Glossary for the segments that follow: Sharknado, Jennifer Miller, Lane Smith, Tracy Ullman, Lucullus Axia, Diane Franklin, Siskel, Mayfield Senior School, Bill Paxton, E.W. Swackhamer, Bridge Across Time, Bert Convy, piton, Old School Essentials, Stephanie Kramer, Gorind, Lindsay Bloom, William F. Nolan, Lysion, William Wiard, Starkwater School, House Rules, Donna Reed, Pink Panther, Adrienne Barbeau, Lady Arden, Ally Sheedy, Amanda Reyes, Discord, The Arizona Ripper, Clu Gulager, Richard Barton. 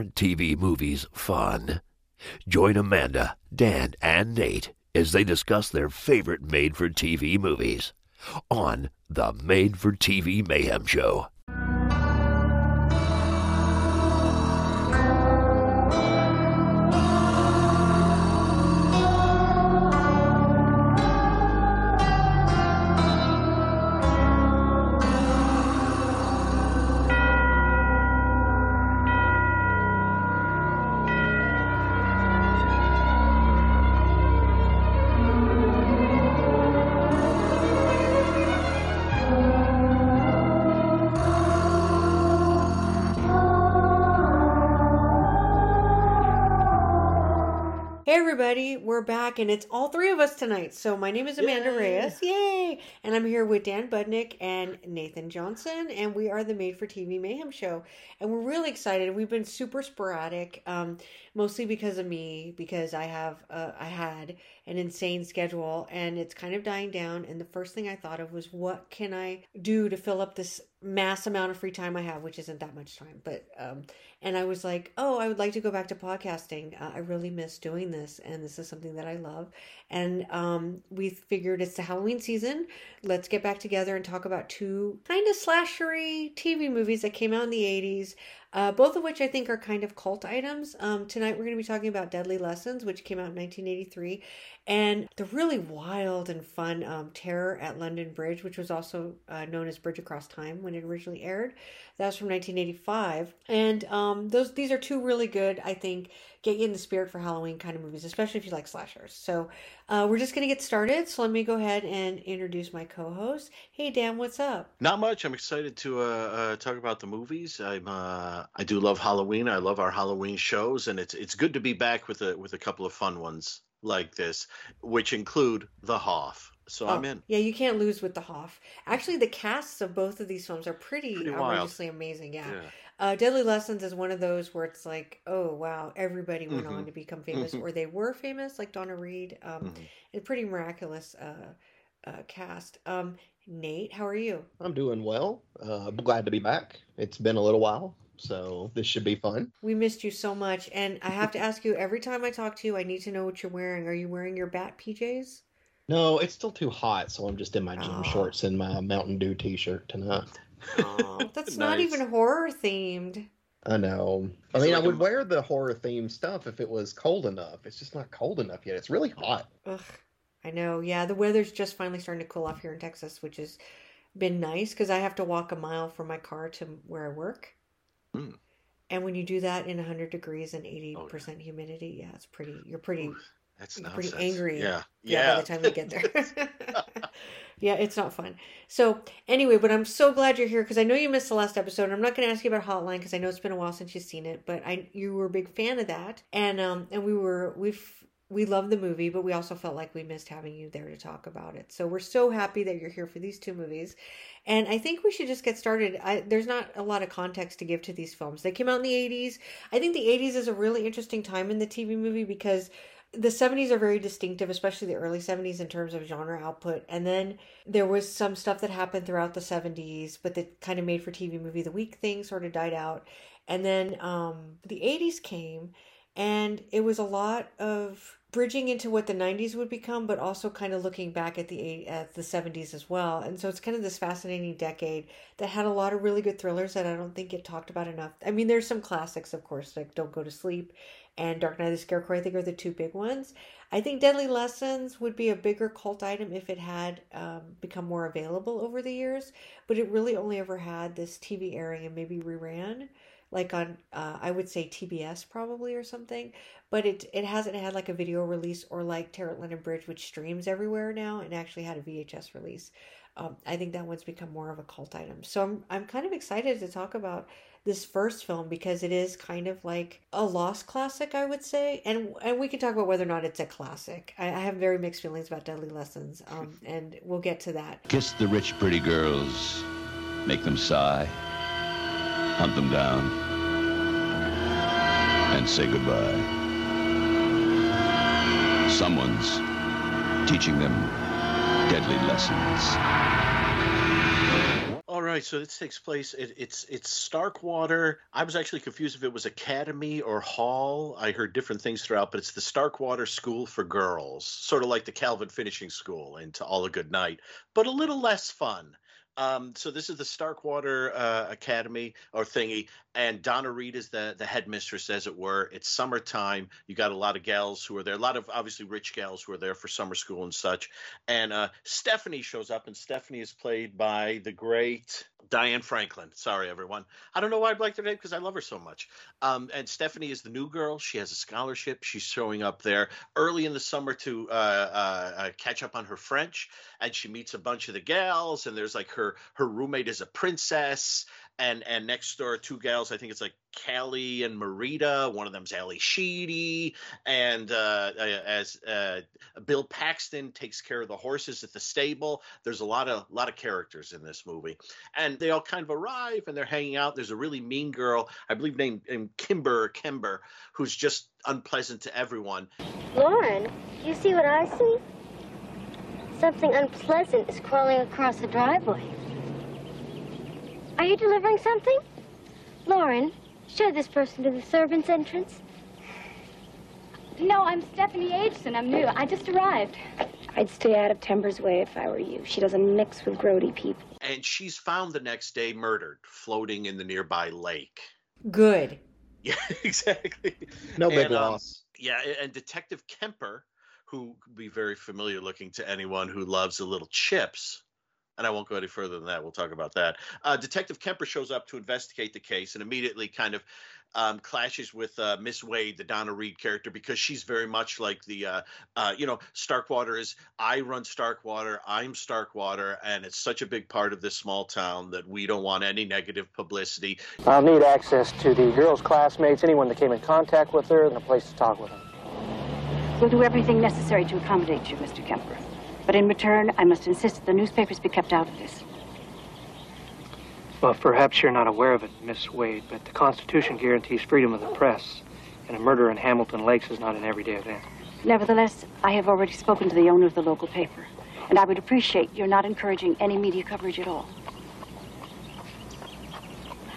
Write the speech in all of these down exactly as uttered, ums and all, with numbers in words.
aren't T V movies fun? Join Amanda, Dan, and Nate as they discuss their favorite made-for-T V movies on the Made for T V Mayhem Show. We're back, and it's all three of us tonight. So my name is Amanda yay. Reyes, yay! And I'm here with Dan Budnick and Nathan Johnson, and we are the Made for T V Mayhem Show. And we're really excited. We've been super sporadic, um, mostly because of me, because I have uh, I had an insane schedule, and it's kind of dying down. And the first thing I thought of was, what can I do to fill up this mass amount of free time I have, which isn't that much time, but um and I was like, oh, I would like to go back to podcasting. uh, I really miss doing this, and this is something that I love. And um we figured, it's the Halloween season, let's get back together and talk about two kind of slashery T V movies that came out in the eighties, uh both of which I think are kind of cult items. Um tonight we're going to be talking about Deadly Lessons, which came out in nineteen eighty-three, and the really wild and fun um Terror at London Bridge, which was also uh, known as Bridge Across Time when it originally aired. That was from nineteen eighty-five, and um those these are two really good, I think, get you in the spirit for Halloween kind of movies, especially if you like slashers. So uh we're just going to get started. So let me go ahead and introduce my co-host. Hey Dan, what's up? Not much. I'm excited to uh, uh talk about the movies. I'm uh I do love Halloween. I love our Halloween shows, and it's it's good to be back with a with a couple of fun ones like this, which include The Hoff. So oh, I'm in. Yeah, you can't lose with The Hoff. Actually, the casts of both of these films are pretty, pretty outrageously wild. Amazing. Yeah. yeah. Uh, Deadly Lessons is one of those where it's like, oh, wow, everybody went mm-hmm. on to become famous, mm-hmm. or they were famous, like Donna Reed. Um, mm-hmm. A pretty miraculous uh, uh, cast. Um, Nate, how are you? I'm doing well. Uh, I'm glad to be back. It's been a little while. So this should be fun. We missed you so much. And I have to ask you, every time I talk to you, I need to know what you're wearing. Are you wearing your bat P Js? No, it's still too hot. So I'm just in my gym oh. shorts and my Mountain Dew t-shirt tonight. Oh, that's nice. Not even horror themed. I know. I mean, I would wear the horror themed stuff if it was cold enough. It's just not cold enough yet. It's really hot. Ugh, I know. Yeah, the weather's just finally starting to cool off here in Texas, which has been nice because I have to walk a mile from my car to where I work. Mm. And when you do that in one hundred degrees and eighty percent oh, yeah. humidity, yeah, it's pretty, you're pretty, Ooh, that's you're pretty angry yeah. Yeah, yeah. by the time you get there. Yeah, it's not fun. So anyway, but I'm so glad you're here because I know you missed the last episode. And I'm not going to ask you about Hotline because I know it's been a while since you've seen it, but I, you were a big fan of that. And, um, and we were, we've, we love the movie, but we also felt like we missed having you there to talk about it. So we're so happy that you're here for these two movies. And I think we should just get started. I, there's not a lot of context to give to these films. They came out in the eighties. I think the eighties is a really interesting time in the T V movie because the seventies are very distinctive, especially the early seventies in terms of genre output. And then there was some stuff that happened throughout the seventies, but the kind of made for T V movie of the week thing sort of died out. And then um, the eighties came, and it was a lot of bridging into what the nineties would become, but also kind of looking back at the at the seventies as well. And so it's kind of this fascinating decade that had a lot of really good thrillers that I don't think get talked about enough. I mean, there's some classics, of course, like Don't Go to Sleep and Dark Knight of the Scarecrow, I think, are the two big ones. I think Deadly Lessons would be a bigger cult item if it had um, become more available over the years, but it really only ever had this T V airing and maybe reran. Like on, uh, I would say T B S probably or something, but it it hasn't had like a video release or like Terror at London Bridge, which streams everywhere now, and actually had a V H S release. Um, I think that one's become more of a cult item. So I'm I'm kind of excited to talk about this first film because it is kind of like a lost classic, I would say, and and we can talk about whether or not it's a classic. I, I have very mixed feelings about Deadly Lessons, um, and we'll get to that. Kiss the rich, pretty girls, make them sigh. Hunt them down and say goodbye. Someone's teaching them deadly lessons. All right, right, so this takes place. It, it's it's Starkwater. I was actually confused if it was academy or hall. I heard different things throughout, but it's the Starkwater School for girls, sort of like the Calvin Finishing School and To All a Good Night, but a little less fun. Um, so this is the Starkwater uh, Academy or thingy, and Donna Reed is the, the headmistress, as it were. It's summertime. You got a lot of gals who are there, a lot of obviously rich gals who are there for summer school and such. And uh, Stephanie shows up, and Stephanie is played by the great Diane Franklin. Sorry, everyone. I don't know why I liked her name because I love her so much. Um, and Stephanie is the new girl. She has a scholarship. She's showing up there early in the summer to uh, uh, catch up on her French, and she meets a bunch of the gals, and there's like her Her, her roommate is a princess, and and next door are two gals. I think it's like Callie and Marita. One of them's Ally Sheedy, and uh, as uh, Bill Paxton takes care of the horses at the stable. There's a lot of lot of characters in this movie, and they all kind of arrive and they're hanging out. There's a really mean girl, I believe named, named Kimber or Kember, who's just unpleasant to everyone. Lauren, do you see what I see? Something unpleasant is crawling across the driveway. Are you delivering something? Lauren, show this person to the servants' entrance. No, I'm Stephanie Aitchison. I'm new. I just arrived. I'd stay out of Timber's way if I were you. She doesn't mix with grody people. And she's found the next day murdered, floating in the nearby lake. Good. Yeah, exactly. No big and, loss. Um, yeah, and Detective Kemper, who would be very familiar looking to anyone who loves the little chips. And I won't go any further than that. We'll talk about that. Uh, Detective Kemper shows up to investigate the case and immediately kind of um, clashes with uh, Miss Wade, the Donna Reed character, because she's very much like the, uh, uh, you know, Starkwater is, I run Starkwater, I'm Starkwater, and it's such a big part of this small town that we don't want any negative publicity. I'll need access to the girls' classmates, anyone that came in contact with her, and a place to talk with them. We'll do everything necessary to accommodate you, Mister Kemper. But in return, I must insist that the newspapers be kept out of this. Well, perhaps you're not aware of it, Miss Wade, but the Constitution guarantees freedom of the press, and a murder in Hamilton Lakes is not an everyday event. Nevertheless, I have already spoken to the owner of the local paper, and I would appreciate your not encouraging any media coverage at all.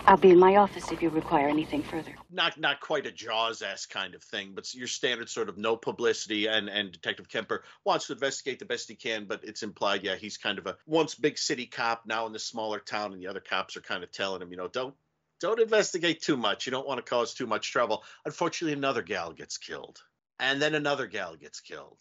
I'll be in my office if you require anything further. Not not quite a Jaws-esque kind of thing, but your standard sort of no publicity, and, and Detective Kemper wants to investigate the best he can, but it's implied, yeah, he's kind of a once big city cop, now in the smaller town, and the other cops are kind of telling him, you know, don't, don't investigate too much. You don't want to cause too much trouble. Unfortunately, another gal gets killed, and then another gal gets killed,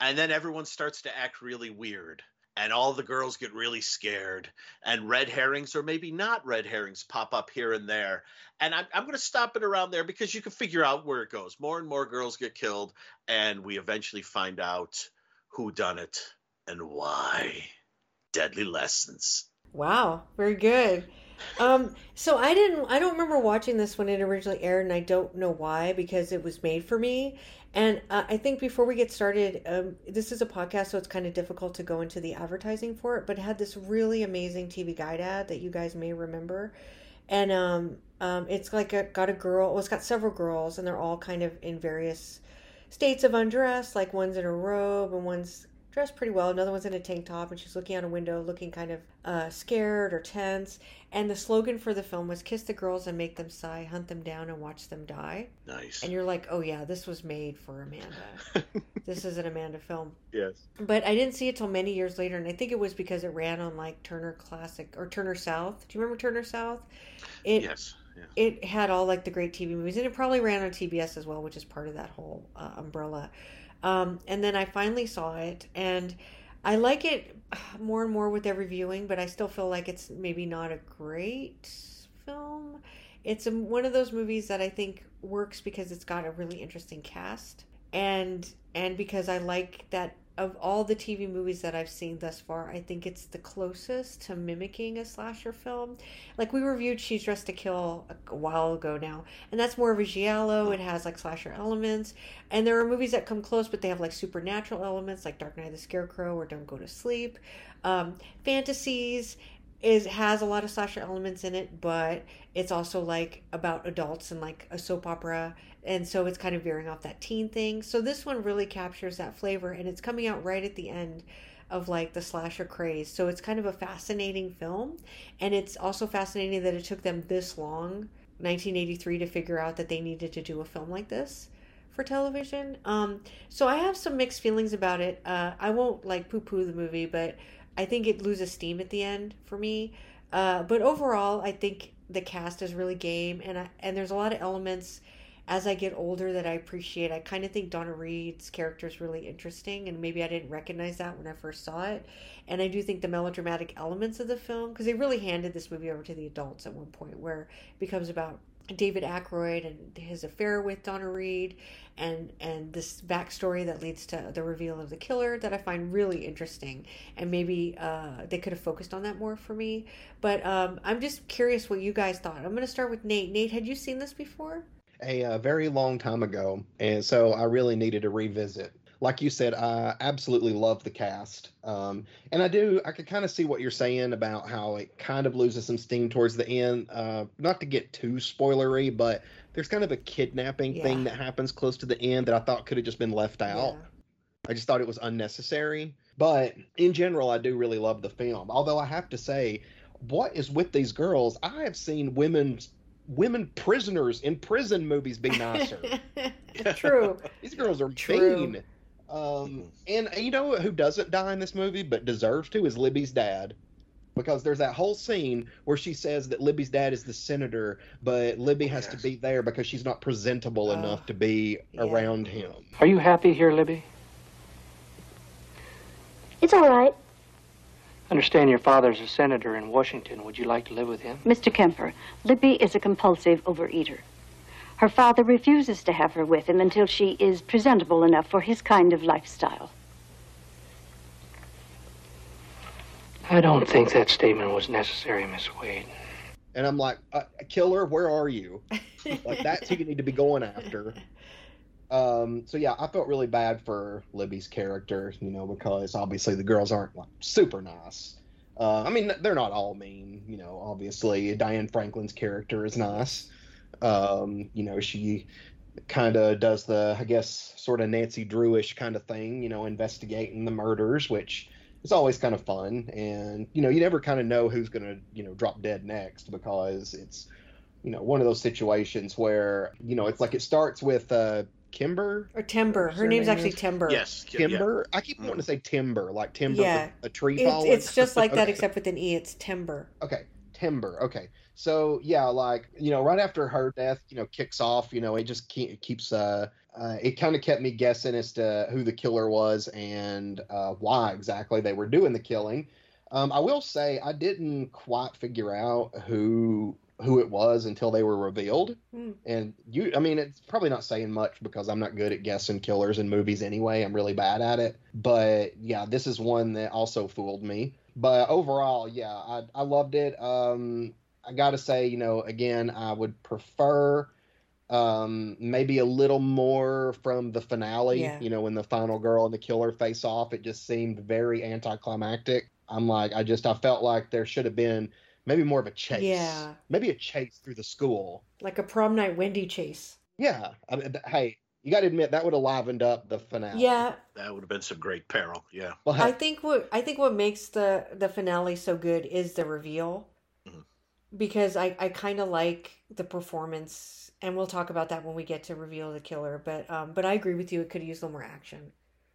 and then everyone starts to act really weird. And all the girls get really scared, and red herrings, or maybe not red herrings, pop up here and there. And I'm, I'm going to stop it around there because you can figure out where it goes. More and more girls get killed, and we eventually find out who done it and why. Deadly Lessons. Wow, very good. Um, so I didn't, I don't remember watching this when it originally aired, and I don't know why, because it was made for me. And uh, I think before we get started, um, this is a podcast, so it's kind of difficult to go into the advertising for it, but it had this really amazing T V Guide ad that you guys may remember. And um, um, it's like a, got a girl, well, it's got several girls, and they're all kind of in various states of undress, like one's in a robe and one's dressed pretty well, another one's in a tank top, and she's looking out a window looking kind of uh scared or tense. And the slogan for the film was "Kiss the girls and make them sigh, hunt them down and watch them die." Nice. And you're like, oh yeah, this was made for Amanda. This is an Amanda film. Yes. But I didn't see it till many years later, and I think it was because it ran on like Turner Classic or Turner South. Do you remember Turner South? It, yes. Yeah. It had all like the great T V movies, and it probably ran on T B S as well, which is part of that whole uh, umbrella. Um, and then I finally saw it, and I like it more and more with every viewing, but I still feel like it's maybe not a great film. It's a, one of those movies that I think works because it's got a really interesting cast, and and because I like that of all the T V movies that I've seen thus far, I think it's the closest to mimicking a slasher film. Like we reviewed She's Dressed to Kill a while ago now, and that's more of a giallo. It has like slasher elements, and there are movies that come close, but they have like supernatural elements, like Dark Knight of the Scarecrow or Don't Go to Sleep. Um, fantasies is has a lot of slasher elements in it, but it's also like about adults and like a soap opera. And so it's kind of veering off that teen thing. So this one really captures that flavor, and it's coming out right at the end of like the slasher craze. So it's kind of a fascinating film, and it's also fascinating that it took them this long, nineteen eighty-three, to figure out that they needed to do a film like this for television. Um, so I have some mixed feelings about it. Uh, I won't like poo-poo the movie, but I think it loses steam at the end for me. Uh, but overall, I think the cast is really game, and I, and there's a lot of elements as I get older that I appreciate. I kind of think Donna Reed's character is really interesting, and maybe I didn't recognize that when I first saw it. And I do think the melodramatic elements of the film, because they really handed this movie over to the adults at one point, where it becomes about David Ackroyd and his affair with Donna Reed, and and this backstory that leads to the reveal of the killer, that I find really interesting. And maybe uh, they could have focused on that more for me. But um, I'm just curious what you guys thought. I'm going to start with Nate. Nate, had you seen this before? A uh, very long time ago, and so I really needed to revisit. Like you said, I absolutely love the cast, um, and I do. I could kind of see what you're saying about how it kind of loses some steam towards the end. Uh, not to get too spoilery, but there's kind of a kidnapping yeah. thing that happens close to the end that I thought could have just been left out. Yeah. I just thought it was unnecessary. But in general, I do really love the film. Although I have to say, what is with these girls? I have seen women's. Women prisoners in prison movies be nicer. True. These girls are True. mean. Um, and you know who doesn't die in this movie but deserves to is Libby's dad. Because there's that whole scene where she says that Libby's dad is the senator, but Libby has yes. to be there because she's not presentable uh, enough to be yeah. around him. Are you happy here, Libby? It's all right. Understand your father's a senator in Washington. Would you like to live with him? Mister Kemper, Libby is a compulsive overeater. Her father refuses to have her with him until she is presentable enough for his kind of lifestyle. I don't think that statement was necessary, Miss Wade. And I'm like, uh, killer, where are you? Like, that's who you need to be going after. Um, so yeah, I felt really bad for Libby's character, you know, because obviously the girls aren't like super nice. Uh, I mean, they're not all mean, you know, obviously Diane Franklin's character is nice. Um, you know, she kind of does the, I guess, sort of Nancy Drewish kind of thing, you know, investigating the murders, which is always kind of fun. And, you know, you never kind of know who's going to, you know, drop dead next, because it's, you know, one of those situations where, you know, it's like it starts with, uh, Kimber or Timber. Her name's name actually is? Timber. Yes, Kimber. Yeah. I keep wanting to say Timber, like Timber, yeah. a tree falling. It's, it's just like okay. that, except with an E. It's Timber. Okay, Timber. Okay, so yeah, like you know, right after her death, you know, kicks off. You know, it just keep, it keeps. Uh, uh, it kind of kept me guessing as to who the killer was and uh, why exactly they were doing the killing. Um, I will say I didn't quite figure out who. who it was until they were revealed. Mm. And you, I mean, it's probably not saying much because I'm not good at guessing killers in movies anyway. I'm really bad at it. But yeah, this is one that also fooled me. But overall, yeah, I, I loved it. Um, I got to say, you know, again, I would prefer um, maybe a little more from the finale, yeah. you know, when the final girl and the killer face off, it just seemed very anticlimactic. I'm like, I just, I felt like there should have been maybe more of a chase. Yeah. Maybe a chase through the school. Like a prom night Wendy chase. Yeah. I mean, hey, you got to admit, that would have livened up the finale. Yeah. That would have been some great peril. Yeah. Well, I think what I think what makes the, the finale so good is the reveal. Mm-hmm. Because I, I kind of like the performance. And we'll talk about that when we get to reveal the killer. But um, but I agree with you. It could use a little more action.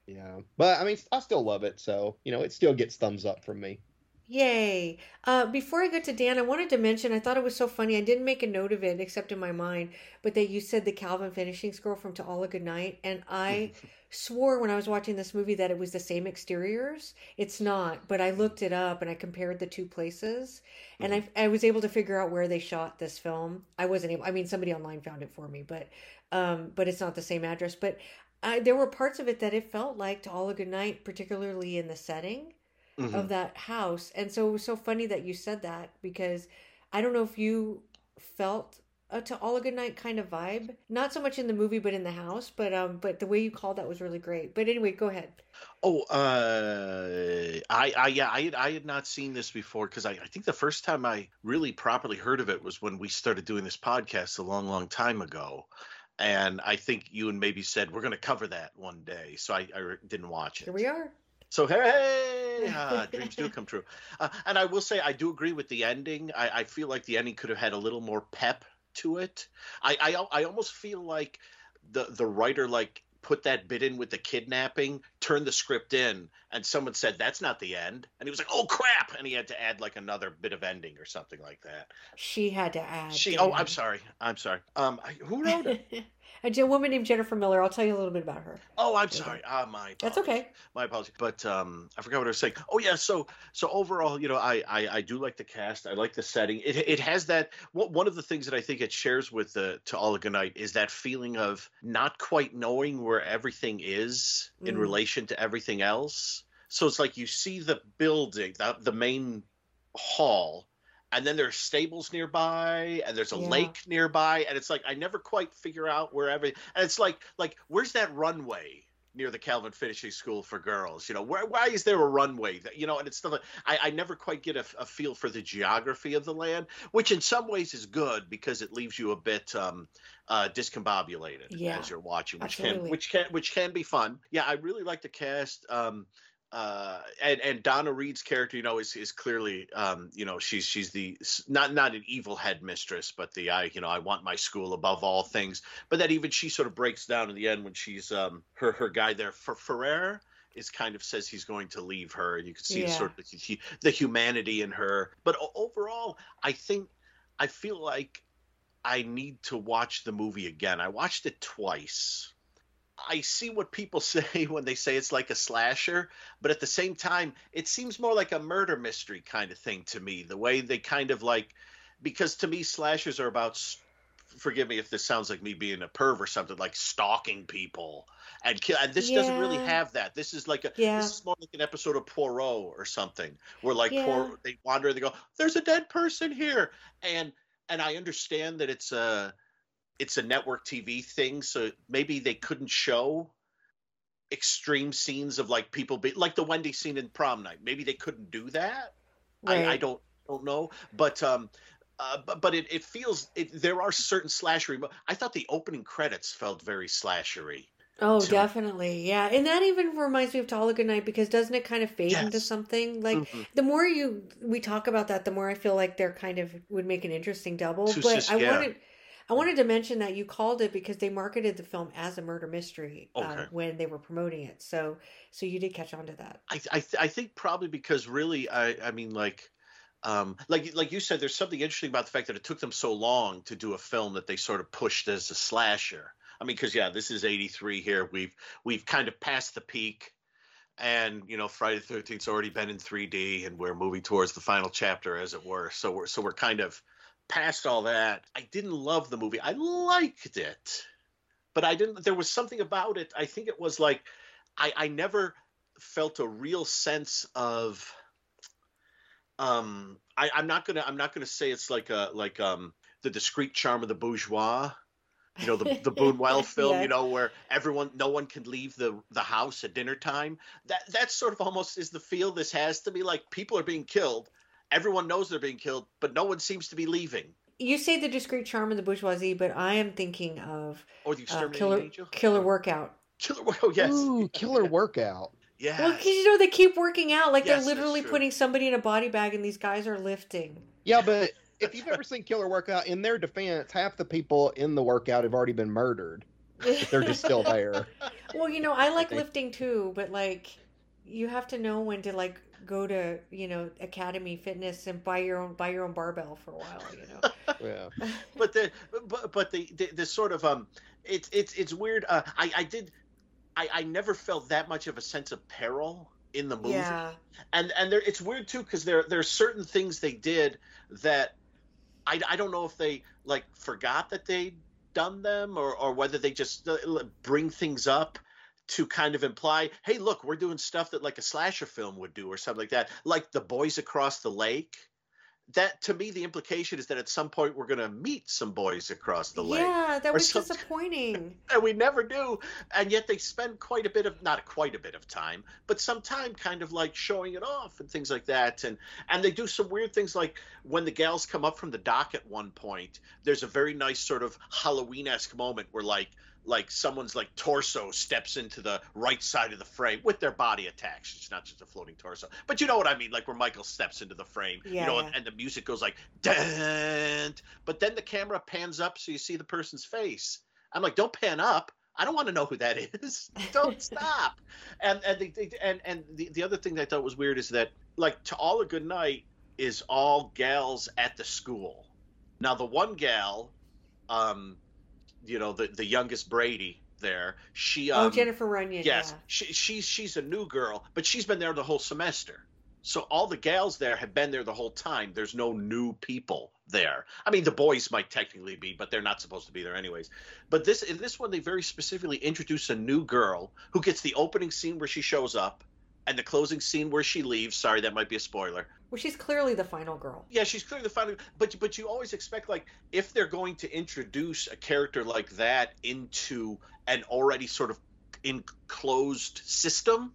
Yeah. But, I mean, I still love it. So, you know, it still gets thumbs up from me. Yay. Uh, before I go to Dan, I wanted to mention, I thought it was so funny. I didn't make a note of it, except in my mind, but that you said the Calvin Finishing Score from To All a Good Night. And I swore when I was watching this movie that it was the same exteriors. It's not, but I looked it up and I compared the two places and I, I was able to figure out where they shot this film. I wasn't able, I mean, somebody online found it for me, but, um, but it's not the same address. But I, there were parts of it that it felt like To All a Good Night, particularly in the setting. Mm-hmm. Of that house. And so it was so funny that you said that, because I don't know if you felt a To All a Good Night kind of vibe, not so much in the movie but in the house, but um but the way you called that was really great. But anyway, go ahead. Oh, uh I I yeah I had, I had not seen this before, because I, I think the first time I really properly heard of it was when we started doing this podcast a long long time ago. And I think you and maybe said we're going to cover that one day, so I, I didn't watch it. Here we are. So hey, ah, dreams do come true. Uh, and I will say I do agree with the ending. I, I feel like the ending could have had a little more pep to it. I, I, I almost feel like the the writer like put that bit in with the kidnapping, turned the script in, and someone said, that's not the end. And he was like, oh, crap. And he had to add like another bit of ending or something like that. She had to add. She. Oh, I'm sorry. I'm sorry. Um, I, Who wrote it? A woman named Jennifer Miller. I'll tell you a little bit about her. Oh, I'm yeah. sorry. Uh, my apologies. That's okay. My apologies. But um, I forgot what I was saying. Oh, yeah. So so overall, you know, I, I, I do like the cast. I like the setting. It it has that – one of the things that I think it shares with the, To All a Good Night is that feeling of not quite knowing where everything is mm. in relation to everything else. So it's like you see the building, the, the main hall – and then there's stables nearby, and there's a yeah. lake nearby, and it's like I never quite figure out where every. And it's like, like where's that runway near the Calvin Finishing School for girls? You know, where, why is there a runway? That, you know, and it's stuff like I, I never quite get a, a feel for the geography of the land, which in some ways is good because it leaves you a bit um, uh, discombobulated yeah. as you're watching, which Absolutely. can which can which can be fun. Yeah, I really like the cast. Um, Uh, and, and Donna Reed's character, you know, is, is clearly, um, you know, she's, she's the, not, not an evil headmistress, but the, I, you know, I want my school above all things, but that even she sort of breaks down in the end when she's, um, her, her guy there for Ferrer is kind of says he's going to leave her. You can see yeah. sort of the, the humanity in her, but overall, I think, I feel like I need to watch the movie again. I watched it twice. I see what people say when they say it's like a slasher, but at the same time, it seems more like a murder mystery kind of thing to me, the way they kind of like, because to me, slashers are about, forgive me if this sounds like me being a perv or something, like stalking people and kill. And this yeah. doesn't really have that. This is like a, yeah. this is more like an episode of Poirot or something where like yeah. Poirot, they wander and they go, there's a dead person here. And, and I understand that it's a, it's a network T V thing, so maybe they couldn't show extreme scenes of like people be like the Wendy scene in Prom Night. Maybe they couldn't do that. Right. I, I don't don't know, but um, uh, but, but it it feels it, there are certain slashery. I thought the opening credits felt very slashery. Oh, so, definitely. Yeah. And that even reminds me of To All a Good Night because doesn't it kind of fade yes. into something? Like mm-hmm. the more you we talk about that, the more I feel like they're kind of would make an interesting double. Too but I yeah. wanted. I wanted to mention that you called it because they marketed the film as a murder mystery okay. uh, when they were promoting it. So, so you did catch on to that. I I, th- I think probably because really, I, I mean, like, um, like, like you said, there's something interesting about the fact that it took them so long to do a film that they sort of pushed as a slasher. I mean, cause yeah, this is eighty-three here. We've, we've kind of passed the peak and, you know, Friday the thirteenth's already been in three D and we're moving towards the final chapter as it were. So we're, so we're kind of, past all that, I didn't love the movie. I liked it, but I didn't. There was something about it. I think it was like I, I never felt a real sense of. Um, I, I'm not gonna. I'm not gonna say it's like a like um the discreet charm of the bourgeois, you know, the the Buñuel film, yeah. you know, where everyone, no one can leave the the house at dinner time. That that sort of almost is the feel this has to me. Like people are being killed. Everyone knows they're being killed, but no one seems to be leaving. You say the discreet charm of the bourgeoisie, but I am thinking of or the uh, killer, killer Workout. Killer Workout, oh, yes. Ooh, Killer Workout. Yeah. Well, because, you know, they keep working out. Like, yes, they're literally putting somebody in a body bag, and these guys are lifting. Yeah, but if you've ever seen Killer Workout, in their defense, half the people in the workout have already been murdered. They're just still there. Well, you know, I like I lifting, too, but, like, you have to know when to, like, go to, you know, Academy Fitness and buy your own buy your own barbell for a while, you know. Yeah. But the but, but the, the the sort of um it's it's it's weird. Uh, I I did I I never felt that much of a sense of peril in the movie. Yeah. And and there it's weird too because there there are certain things they did that I I don't know if they like forgot that they'd done them or or whether they just bring things up to kind of imply, hey, look, we're doing stuff that like a slasher film would do or something like that. Like the boys across the lake, that, to me, the implication is that at some point we're going to meet some boys across the lake. Yeah, that was something. Disappointing. And we never do. And yet they spend quite a bit of, not quite a bit of time, but some time kind of like showing it off and things like that. And, and they do some weird things, like when the gals come up from the dock at one point, there's a very nice sort of Halloween-esque moment where like, like someone's like torso steps into the right side of the frame with their body attached. It's not just a floating torso, but you know what I mean? Like where Michael steps into the frame, yeah, you know, yeah. and, and the music goes like, dun! But then the camera pans up. So you see the person's face. I'm like, don't pan up. I don't want to know who that is. Don't stop. And, and, they, they, and, and the, the other thing that I thought was weird is that like To All a Good Night is all gals at the school. Now the one gal, um, you know, the, the youngest Brady there, she, um, oh, Jennifer Runyon. Yes. Yeah. She, she's, she's a new girl, but she's been there the whole semester. So all the gals there have been there the whole time. There's no new people there. I mean, the boys might technically be, but they're not supposed to be there anyways. But this, in this one, they very specifically introduce a new girl who gets the opening scene where she shows up and the closing scene where she leaves. Sorry, that might be a spoiler. Well, she's clearly the final girl. Yeah, she's clearly the final. But but you always expect, like, if they're going to introduce a character like that into an already sort of enclosed system,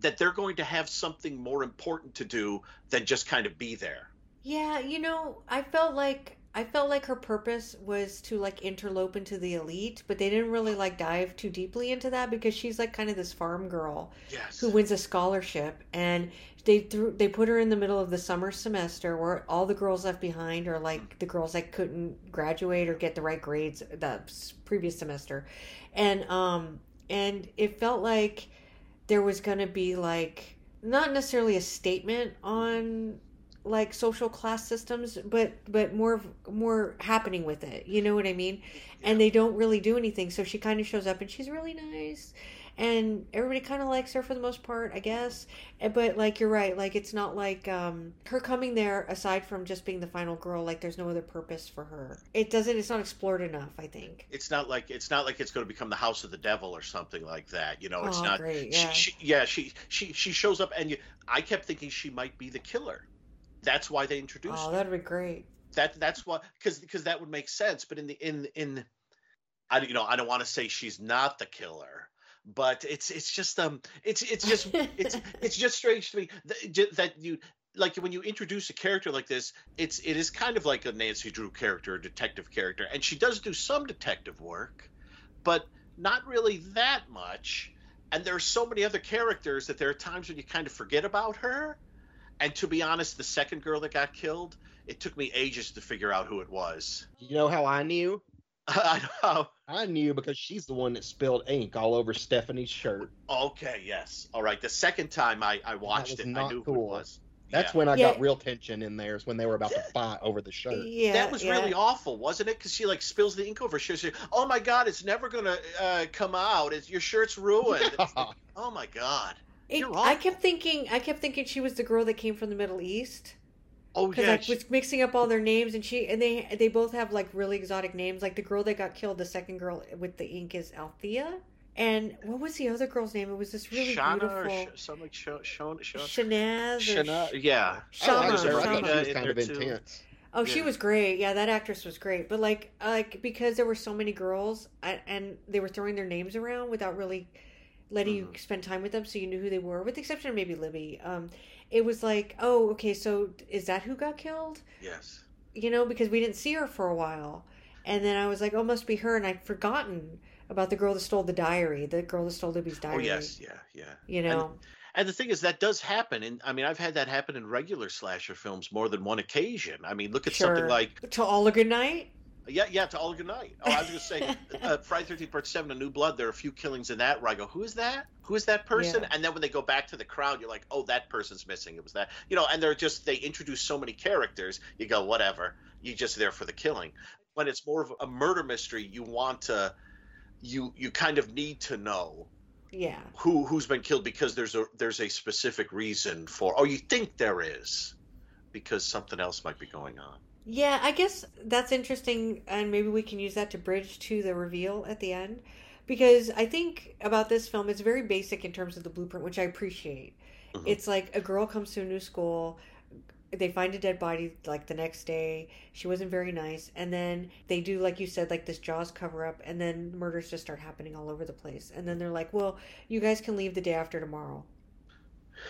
that they're going to have something more important to do than just kind of be there. Yeah, you know, I felt like I felt like her purpose was to like interlope into the elite, but they didn't really like dive too deeply into that because she's like kind of this farm girl, yes, who wins a scholarship, and they threw, they put her in the middle of the summer semester where all the girls left behind are like the girls that couldn't graduate or get the right grades the previous semester, and um and it felt like there was gonna be like not necessarily a statement on like social class systems, but but more more happening with it, you know what I mean? Yeah. And they don't really do anything, so she kind of shows up and she's really nice and everybody kind of likes her for the most part, I guess. But like you're right, like it's not like um her coming there, aside from just being the final girl, like there's no other purpose for her. It doesn't, it's not explored enough, I think. It's not like it's not like it's going to become the House of the Devil or something like that, you know? It's oh, not great. Yeah. She, she, yeah she she she shows up and you, I kept thinking she might be the killer. That's why they introduced her. Oh, that'd be great. That that's why, because because that would make sense. But in the in in, I you know I don't want to say she's not the killer, but it's it's just um it's it's just it's it's just strange to me that, that you like when you introduce a character like this, it's it is kind of like a Nancy Drew character, a detective character, and she does do some detective work, but not really that much. And there are so many other characters that there are times when you kind of forget about her. And to be honest, the second girl that got killed, it took me ages to figure out who it was. You know how I knew? I know. I knew because she's the one that spilled ink all over Stephanie's shirt. Okay, yes. All right. The second time I, I watched it, I knew cool. who it was. That's yeah. when I yeah. got real tension in there, is when they were about yeah. to fight over the shirt. Yeah, that was yeah. really awful, wasn't it? Because she, like, spills the ink over her shirt. She, oh, my God, it's never going to uh, come out. It's, your shirt's ruined. Yeah. It's like, oh, my God. It, I kept thinking, I kept thinking she was the girl that came from the Middle East. Oh yeah, I was mixing up all their names, and she and they they both have like really exotic names. Like the girl that got killed, the second girl with the ink, is Althea, and what was the other girl's name? It was this really Shana beautiful, or sh- something like sh- sh- sh- Shanaz, Shana, sh- yeah, Shana. Oh, Shana. I thought she was kind of intense. Oh, yeah. She was great. Yeah, that actress was great. But like, like because there were so many girls, I, and they were throwing their names around without really letting mm-hmm. you spend time with them, so you knew who they were, with the exception of maybe Libby. Um, it was like, oh, okay, so is that who got killed? Yes. You know, because we didn't see her for a while. And then I was like, oh, must be her. And I'd forgotten about the girl that stole the diary, the girl that stole Libby's diary. Oh, yes, yeah, yeah. You know? And, and the thing is, that does happen. And I mean, I've had that happen in regular slasher films more than one occasion. I mean, look at sure. something like... To All a Good Night? Yeah, yeah, To All a Good Night. Oh, I was going to say, uh, Friday the thirteenth, Part seven, A New Blood, there are a few killings in that where I go, who is that? Who is that person? Yeah. And then when they go back to the crowd, you're like, oh, that person's missing. It was that. You know, and they're just, they introduce so many characters, you go, whatever. You're just there for the killing. When it's more of a murder mystery, you want to, you you kind of need to know yeah. who, who's been killed, because there's a there's a specific reason for, or you think there is, because something else might be going on. Yeah, I guess that's interesting, and maybe we can use that to bridge to the reveal at the end, because I think about this film, it's very basic in terms of the blueprint, which I appreciate. Mm-hmm. It's like a girl comes to a new school, they find a dead body like the next day. She wasn't very nice. And then they do, like you said, like this Jaws cover up, and then murders just start happening all over the place. And then they're like, well, you guys can leave the day after tomorrow.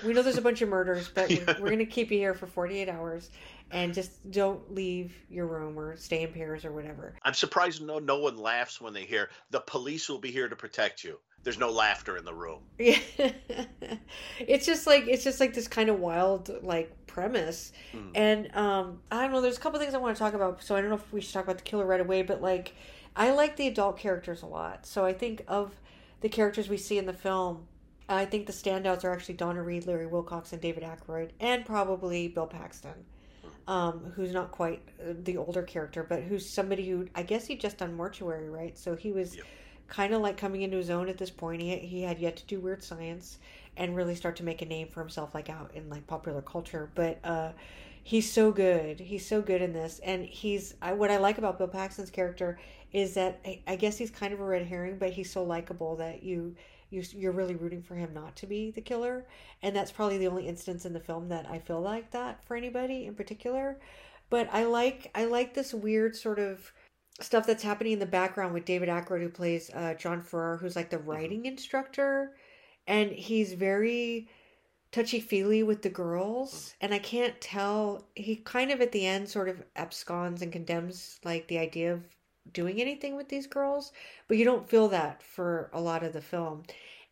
We know there's a bunch of murders, but yeah. we're, we're going to keep you here for forty-eight hours and just don't leave your room or stay in pairs or whatever. I'm surprised no no one laughs when they hear, the police will be here to protect you. There's no laughter in the room. Yeah. It's just like, it's just like this kind of wild, like, premise. Mm. And um, I don't know, there's a couple things I want to talk about, so I don't know if we should talk about the killer right away, but, like, I like the adult characters a lot. So I think of the characters we see in the film, I think the standouts are actually Donna Reed, Larry Wilcox, and David Ackroyd, and probably Bill Paxton, um, who's not quite the older character, but who's somebody who, I guess he'd just done Mortuary, right? So he was yep. kind of like coming into his own at this point. He, he had yet to do Weird Science and really start to make a name for himself, like out in like popular culture. But uh, he's so good. He's so good in this. And he's, I, what I like about Bill Paxton's character is that I, I guess he's kind of a red herring, but he's so likable that you... you're really rooting for him not to be the killer. And that's probably the only instance in the film that I feel like that for anybody in particular. But I like I like this weird sort of stuff that's happening in the background with David Ackroyd, who plays uh, John Farrar, who's like the writing instructor. And he's very touchy-feely with the girls. And I can't tell. He kind of at the end sort of absconds and condemns like the idea of doing anything with these girls, but you don't feel that for a lot of the film.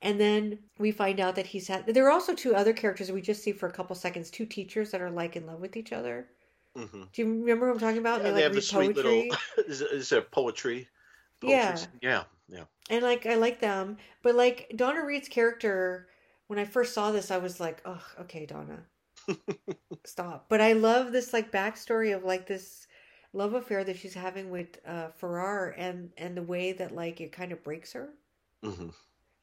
And then we find out that he's had, there are also two other characters we just see for a couple seconds, two teachers that are like in love with each other. Mm-hmm. Do you remember what I'm talking about? Yeah, they, they like, have a sweet poetry. little, is, is there poetry? poetry? Yeah. Yeah. Yeah. And like, I like them, but like Donna Reed's character, when I first saw this, I was like, oh, okay, Donna, stop. But I love this like backstory of like this love affair that she's having with uh, Farrar, and, and the way that like it kind of breaks her, mm-hmm.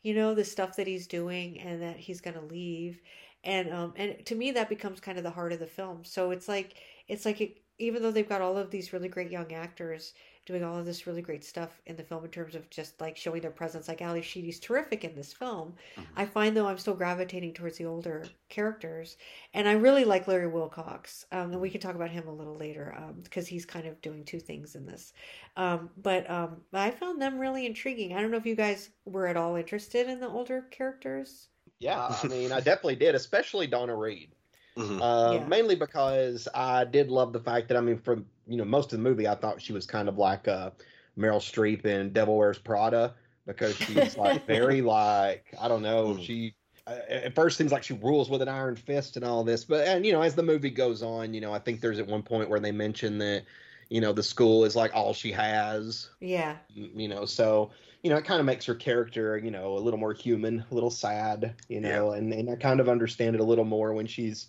you know, the stuff that he's doing and that he's going to leave. And, um, and to me that becomes kind of the heart of the film. So it's like, it's like, it, even though they've got all of these really great young actors doing all of this really great stuff in the film in terms of just like showing their presence, like Ally Sheedy's terrific in this film. Mm-hmm. I find though I'm still gravitating towards the older characters, and I really like Larry Wilcox. Um, and we can talk about him a little later because um, he's kind of doing two things in this. Um, but um, I found them really intriguing. I don't know if you guys were at all interested in the older characters. Yeah, I mean, I definitely did, especially Donna Reed. Mm-hmm. Uh, yeah. Mainly because I did love the fact that, I mean, for, you know, most of the movie, I thought she was kind of like uh, Meryl Streep in Devil Wears Prada, because she's like very like, I don't know, mm. she uh, at first seems like she rules with an iron fist and all this. But, and you know, as the movie goes on, you know, I think there's at one point where they mention that, you know, the school is like all she has. Yeah. You know, so, you know, it kind of makes her character, you know, a little more human, a little sad, you know, yeah. and, and I kind of understand it a little more when she's,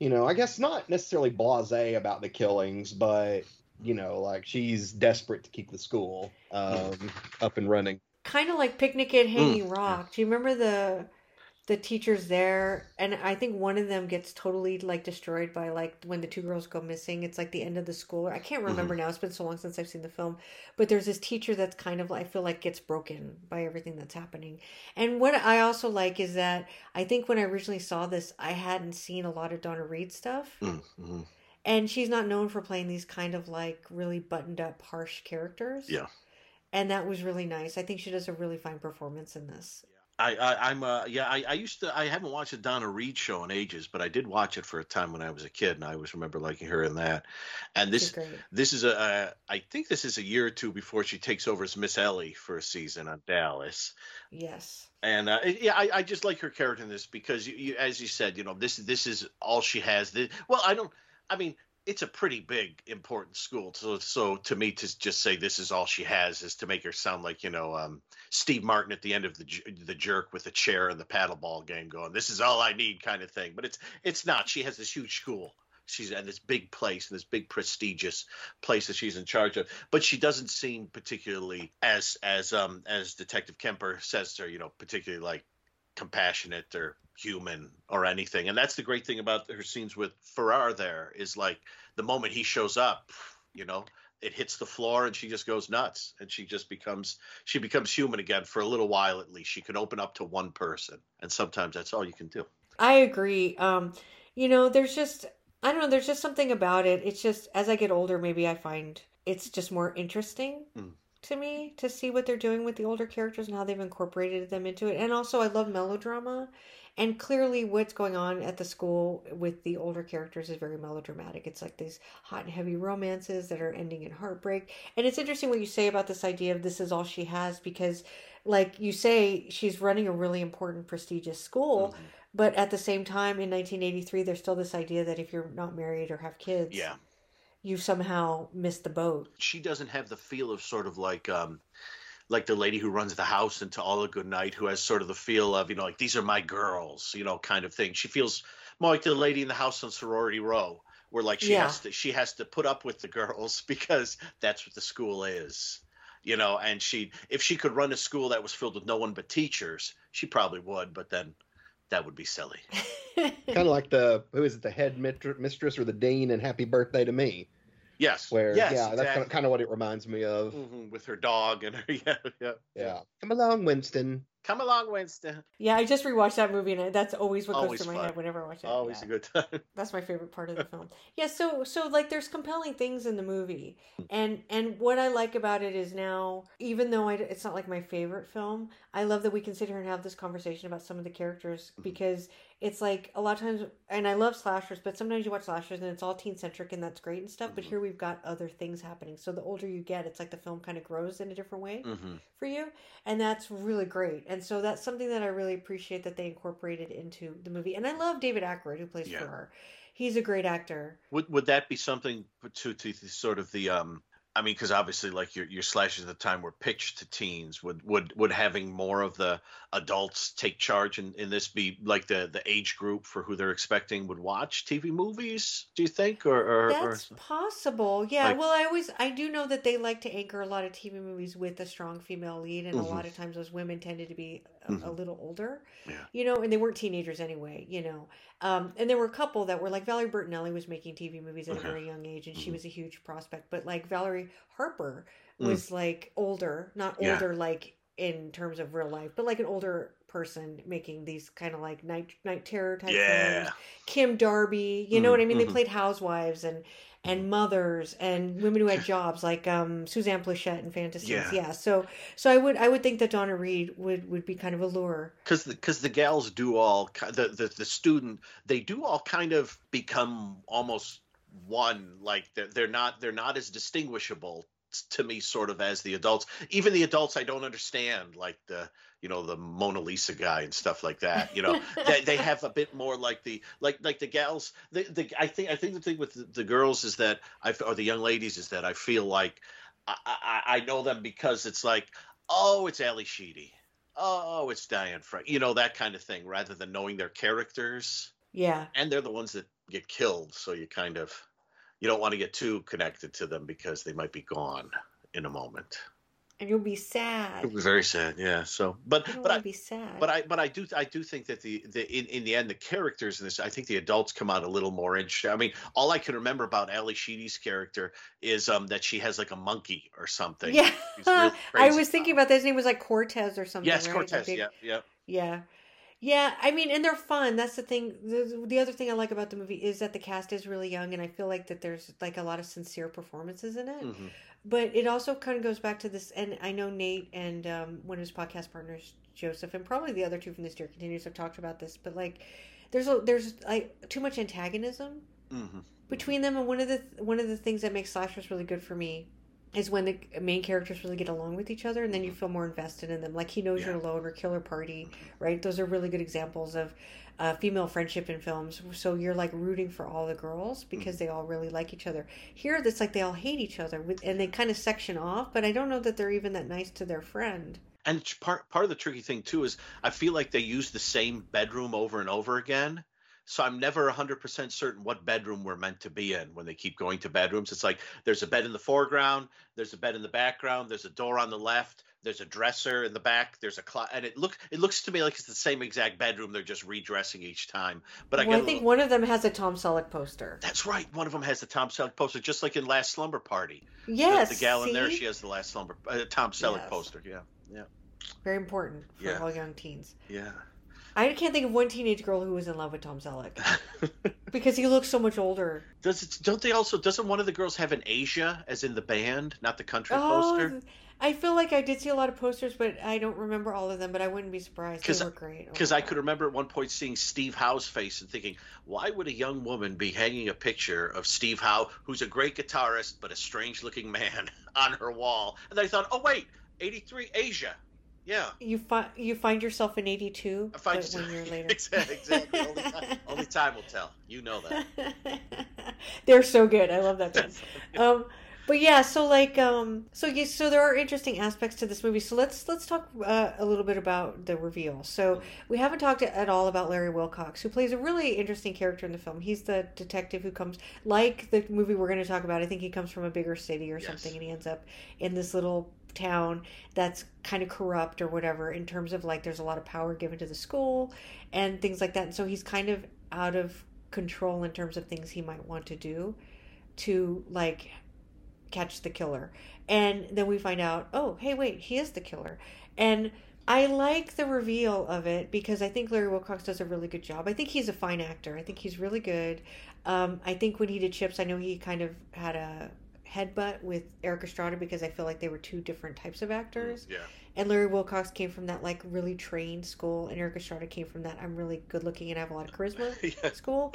you know, I guess not necessarily blasé about the killings, but, you know, like she's desperate to keep the school um, up and running. Kind of like Picnic at Hanging mm. Rock. Do you remember the the teachers there? And I think one of them gets totally, like, destroyed by, like, when the two girls go missing. It's, like, the end of the school. I can't remember mm-hmm. now. It's been so long since I've seen the film. But there's this teacher that's kind of, I feel like, gets broken by everything that's happening. And what I also like is that I think when I originally saw this, I hadn't seen a lot of Donna Reed stuff. Mm-hmm. And she's not known for playing these kind of, like, really buttoned-up, harsh characters. Yeah. And that was really nice. I think she does a really fine performance in this. Yeah. I, I, I'm uh yeah I, I used to I haven't watched a Donna Reed show in ages, but I did watch it for a time when I was a kid, and I always remember liking her in that. And this this is a uh, I think this is a year or two before she takes over as Miss Ellie for a season on Dallas. Yes. And uh, yeah, I, I just like her character in this because you, you, as you said, you know, this this is all she has. This, well, I don't. I mean. It's a pretty big, important school. So, so to me, to just say this is all she has is to make her sound like, you know, um, Steve Martin at the end of the the jerk with the chair and the paddleball game going, this is all I need kind of thing. But it's it's not. She has this huge school. She's at this big place, this big prestigious place that she's in charge of. But she doesn't seem particularly, as as um as Detective Kemper says to her, you know, particularly like compassionate or human or anything. And that's the great thing about her scenes with Farrar there is like the moment he shows up, you know, it hits the floor and she just goes nuts, and she just becomes, she becomes human again for a little while. At least she can open up to one person. And sometimes that's all you can do. I agree. Um, you know, there's just, I don't know, there's just something about it. It's just, as I get older, maybe I find it's just more interesting mm. to me to see what they're doing with the older characters and how they've incorporated them into it. And also, I love melodrama. And clearly what's going on at the school with the older characters is very melodramatic. It's like these hot and heavy romances that are ending in heartbreak. And it's interesting what you say about this idea of this is all she has, because like you say, she's running a really important, prestigious school. Mm-hmm. But at the same time, in nineteen eighty-three, there's still this idea that if you're not married or have kids, yeah. you somehow missed the boat. She doesn't have the feel of sort of like... Um... like the lady who runs the house and To All a Good Night, who has sort of the feel of, you know, like, these are my girls, you know, kind of thing. She feels more like the lady in the house on Sorority Row, where like she yeah. has to, she has to put up with the girls because that's what the school is, you know. And she, if she could run a school that was filled with no one but teachers, she probably would, but then that would be silly. Kind of like the, who is it, the head mistress or the dean in Happy Birthday to Me. Yes. Where, yes, yeah, exactly. That's kind of, kind of what it reminds me of. Mm-hmm, with her dog and her, yeah, yeah. Yeah. Come along, Winston. Come along, Winston. Yeah, I just rewatched that movie, and that's always what always goes through my head whenever I watch it. Always yeah. a good time. That's my favorite part of the film. Yeah, so, so like, there's compelling things in the movie. And and what I like about it is now, even though I, it's not like my favorite film, I love that we can sit here and have this conversation about some of the characters, because it's like a lot of times, and I love slashers, but sometimes you watch slashers and it's all teen-centric and that's great and stuff, but here we've got other things happening. So the older you get, it's like the film kind of grows in a different way mm-hmm. for you, and that's really great. And so that's something that I really appreciate that they incorporated into the movie. And I love David Ackroyd, who plays yeah. Ferrer. He's a great actor. Would would that be something to, to, to sort of the... Um... I mean, because obviously, like, your your slashers at the time were pitched to teens. Would would would having more of the adults take charge in, in this be like the, the age group for who they're expecting would watch T V movies? Do you think, or, or that's or, possible? Yeah. Like, well, I always I do know that they like to anchor a lot of T V movies with a strong female lead, and mm-hmm. a lot of times those women tended to be a, mm-hmm. a little older, yeah. you know, and they weren't teenagers anyway, you know. Um, and there were a couple that were like Valerie Bertinelli was making T V movies at okay. a very young age, and mm-hmm. she was a huge prospect. But like Valerie Harper was mm. like older, not yeah. older like in terms of real life, but like an older person making these kind of like night night terror type yeah. things. Kim Darby, you mm. know what I mean? Mm-hmm. They played housewives and and mothers and women who had jobs, like um, Suzanne Pleshette in Fantasies. Yeah. yeah. So so I would I would think that Donna Reed would, would be kind of a lure. Because the, the gals do all, the, the, the student, they do all kind of become almost one, like they're, they're not they're not as distinguishable to me sort of as the adults. Even the adults I don't understand, like the, you know, the Mona Lisa guy and stuff like that, you know. they, they have a bit more like the like like the gals, the, the I think I think the thing with the, the girls is that I or the young ladies is that I feel like I, I, I know them because it's like, oh, it's Ally Sheedy, oh, it's Diane Franklin, you know, that kind of thing, rather than knowing their characters. Yeah. And they're the ones that get killed, so you kind of, you don't want to get too connected to them because they might be gone in a moment. And you'll be sad. It'll be very sad, yeah. So, but you don't but I be sad. But I but I do I do think that the the in, in the end the characters in this, I think the adults come out a little more interesting. I mean, all I can remember about Ally Sheedy's character is um that she has like a monkey or something. Yeah, really I was thinking about that. His name was like Cortez or something. Yes, right? Cortez. Big, yeah, yeah, yeah. Yeah, I mean, and they're fun. That's the thing. The, the other thing I like about the movie is that the cast is really young, and I feel like that there's like a lot of sincere performances in it. Mm-hmm. But it also kind of goes back to this, and I know Nate and um, one of his podcast partners, Joseph, and probably the other two from This Year Continues have talked about this, but like there's a, there's like too much antagonism mm-hmm. between them, and one of the one of the things that makes slashers really good for me is when the main characters really get along with each other, and then you feel more invested in them. Like He Knows yeah. You're Alone or Killer Party, right? Those are really good examples of uh, female friendship in films. So you're like rooting for all the girls because they all really like each other. Here, it's like they all hate each other, with, and they kind of section off. But I don't know that they're even that nice to their friend. And part part of the tricky thing too is I feel like they use the same bedroom over and over again. So I'm never one hundred percent certain what bedroom we're meant to be in when they keep going to bedrooms. It's like there's a bed in the foreground, there's a bed in the background, there's a door on the left, there's a dresser in the back, there's a closet. And it, look, it looks to me like it's the same exact bedroom. They're just redressing each time. But I, well, I think little... one of them has a Tom Selleck poster. That's right. One of them has the Tom Selleck poster, just like in Last Slumber Party. Yes. The, the gal see? in there, she has the Last Slumber uh, Tom Selleck yes. poster. Yeah. Yeah. Very important for yeah. all young teens. Yeah. I can't think of one teenage girl who was in love with Tom Selleck because he looks so much older. Does it, don't they also? Doesn't one of the girls have an Asia, as in the band, not the country oh, poster? I feel like I did see a lot of posters, but I don't remember all of them. But I wouldn't be surprised. They were great. Because I could remember at one point seeing Steve Howe's face and thinking, why would a young woman be hanging a picture of Steve Howe, who's a great guitarist but a strange-looking man, on her wall? And then I thought, oh wait, eighty-three Asia. Yeah. You find you find yourself in eighty-two. I find yourself one year later. Exactly. exactly. Only, time, only time will tell. You know that. They're so good. I love that time. um, but yeah, so like, um, so you, so there are interesting aspects to this movie. So let's let's talk uh, a little bit about the reveal. So we haven't talked at all about Larry Wilcox, who plays a really interesting character in the film. He's the detective who comes, like the movie we're going to talk about. I think he comes from a bigger city or yes. something, and he ends up in this little town that's kind of corrupt or whatever, in terms of like there's a lot of power given to the school and things like that, and so he's kind of out of control in terms of things he might want to do to like catch the killer. And then we find out, oh hey wait, he is the killer. And I like the reveal of it because I think Larry Wilcox does a really good job. I think he's a fine actor. I think he's really good. um I think when he did Chips, I know he kind of had a headbutt with Eric Estrada because I feel like they were two different types of actors. Yeah. And Larry Wilcox came from that like really trained school, and Eric Estrada came from that I'm really good looking and I have a lot of charisma yeah. school.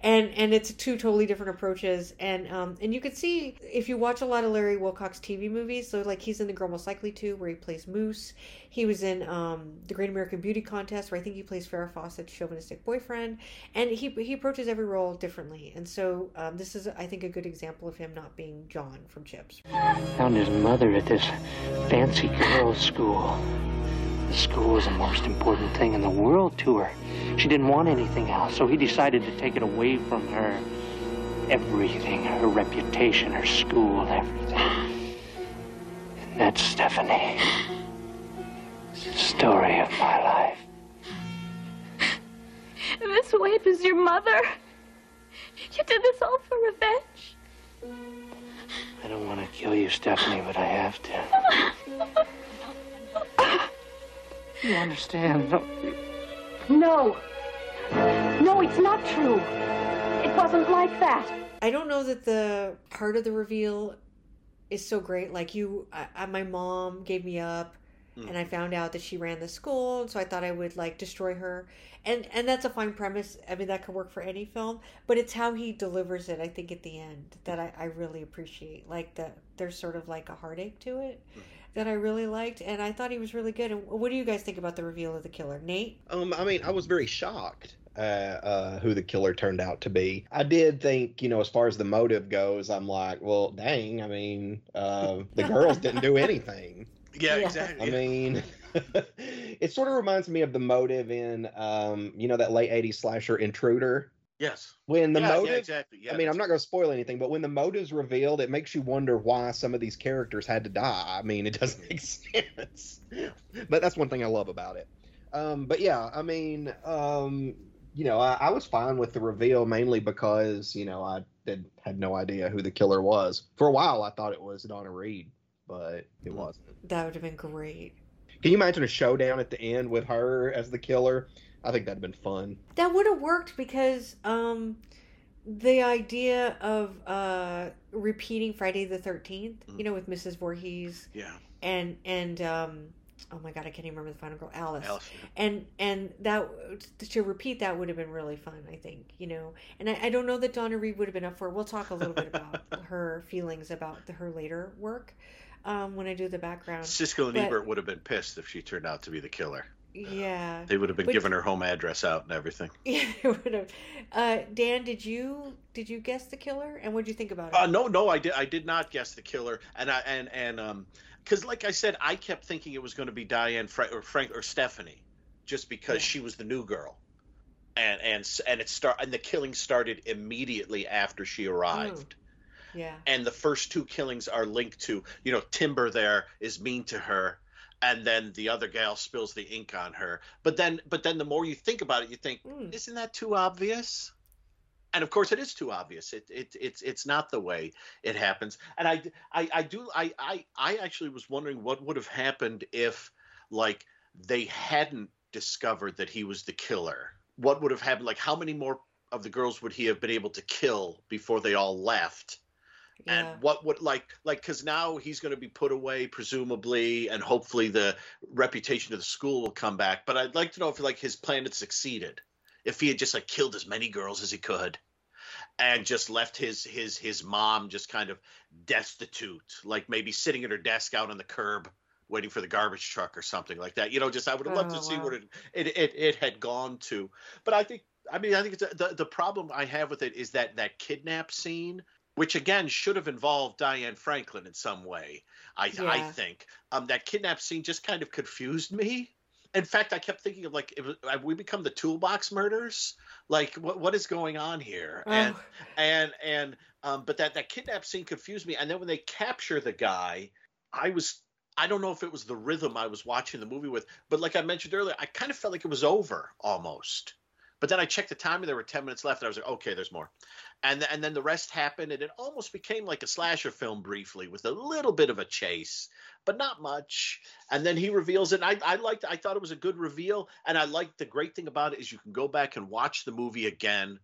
And and it's two totally different approaches. And um and you could see if you watch a lot of Larry Wilcox T V movies, so like he's in The Girl Most Likely To, where he plays Moose. He was in um The Great American Beauty Contest, where I think he plays Farrah Fawcett's chauvinistic boyfriend. And he he approaches every role differently. And so um this is, I think, a good example of him not being John from Chips. Found his mother at this fancy girls' school. The school was the most important thing in the world to her. She didn't want anything else, so he decided to take it away from her. Everything, her reputation, her school, everything. And that's Stephanie. It's the story of my life. Miss Wade was your mother. You did this all for revenge. I don't want to kill you, Stephanie, but I have to. You understand, don't you? No. No, it's not true. It wasn't like that. I don't know that the part of the reveal is so great. Like, you, I, I, my mom gave me up, mm. and I found out that she ran the school, and so I thought I would, like, destroy her. And, and that's a fine premise. I mean, that could work for any film, but it's how he delivers it, I think, at the end that I, I really appreciate. Like, the, there's sort of like a heartache to it that I really liked, and I thought he was really good. And what do you guys think about the reveal of the killer? Nate? Um, I mean, I was very shocked uh, uh, who the killer turned out to be. I did think, you know, as far as the motive goes, I'm like, well, dang, I mean, uh, the girls didn't do anything. Yeah, yeah, exactly. I mean, it sort of reminds me of the motive in, um, you know, that late eighties slasher Intruder. Yes. When the yeah, motive, yeah, exactly. yeah, I mean, I'm not going to spoil anything, but when the motive's revealed, it makes you wonder why some of these characters had to die. I mean, it doesn't make sense. But that's one thing I love about it. Um, but yeah, I mean, um, you know, I, I was fine with the reveal mainly because, you know, I did, had no idea who the killer was. For a while, I thought it was Donna Reed, but it wasn't. That would have been great. Can you imagine a showdown at the end with her as the killer? I think that'd been fun. That would have worked because um, the idea of uh, repeating Friday the thirteenth, mm. you know, with Missus Voorhees. Yeah. And, and um, oh my God, I can't even remember the final girl, Alice. Alice. Yeah. And, and that, to repeat that would have been really fun, I think, you know. And I, I don't know that Donna Reed would have been up for it. We'll talk a little bit about her feelings about the, her later work. Um, when I do the background, Siskel and but, Ebert would have been pissed if she turned out to be the killer. Yeah, uh, they would have been but, giving her home address out and everything. Yeah, they would have. Uh, Dan, did you did you guess the killer? And what did you think about it? Uh, no, no, I did. I did not guess the killer, and I and and um, because like I said, I kept thinking it was going to be Diane Fra- or Frank or Stephanie, just because yeah. she was the new girl, and and and it start and the killing started immediately after she arrived. Mm. Yeah. And the first two killings are linked to, you know, Timber there is mean to her, and then the other gal spills the ink on her. But then but then the more you think about it, you think, mm. isn't that too obvious? And of course it is too obvious. It it it's it's not the way it happens. And I I, I do I, I I actually was wondering what would have happened if like they hadn't discovered that he was the killer, what would have happened? Like, how many more of the girls would he have been able to kill before they all left? Yeah. And what would, like, like, because now he's going to be put away, presumably, and hopefully the reputation of the school will come back. But I'd like to know if, like, his plan had succeeded, if he had just, like, killed as many girls as he could and just left his his his mom just kind of destitute, like maybe sitting at her desk out on the curb waiting for the garbage truck or something like that. You know, just I would have loved oh, to see wow. what it, it it it had gone to. But I think, I mean, I think it's a, the, the problem I have with it is that that kidnap scene, which, again, should have involved Diane Franklin in some way, I, yeah. I think. Um, that kidnap scene just kind of confused me. In fact, I kept thinking of, like, it was, have we become the Toolbox Murders? Like, what what is going on here? Oh. And and and um, but that that kidnap scene confused me. And then when they capture the guy, I was I don't know if it was the rhythm I was watching the movie with, but like I mentioned earlier, I kind of felt like it was over almost. But then I checked the time and there were ten minutes left, and I was like, okay, there's more. And, th- and then the rest happened, and it almost became like a slasher film briefly with a little bit of a chase, but not much. And then he reveals it. And I, I liked I thought it was a good reveal. And I liked the great thing about it is you can go back and watch the movie again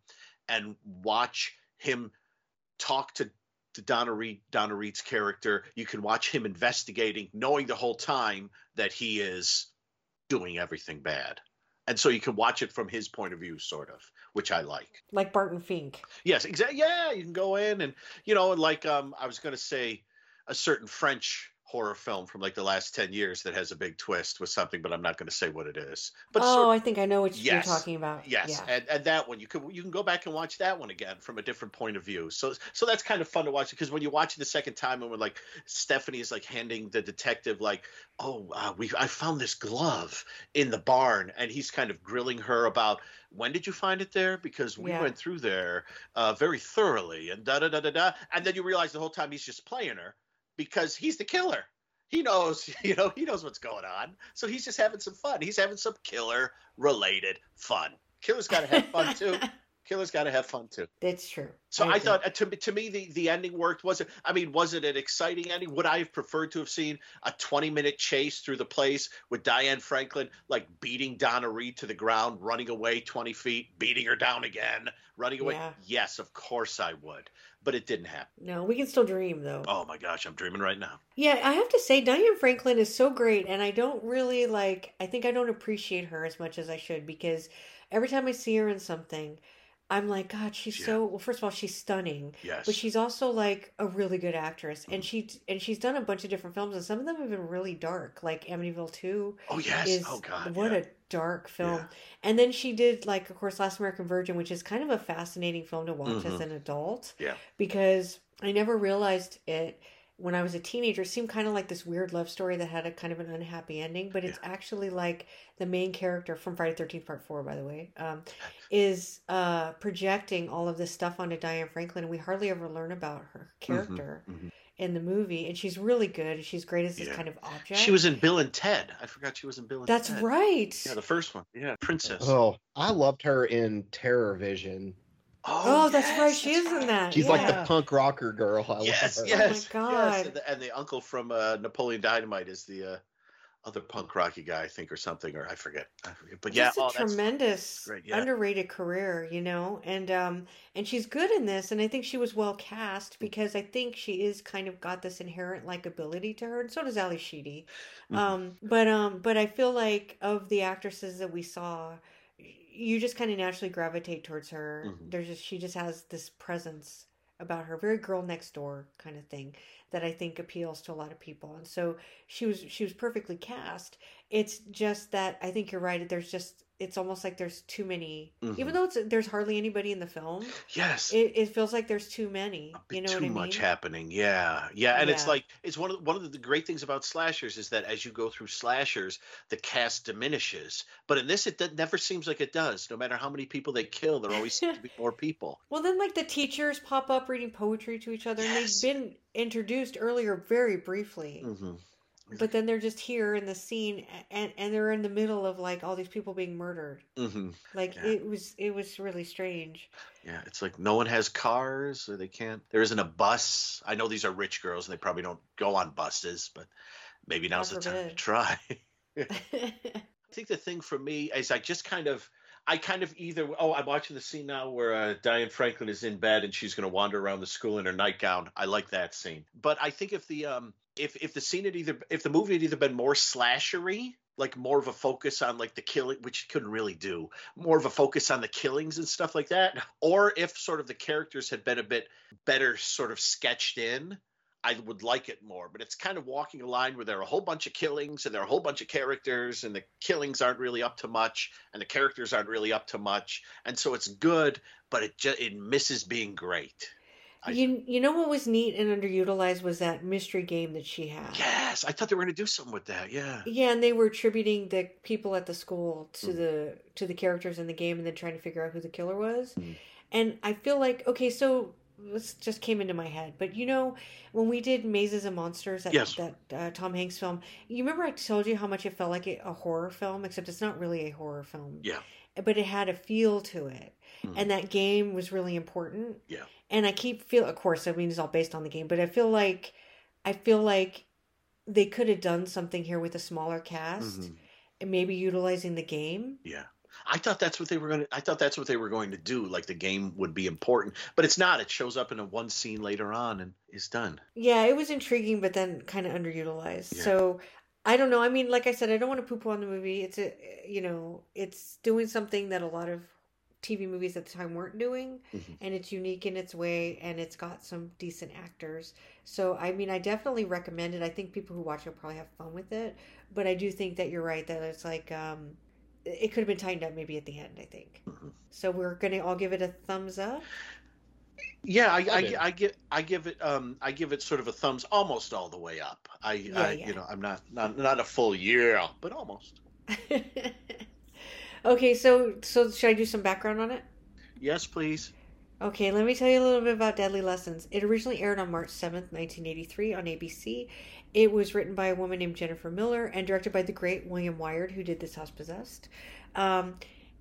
and watch him talk to to Donna Reed, Donna Reed's character. You can watch him investigating, knowing the whole time that he is doing everything bad. And so you can watch it from his point of view, sort of, which I like. Like Barton Fink. Yes, exactly. Yeah, you can go in and, you know, like um, I was going to say a certain French horror film from like the last ten years that has a big twist with something, but I'm not going to say what it is. But oh, sort of, I think I know what yes, you're talking about. Yes, yeah. and, and that one. You can, you can go back and watch that one again from a different point of view. So so that's kind of fun to watch, because when you watch it the second time and when like Stephanie is like handing the detective like, oh, uh, we I found this glove in the barn, and he's kind of grilling her about, when did you find it there? Because we yeah. went through there uh, very thoroughly and da-da-da-da-da. And then you realize the whole time he's just playing her. Because he's the killer. He knows, you know, he knows what's going on. So he's just having some fun. He's having some killer-related fun. Killer's got to have fun, too. Killer's got to have fun, too. It's true. So I, I thought, to, to me, the, the ending worked. Was it? I mean, was it an exciting ending? Would I have preferred to have seen a twenty-minute chase through the place with Diane Franklin, like, beating Donna Reed to the ground, running away twenty feet, beating her down again, running away? Yeah. Yes, of course I would. But it didn't happen. No, we can still dream, though. Oh, my gosh. I'm dreaming right now. Yeah, I have to say, Diane Franklin is so great, and I don't really, like, I think I don't appreciate her as much as I should, because every time I see her in something, I'm like, God, she's yeah. so, well, first of all, she's stunning. Yes. But she's also, like, a really good actress. Mm-hmm. And she and she's done a bunch of different films, and some of them have been really dark, like Amityville two. Oh, yes. Is, oh, God. What yeah. a dark film. Yeah. And then she did, like, of course, Last American Virgin, which is kind of a fascinating film to watch mm-hmm. as an adult. Yeah. Because I never realized it when I was a teenager. It seemed kind of like this weird love story that had a kind of an unhappy ending, but it's yeah. actually like the main character from Friday the thirteenth Part four, by the way, um, is uh, projecting all of this stuff onto Diane Franklin, and we hardly ever learn about her character. Mm-hmm, mm-hmm. in the movie, and she's really good. She's great as this yeah. kind of object. She was in Bill and Ted. I forgot she was in Bill and That's Ted. That's right. Yeah, the first one. Yeah, Princess. Oh, I loved her in Terror Vision. Oh, oh yes, that's right. She that's is right. in that. She's yeah. like the punk rocker girl. I yes, love her. Yes, oh my God. Yes. And the, and the uncle from uh, Napoleon Dynamite is the uh, other punk rocky guy, I think, or something, or I forget. I forget. But yeah, oh, a tremendous, that's yeah. underrated career, you know, and um, and she's good in this, and I think she was well cast because I think she is kind of got this inherent likability to her, and so does Ally Sheedy. Mm-hmm. Um, but um, but I feel like of the actresses that we saw, you just kind of naturally gravitate towards her. Mm-hmm. There's just, she just has this presence about her, very girl next door kind of thing that I think appeals to a lot of people. And so she was, she was perfectly cast. It's just that I think you're right. There's just, it's almost like there's too many, mm-hmm. even though it's, there's hardly anybody in the film. Yes. It, it feels like there's too many, you know what I mean? Too much happening. Yeah. Yeah. And yeah. it's like, it's one of the, one of the great things about slashers is that as you go through slashers, the cast diminishes, but in this, it d- never seems like it does. No matter how many people they kill, there always seems to be more people. Well, then like the teachers pop up reading poetry to each other, yes. and they've been introduced earlier very briefly. Mm-hmm. But then they're just here in the scene, and, and they're in the middle of like all these people being murdered. Mm-hmm. Like yeah. it was, it was really strange. Yeah, it's like no one has cars, or they can't. There isn't a bus. I know these are rich girls, and they probably don't go on buses, but maybe now's the time to try. I think the thing for me is I just kind of, I kind of either, oh, I'm watching the scene now where uh, Diane Franklin is in bed and she's going to wander around the school in her nightgown. I like that scene. But I think if the um, if if the scene had either, if the movie had either been more slashery, like more of a focus on like the killing, which it couldn't really do, more of a focus on the killings and stuff like that, or if sort of the characters had been a bit better sort of sketched in, I would like it more. But it's kind of walking a line where there are a whole bunch of killings and there are a whole bunch of characters, and the killings aren't really up to much and the characters aren't really up to much. And so it's good, but it just, it misses being great. I, you, you know what was neat and underutilized was that mystery game that she had. Yes, I thought they were going to do something with that, yeah. Yeah, and they were attributing the people at the school to mm. the to the characters in the game and then trying to figure out who the killer was. Mm. And I feel like, okay, so... this just came into my head, but you know, when we did Mazes and Monsters, that, yes. that uh, Tom Hanks film, you remember I told you how much it felt like a horror film, except it's not really a horror film. Yeah. But it had a feel to it. Mm-hmm. And that game was really important. Yeah. And I keep feel, of course, I mean, it's all based on the game, but I feel like, I feel like they could have done something here with a smaller cast mm-hmm. and maybe utilizing the game. Yeah. I thought that's what they were going to, I thought that's what they were going to do. Like the game would be important, but it's not, it shows up in a one scene later on and is done. Yeah. It was intriguing, but then kind of underutilized. Yeah. So I don't know. I mean, like I said, I don't want to poo-poo on the movie. It's a, you know, it's doing something that a lot of T V movies at the time weren't doing mm-hmm. and it's unique in its way and it's got some decent actors. So, I mean, I definitely recommend it. I think people who watch it probably have fun with it, but I do think that you're right that it's like, um, it could have been tightened up maybe at the end, I think. Mm-hmm. So we're going to all give it a thumbs up. Yeah, I, I, I give I give it um I give it sort of a thumbs almost all the way up. I, yeah, I yeah. you know I'm not not not a full year, but almost. Okay, so so should I do some background on it? Yes, please. Okay, let me tell you a little bit about Deadly Lessons. It originally aired on March seventh, nineteen eighty-three on A B C. It was written by a woman named Jennifer Miller and directed by the great William Wiard, who did This House Possessed. Um,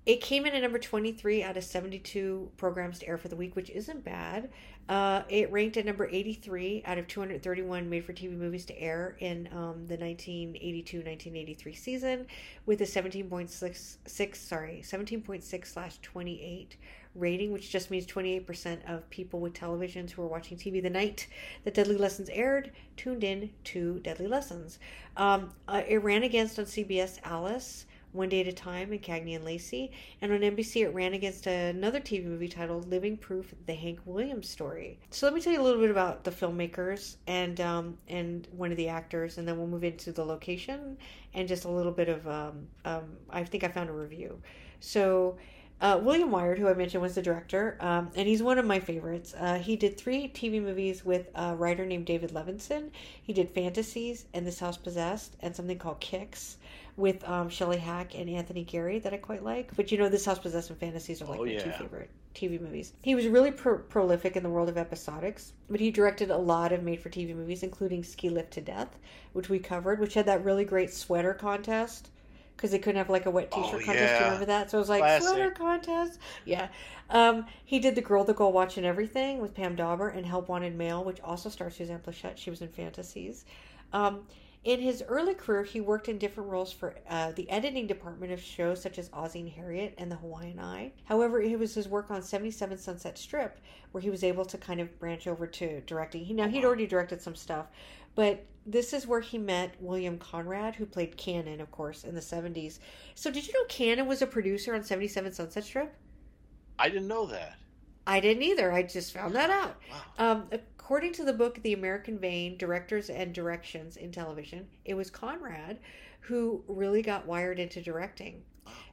it came in at number twenty-three out of seventy-two programs to air for the week, which isn't bad. Uh, it ranked at number eighty-three out of two hundred thirty-one made-for-T V movies to air in um, the nineteen eighty-two nineteen eighty-three season with a seventeen point six, six, sorry, seventeen point six slash twenty-eight rating, which just means twenty-eight percent of people with televisions who were watching T V the night that Deadly Lessons aired tuned in to Deadly Lessons. Um, uh, it ran against on C B S Alice, One Day at a Time, and Cagney and Lacey, and on N B C it ran against another T V movie titled Living Proof, The Hank Williams Story. So let me tell you a little bit about the filmmakers and um, and one of the actors, and then we'll move into the location and just a little bit of, um, um, I think I found a review. So... Uh, William Wiard, who I mentioned, was the director, um, and he's one of my favorites. Uh, he did three T V movies with a writer named David Levinson. He did Fantasies and This House Possessed and something called Kicks with um, Shelley Hack and Anthony Gehry that I quite like. But you know, This House Possessed and Fantasies are like oh, my yeah. two favorite T V movies. He was really pro- prolific in the world of episodics, but he directed a lot of made-for-T V movies, including Ski Lift to Death, which we covered, which had that really great sweater contest. Because they couldn't have like a wet t-shirt oh, contest. Yeah. Do you remember that? So it was like, classic. Sweater contest. Yeah. Um, he did The Girl, the Goal, Watch, and Everything with Pam Dauber and Help Wanted Male, which also stars Suzanne Pleshette. She was in Fantasies. Um, in his early career, he worked in different roles for uh, the editing department of shows such as Ozzie and Harriet and The Hawaiian Eye. However, it was his work on seventy-seven Sunset Strip where he was able to kind of branch over to directing. He, now, he'd already directed some stuff, but... this is where he met William Conrad, who played Cannon, of course, in the seventies. So did you know Cannon was a producer on seventy-seven Sunset Strip? I didn't know that. I didn't either. I just found that out. Wow. Um, according to the book, The American Vein, Directors and Directions in Television, it was Conrad who really got Wired into directing.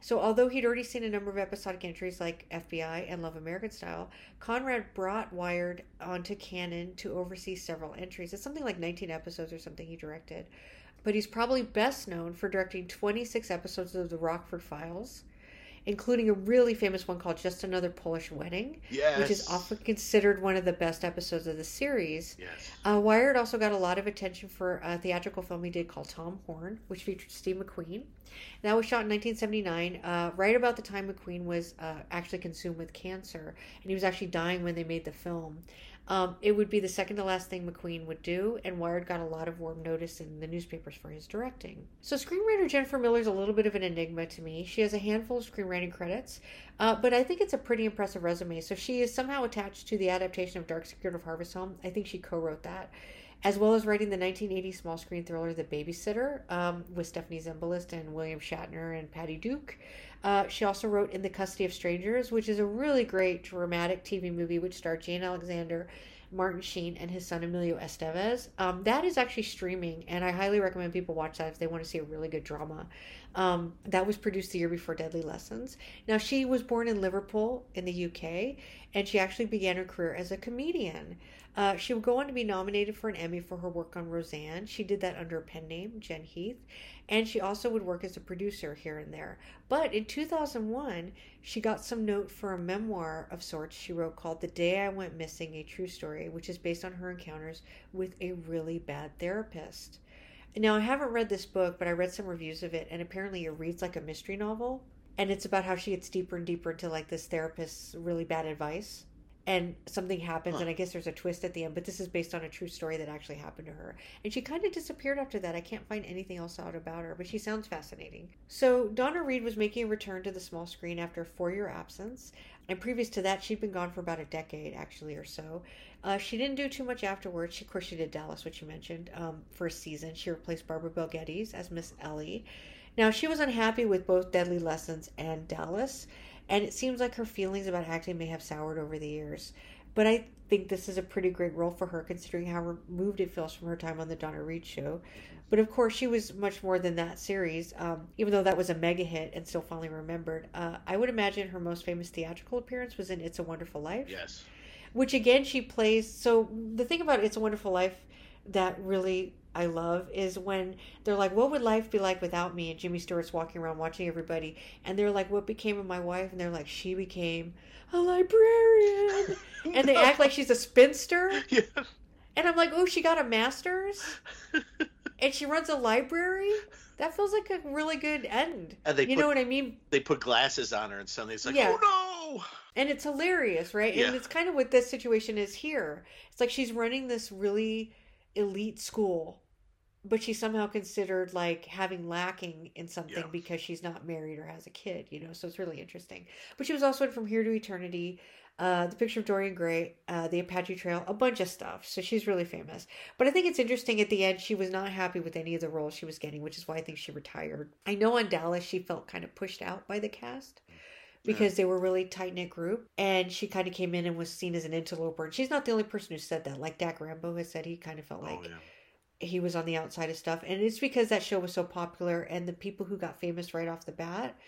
So although he'd already seen a number of episodic entries like F B I and Love American Style, Conrad brought Wired onto Cannon to oversee several entries. It's something like nineteen episodes or something he directed. But he's probably best known for directing twenty-six episodes of The Rockford Files, including a really famous one called Just Another Polish Wedding, yes. which is often considered one of the best episodes of the series. Yes. Uh, Wired also got a lot of attention for a theatrical film he did called Tom Horn, which featured Steve McQueen. That was shot in nineteen seventy-nine, uh, right about the time McQueen was uh, actually consumed with cancer, and he was actually dying when they made the film. Um, it would be the second to last thing McQueen would do, and Wiard got a lot of warm notice in the newspapers for his directing. So screenwriter Jennifer Miller is a little bit of an enigma to me. She has a handful of screenwriting credits, uh, but I think it's a pretty impressive resume. So she is somehow attached to the adaptation of Dark Secret of Harvest Home. I think she co-wrote that, as well as writing the nineteen eighty small screen thriller The Babysitter um, with Stephanie Zimbalist and William Shatner and Patty Duke. Uh, she also wrote In the Custody of Strangers, which is a really great dramatic T V movie which starred Jane Alexander, Martin Sheen, and his son Emilio Estevez. Um, that is actually streaming, and I highly recommend people watch that if they want to see a really good drama. Um, that was produced the year before Deadly Lessons. Now, she was born in Liverpool in the U K, and she actually began her career as a comedian. Uh, she would go on to be nominated for an Emmy for her work on Roseanne. She did that under a pen name, Jen Heath. And she also would work as a producer here and there. But in two thousand one, she got some note for a memoir of sorts she wrote called The Day I Went Missing, A True Story, which is based on her encounters with a really bad therapist. Now, I haven't read this book, but I read some reviews of it, and apparently it reads like a mystery novel. And it's about how she gets deeper and deeper into like this therapist's really bad advice. And something happens, huh. and I guess there's a twist at the end, but this is based on a true story that actually happened to her. And she kind of disappeared after that. I can't find anything else out about her, but she sounds fascinating. So Donna Reed was making a return to the small screen after a four-year absence. And previous to that, she'd been gone for about a decade, actually, or so. Uh, she didn't do too much afterwards. She, of course, she did Dallas, which you mentioned, um, for a season. She replaced Barbara Bel Geddes as Miss Ellie. Now, she was unhappy with both Deadly Lessons and Dallas, and it seems like her feelings about acting may have soured over the years. But I think this is a pretty great role for her, considering how removed it feels from her time on The Donna Reed Show. But of course, she was much more than that series, um, even though that was a mega hit and still fondly remembered. Uh, I would imagine her most famous theatrical appearance was in It's a Wonderful Life. Yes. Which again, she plays... So the thing about It's a Wonderful Life that really... I love is when they're like, what would life be like without me? And Jimmy Stewart's walking around watching everybody, and they're like, what became of my wife? And they're like, she became a librarian. No. And they act like she's a spinster. Yeah. And I'm like, oh, she got a master's and she runs a library. That feels like a really good end. And they you put, know what I mean? They put glasses on her and suddenly it's like, yeah. Oh no. And it's hilarious, right? Yeah. And it's kind of what this situation is here. It's like she's running this really elite school, but she's somehow considered like having lacking in something yeah. because she's not married or has a kid, you know, so it's really interesting. But she was also in From Here to Eternity, uh, The Picture of Dorian Gray, uh, The Apache Trail, a bunch of stuff. So she's really famous. But I think it's interesting at the end, she was not happy with any of the roles she was getting, which is why I think she retired. I know on Dallas, she felt kind of pushed out by the cast because yeah. they were a really tight-knit group, and she kind of came in and was seen as an interloper. And she's not the only person who said that. Like Dak Rambo has said, he kind of felt oh, like yeah. he was on the outside of stuff. And it's because that show was so popular, and the people who got famous right off the bat,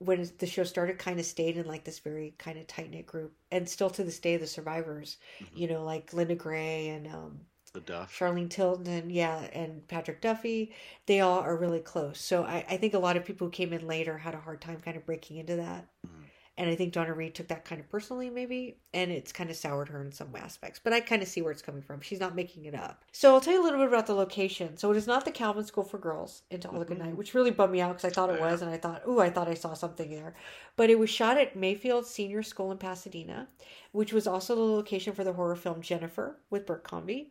when the show started, kind of stayed in like this very kind of tight-knit group. And still to this day, the survivors, mm-hmm. you know, like Linda Gray and... Um, The Duff. Charlene Tilton, yeah, and Patrick Duffy, they all are really close. So I, I think a lot of people who came in later had a hard time kind of breaking into that. Mm-hmm. And I think Donna Reed took that kind of personally, maybe, and it's kind of soured her in some aspects. But I kind of see where it's coming from. She's not making it up. So I'll tell you a little bit about the location. So it is not the Calvin School for Girls in Tualaga mm-hmm. Night, which really bummed me out because I thought it was, and I thought, ooh, I thought I saw something there. But it was shot at Mayfield Senior School in Pasadena, which was also the location for the horror film Jennifer with Burt Comby.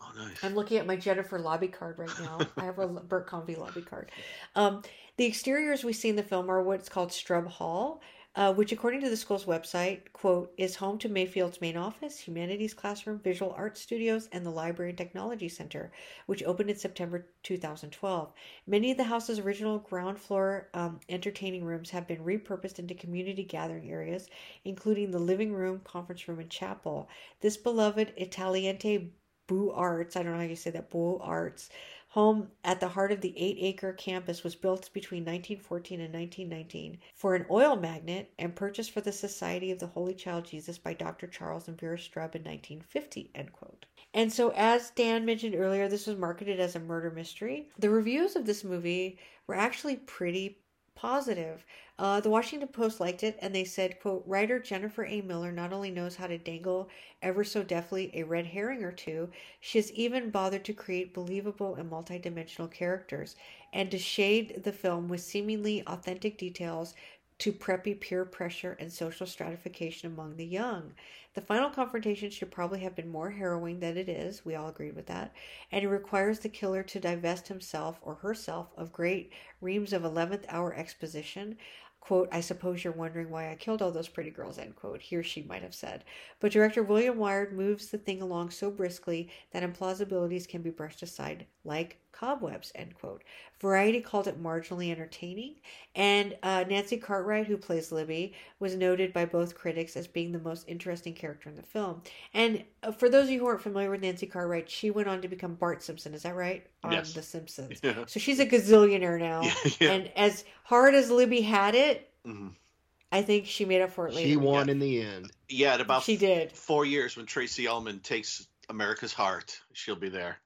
Oh, nice. I'm looking at my Jennifer lobby card right now. I have a Burt Comby lobby card. Um, the exteriors we see in the film are what's called Strub Hall, uh, which according to the school's website, quote, is home to Mayfield's main office, humanities classroom, visual arts studios, and the library and technology center, which opened in September two thousand twelve. Many of the house's original ground floor um, entertaining rooms have been repurposed into community gathering areas, including the living room, conference room, and chapel. This beloved Italiente Beaux Arts, I don't know how you say that, Beaux Arts, home at the heart of the eight-acre campus was built between nineteen fourteen and nineteen nineteen for an oil magnate and purchased for the Society of the Holy Child Jesus by Doctor Charles and Vera Strub in nineteen fifty, end quote. And so as Dan mentioned earlier, this was marketed as a murder mystery. The reviews of this movie were actually pretty positive. Uh, the Washington Post liked it, and they said, quote, writer Jennifer A. Miller not only knows how to dangle ever so deftly a red herring or two, she has even bothered to create believable and multidimensional characters, and to shade the film with seemingly authentic details to preppy peer pressure and social stratification among the young. The final confrontation should probably have been more harrowing than it is, we all agreed with that, and it requires the killer to divest himself or herself of great reams of eleventh hour exposition. Quote, I suppose you're wondering why I killed all those pretty girls, end quote, he or she might have said. But director William Wiard moves the thing along so briskly that implausibilities can be brushed aside like cobwebs, end quote. Variety called it marginally entertaining, and uh, Nancy Cartwright, who plays Libby, was noted by both critics as being the most interesting character in the film. And uh, for those of you who aren't familiar with Nancy Cartwright, she went on to become Bart Simpson, is that right? On yes. The Simpsons. Yeah. So she's a gazillionaire now, yeah, yeah. And as hard as Libby had it, mm-hmm. I think she made up for it later. She won yeah. in the end. Yeah, at about she did. four years when Tracy Ullman takes America's Heart, she'll be there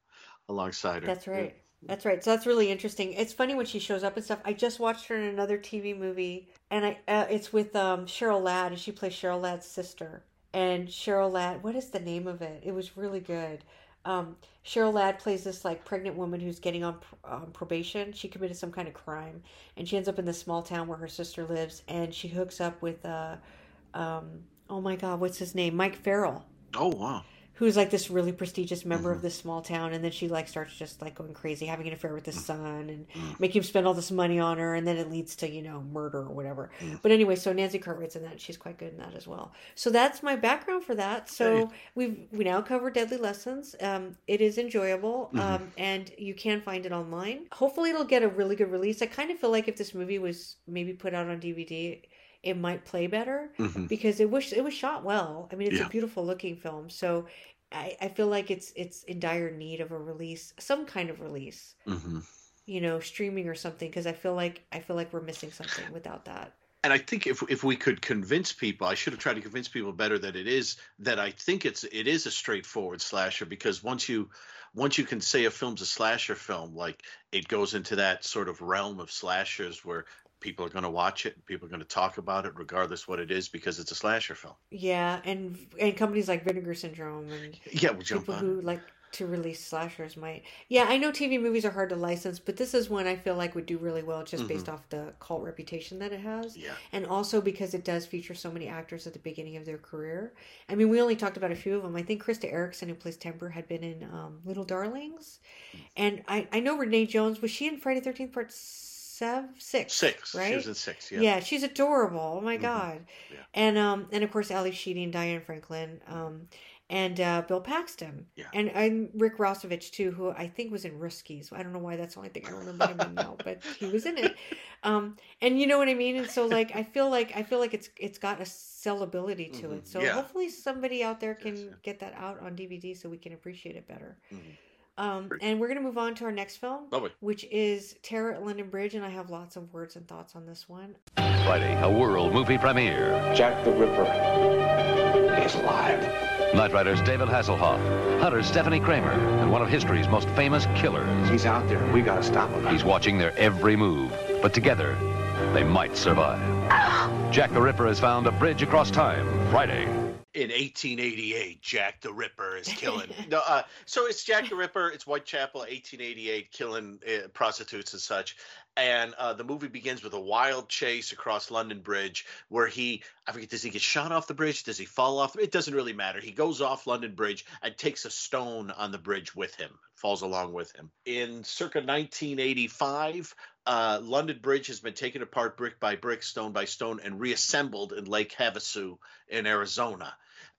alongside her. That's right. Yeah. That's right. So that's really interesting. It's funny when she shows up and stuff. I just watched her in another T V movie, and I uh, it's with um, Cheryl Ladd, and she plays Cheryl Ladd's sister. And Cheryl Ladd, what is the name of it? It was really good. Um, Cheryl Ladd plays this like pregnant woman who's getting on um, probation. She committed some kind of crime, and she ends up in this small town where her sister lives, and she hooks up with uh, um, oh my god, what's his name? Mike Farrell. Oh wow. Who's like this really prestigious member mm-hmm. of this small town, and then she like starts just like going crazy, having an affair with his son, and mm. making him spend all this money on her, and then it leads to, you know, murder or whatever. Mm. But anyway, so Nancy Cartwright's in that, and she's quite good in that as well. So that's my background for that. So we've we now covered Deadly Lessons. Um, it is enjoyable, mm-hmm. um, and you can find it online. Hopefully, it'll get a really good release. I kind of feel like if this movie was maybe put out on D V D, it might play better mm-hmm. because it was it was shot well. I mean, it's yeah. a beautiful looking film. So I, I feel like it's it's in dire need of a release, some kind of release, mm-hmm. you know, streaming or something. Because I feel like I feel like we're missing something without that. And I think if if we could convince people, I should have tried to convince people better that it is that I think it's it is a straightforward slasher, because once you once you can say a film's a slasher film, like it goes into that sort of realm of slashers where people are going to watch it. People are going to talk about it, regardless what it is, because it's a slasher film. Yeah, and and companies like Vinegar Syndrome and yeah, we'll jump people on. Who like to release slashers might. Yeah, I know T V movies are hard to license, but this is one I feel like would do really well, just mm-hmm. based off the cult reputation that it has. Yeah, and also because it does feature so many actors at the beginning of their career. I mean, we only talked about a few of them. I think Krista Erickson, who plays Temper, had been in um, Little Darlings, and I I know Renee Jones, was she in Friday the thirteenth Part Seven, six, six, right? She was in six, yeah. Yeah, she's adorable. Oh my mm-hmm. god! Yeah. And um, and of course, Ally Sheedy and Diane Franklin, um, and uh, Bill Paxton, yeah, and and Rick Rossovich too, who I think was in Ruskies. I don't know why that's the only thing I remember him in now, but he was in it. Um, and you know what I mean. And so, like, I feel like I feel like it's it's got a sellability to mm-hmm. it. So yeah. hopefully, somebody out there can yes, yeah. get that out on D V D so we can appreciate it better. Mm-hmm. Um, and we're going to move on to our next film, Lovely. which is Terror at London Bridge, and I have lots of words and thoughts on this one. Friday, a world movie premiere. Jack the Ripper is alive. Night Rider's David Hasselhoff, Hunter's Stephanie Kramer, and one of history's most famous killers. He's out there. We got to stop him. He's watching their every move, but together, they might survive. Jack the Ripper has found a bridge across time. Friday. In eighteen eighty-eight, Jack the Ripper is killing. no, uh, so it's Jack the Ripper, it's Whitechapel, eighteen eighty-eight, killing uh, prostitutes and such. And uh, the movie begins with a wild chase across London Bridge where he, I forget, does he get shot off the bridge? Does he fall off? It doesn't really matter. He goes off London Bridge and takes a stone on the bridge with him, falls along with him. In circa nineteen eighty-five, uh, London Bridge has been taken apart brick by brick, stone by stone, and reassembled in Lake Havasu in Arizona.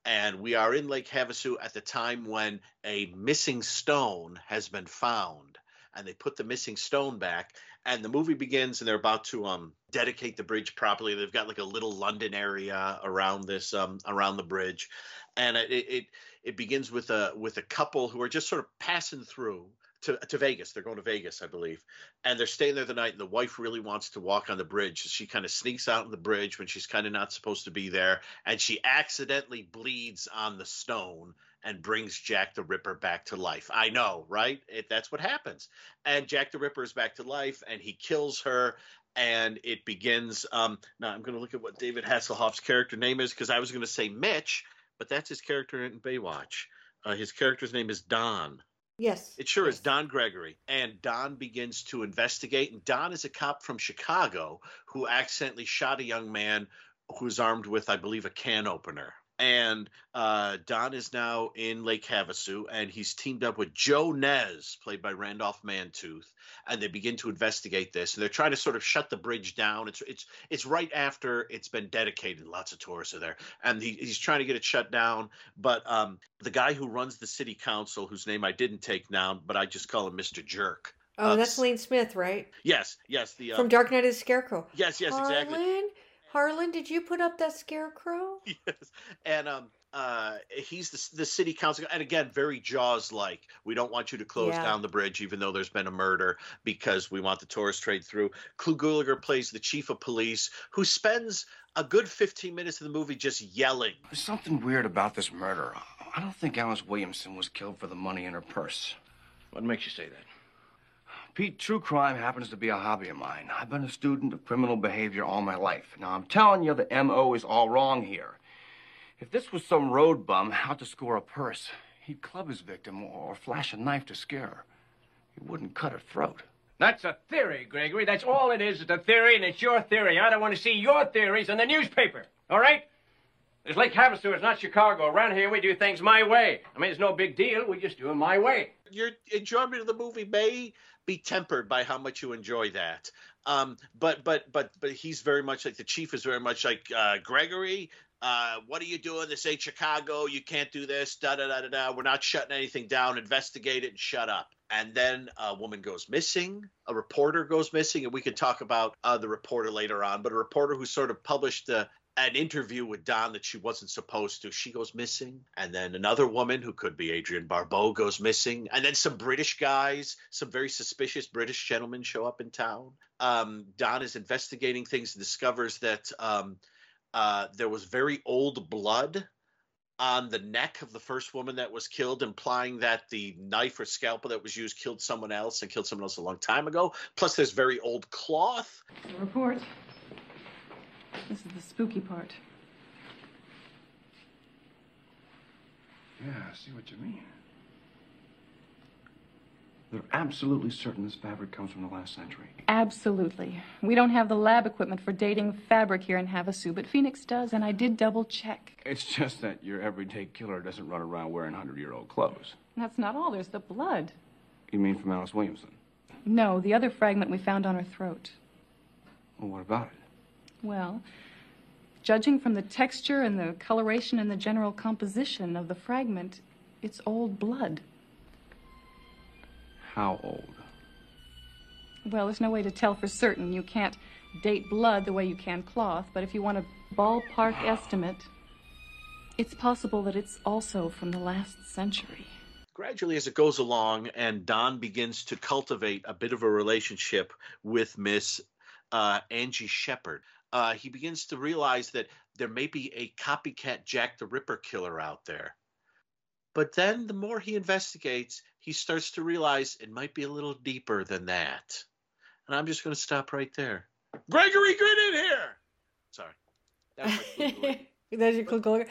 And we are in Lake Havasu at the time when a missing stone has been found. And they put the missing stone back, and the movie begins, and they're about to um, dedicate the bridge properly. They've got like a little London area around this, um, around the bridge, and it it it begins with a with a couple who are just sort of passing through to to Vegas. They're going to Vegas, I believe, and they're staying there the night. And the wife really wants to walk on the bridge. She kind of sneaks out on the bridge when she's kind of not supposed to be there, and she accidentally bleeds on the stone and brings Jack the Ripper back to life. I know, right? It, that's what happens. And Jack the Ripper is back to life, and he kills her, and it begins. Um, now, I'm going to look at what David Hasselhoff's character name is, because I was going to say Mitch, but that's his character in Baywatch. Uh, his character's name is Don. Yes. It sure yes. is Don Gregory. And Don begins to investigate. And Don is a cop from Chicago who accidentally shot a young man who's armed with, I believe, a can opener. And uh, Don is now in Lake Havasu, and he's teamed up with Joe Nez, played by Randolph Mantooth, and they begin to investigate this. And they're trying to sort of shut the bridge down. It's it's it's right after it's been dedicated. Lots of tourists are there, and he, he's trying to get it shut down. But um, the guy who runs the city council, whose name I didn't take down, but I just call him Mister Jerk. Oh, uh, that's Lane Smith, right? Yes, yes. The uh, from Dark Knight of the Scarecrow. Yes, yes, Harlan? Exactly. Harlan, did you put up that scarecrow? Yes. And um, uh, he's the, the city council. And again, very Jaws-like. We don't want you to close yeah. down the bridge, even though there's been a murder, because we want the tourist trade through. Clu Gulager plays the chief of police, who spends a good fifteen minutes of the movie just yelling. There's something weird about this murder. I don't think Alice Williamson was killed for the money in her purse. What makes you say that? Pete, true crime happens to be a hobby of mine. I've been a student of criminal behavior all my life. Now, I'm telling you, the M O is all wrong here. If this was some road bum out to score a purse, he'd club his victim or flash a knife to scare her. He wouldn't cut her throat. That's a theory, Gregory. That's all it is. It's a theory, and it's your theory. I don't want to see your theories in the newspaper, all right? There's Lake Havasu. It's not Chicago. Around here, we do things my way. I mean, it's no big deal. We just do it my way. Your enjoyment of the movie may be tempered by how much you enjoy that. Um, but but but but he's very much like, the chief is very much like, uh, Gregory, uh, what are you doing? This ain't Chicago. You can't do this. Da da da da da. We're not shutting anything down. Investigate it and shut up. And then a woman goes missing. A reporter goes missing. And we could talk about uh, the reporter later on. But a reporter who sort of published the an interview with Don that she wasn't supposed to. She goes missing. And then another woman who could be Adrienne Barbeau goes missing. And then some British guys, some very suspicious British gentlemen show up in town. Um, Don is investigating things and discovers that um, uh, there was very old blood on the neck of the first woman that was killed, implying that the knife or scalpel that was used killed someone else and killed someone else a long time ago. Plus there's very old cloth. The report. This is the spooky part. Yeah, I see what you mean. They're absolutely certain this fabric comes from the last century. Absolutely. We don't have the lab equipment for dating fabric here in Havasu, but Phoenix does, and I did double-check. It's just that your everyday killer doesn't run around wearing hundred-year-old clothes. That's not all. There's the blood. You mean from Alice Williamson? No, the other fragment we found on her throat. Well, what about it? Well, judging from the texture and the coloration and the general composition of the fragment, it's old blood. How old? Well, there's no way to tell for certain. You can't date blood the way you can cloth, but if you want a ballpark wow. estimate, it's possible that it's also from the last century. Gradually, as it goes along, and Don begins to cultivate a bit of a relationship with Miss uh, Angie Shepard. Uh, he begins to realize that there may be a copycat Jack the Ripper killer out there. But then the more he investigates, he starts to realize it might be a little deeper than that. And I'm just going to stop right there. Gregory, get in here! Sorry. That's my Clu Gulager. That's your Clu Gulager.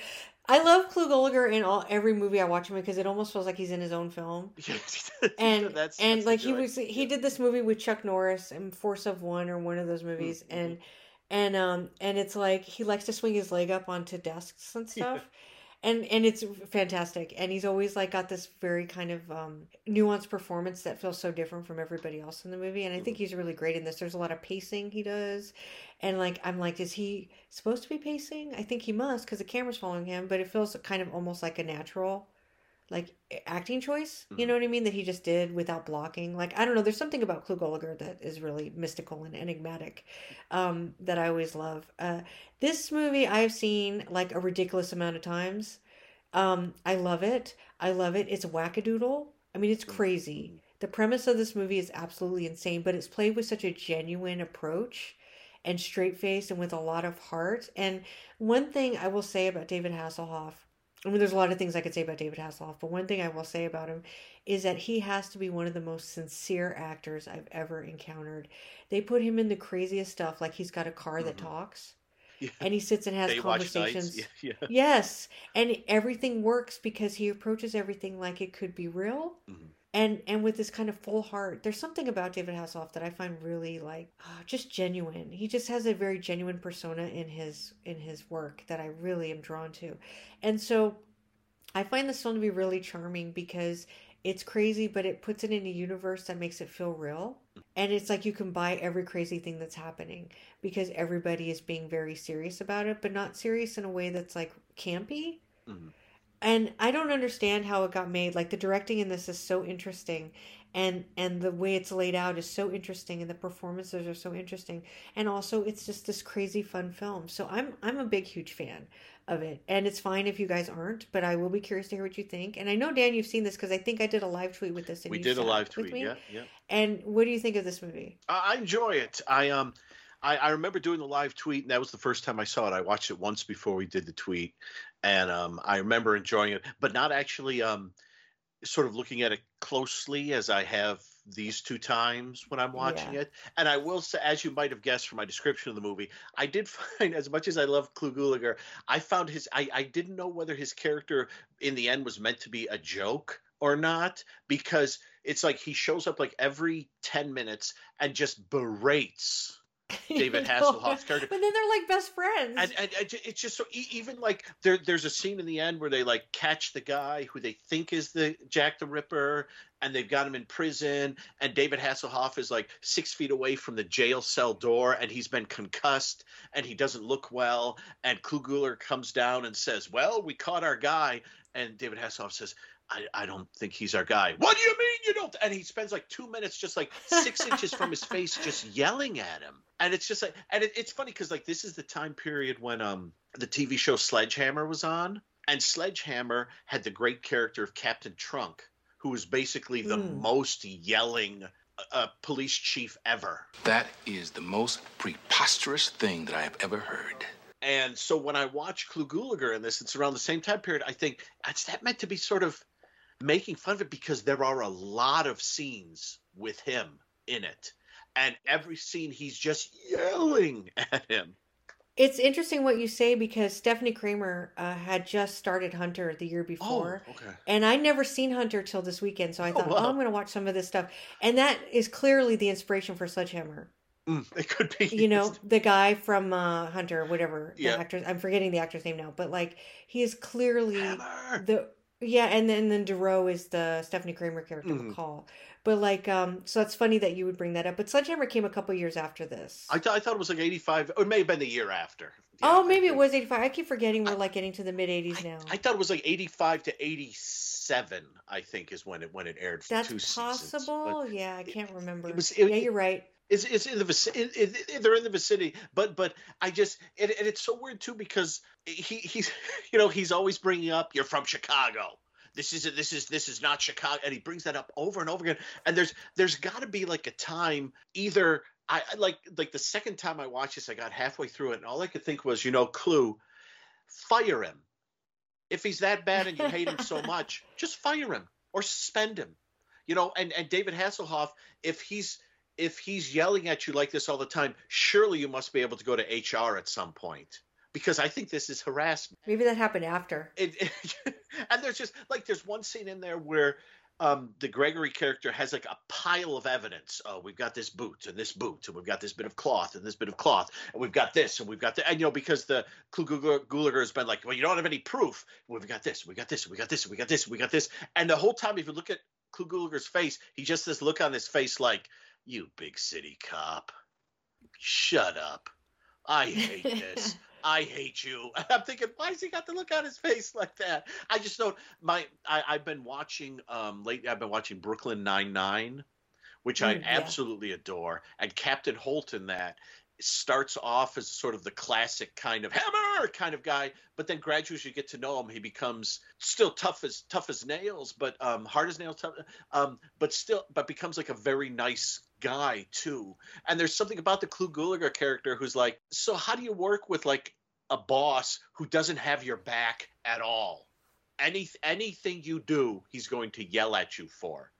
I love Clu Gulager in all every movie I watch him because it almost feels like he's in his own film. and that's, and that's like he was, he did this movie with Chuck Norris in Force of One or one of those movies, mm-hmm. and And um and it's like he likes to swing his leg up onto desks and stuff, yeah. and and it's fantastic. And he's always like got this very kind of um, nuanced performance that feels so different from everybody else in the movie. And I think he's really great in this. There's a lot of pacing he does, and like I'm like, is he supposed to be pacing? I think he must because the camera's following him. But it feels kind of almost like a natural, like acting choice. Mm-hmm. You know what I mean? That he just did without blocking. Like, I don't know. There's something about Clu Gulager that is really mystical and enigmatic um, that I always love. Uh, this movie I've seen like a ridiculous amount of times. Um, I love it. I love it. It's wackadoodle. I mean, it's crazy. The premise of this movie is absolutely insane, but it's played with such a genuine approach and straight face and with a lot of heart. And one thing I will say about David Hasselhoff, I mean, there's a lot of things I could say about David Hasselhoff, but one thing I will say about him is that he has to be one of the most sincere actors I've ever encountered. They put him in the craziest stuff, like he's got a car that mm-hmm. talks, yeah. and he sits and has they conversations. Yeah, yeah. Yes, and everything works because he approaches everything like it could be real, mm-hmm. and and with this kind of full heart. There's something about David Hasselhoff that I find really like oh, just genuine. He just has a very genuine persona in his in his work that I really am drawn to. And so I find this film to be really charming because it's crazy, but it puts it in a universe that makes it feel real. And it's like you can buy every crazy thing that's happening because everybody is being very serious about it, but not serious in a way that's like campy. Mm-hmm. And I don't understand how it got made. Like the directing in this is so interesting, and and the way it's laid out is so interesting, and the performances are so interesting. And also it's just this crazy fun film. So I'm I'm a big huge fan of it, and it's fine if you guys aren't, but I will be curious to hear what you think. And I know, Dan, you've seen this because I think I did a live tweet with this. And we you did a live tweet, yeah, yeah. And what do you think of this movie? I enjoy it. I um, I, I remember doing the live tweet, and that was the first time I saw it. I watched it once before we did the tweet, and um, I remember enjoying it, but not actually um, sort of looking at it closely as I have these two times when I'm watching yeah. it. And I will say, as you might have guessed from my description of the movie, I did find, as much as I love Clu Gulager, I found his I, I didn't know whether his character in the end was meant to be a joke or not, because it's like he shows up like every ten minutes and just berates David Hasselhoff's character. But then they're like best friends. And, and, and it's just so, even like there, there's a scene in the end where they like catch the guy who they think is the Jack the Ripper, and they've got him in prison, and David Hasselhoff is like six feet away from the jail cell door, and he's been concussed, and he doesn't look well, and Clu Gulager comes down and says, well, we caught our guy, and David Hasselhoff says, I, I don't think he's our guy. What do you mean you don't? And he spends like two minutes just like six inches from his face just yelling at him. And it's just like – and it, it's funny because like this is the time period when um the T V show Sledgehammer was on. And Sledgehammer had the great character of Captain Trunk, who was basically the mm. most yelling uh, police chief ever. That is the most preposterous thing that I have ever heard. And so when I watch Clu Gulager in this, it's around the same time period, I think, is that meant to be sort of – making fun of it? Because there are a lot of scenes with him in it, and every scene he's just yelling at him. It's interesting what you say, because Stephanie Kramer uh, had just started Hunter the year before. Oh, okay. And I never seen Hunter till this weekend, so I thought, oh, wow. oh I'm going to watch some of this stuff. And that is clearly the inspiration for Sledgehammer. Mm, it could be. You know, the guy from uh, Hunter, whatever. The yeah. actor, I'm forgetting the actor's name now, but like he is clearly Hammer. the... Yeah, and then, and then Deroe is the Stephanie Kramer character, mm. McCall. But like, um, so that's funny that you would bring that up. But Sledgehammer came a couple years after this. I, th- I thought it was like eighty-five, or it may have been the year after. Yeah, oh, maybe it was eighty-five. I keep forgetting we're I, like getting to the mid-eighties now. I, I thought it was like eighty-five to eighty-seven, I think, is when it when it aired for that's two possible? seasons. That's possible? Yeah, I can't it, remember. It was, it, yeah, you're right. It's, it's in the vicinity. It, it, they're in the vicinity, but but I just and, and it's so weird too, because he he's you know he's always bringing up, you're from Chicago. This is this is this is not Chicago, and he brings that up over and over again. And there's there's got to be like a time either I like like the second time I watched this, I got halfway through it, and all I could think was, you know, Clu, fire him. If he's that bad and you hate him so much, just fire him or suspend him, you know. And and David Hasselhoff, if he's If he's yelling at you like this all the time, surely you must be able to go to H R at some point, because I think this is harassment. Maybe that happened after. It, it, and there's just like there's one scene in there where um, the Gregory character has like a pile of evidence. Oh, we've got this boot and this boot, and we've got this bit of cloth and this bit of cloth, and we've got this and we've got that. And, you know, because the Clu Gulager has been like, well, you don't have any proof. We've got this. We got this. We got this. We got this. We got this. And the whole time, if you look at Clu Gulager's face, he just has this look on his face like, you big city cop, shut up. I hate this. I hate you. And I'm thinking, why has he got the look on his face like that? I just don't my I, I've been watching um lately I've been watching Brooklyn Nine-Nine, which mm, I yeah. absolutely adore. And Captain Holt in that starts off as sort of the classic kind of Hammer kind of guy, but then gradually as you get to know him, he becomes still tough as tough as nails, but um hard as nails, tough, um but still but becomes like a very nice guy too. And there's something about the Clu Gulager character who's like, so how do you work with like a boss who doesn't have your back at all? Any anything you do, he's going to yell at you for.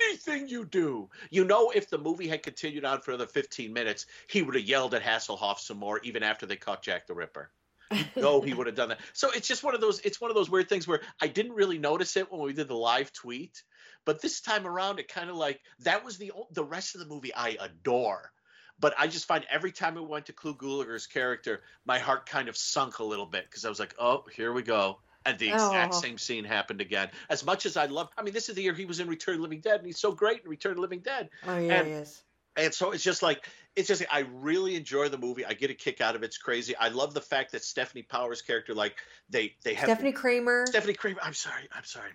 Anything you do. You know, if the movie had continued on for another fifteen minutes, he would have yelled at Hasselhoff some more, even after they caught Jack the Ripper. You know, he would have done that. So it's just one of those, it's one of those weird things where I didn't really notice it when we did the live tweet, But this time around, it kind of like, that was the the rest of the movie I adore. But I just find every time I went to Clu Gulager's character, my heart kind of sunk a little bit because I was like, oh, here we go. And the exact oh. same scene happened again. As much as I love, I mean, this is the year he was in Return of the Living Dead, and he's so great in Return of the Living Dead. Oh, yeah, and, he is. And so it's just like, it's just, I really enjoy the movie. I get a kick out of it. It's crazy. I love the fact that Stephanie Powers' character, like, they, they have. Stephanie Kramer. Stephanie Kramer. I'm sorry. I'm sorry.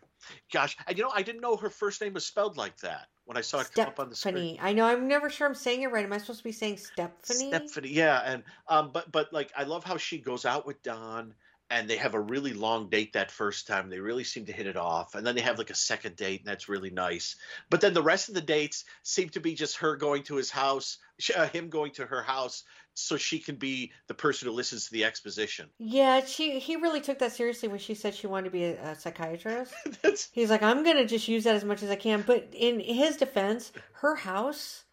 Gosh. And, you know, I didn't know her first name was spelled like that when I saw it Stephanie. Come up on the screen. I know. I'm never sure I'm saying it right. Am I supposed to be saying Stephanie? Stephanie. Yeah. And, um, but, but, like, I love how she goes out with Don. And they have a really long date that first time. They really seem to hit it off. And then they have like a second date, and that's really nice. But then the rest of the dates seem to be just her going to his house, uh, him going to her house, so she can be the person who listens to the exposition. Yeah, she he really took that seriously when she said she wanted to be a, a psychiatrist. He's like, I'm going to just use that as much as I can. But in his defense, her house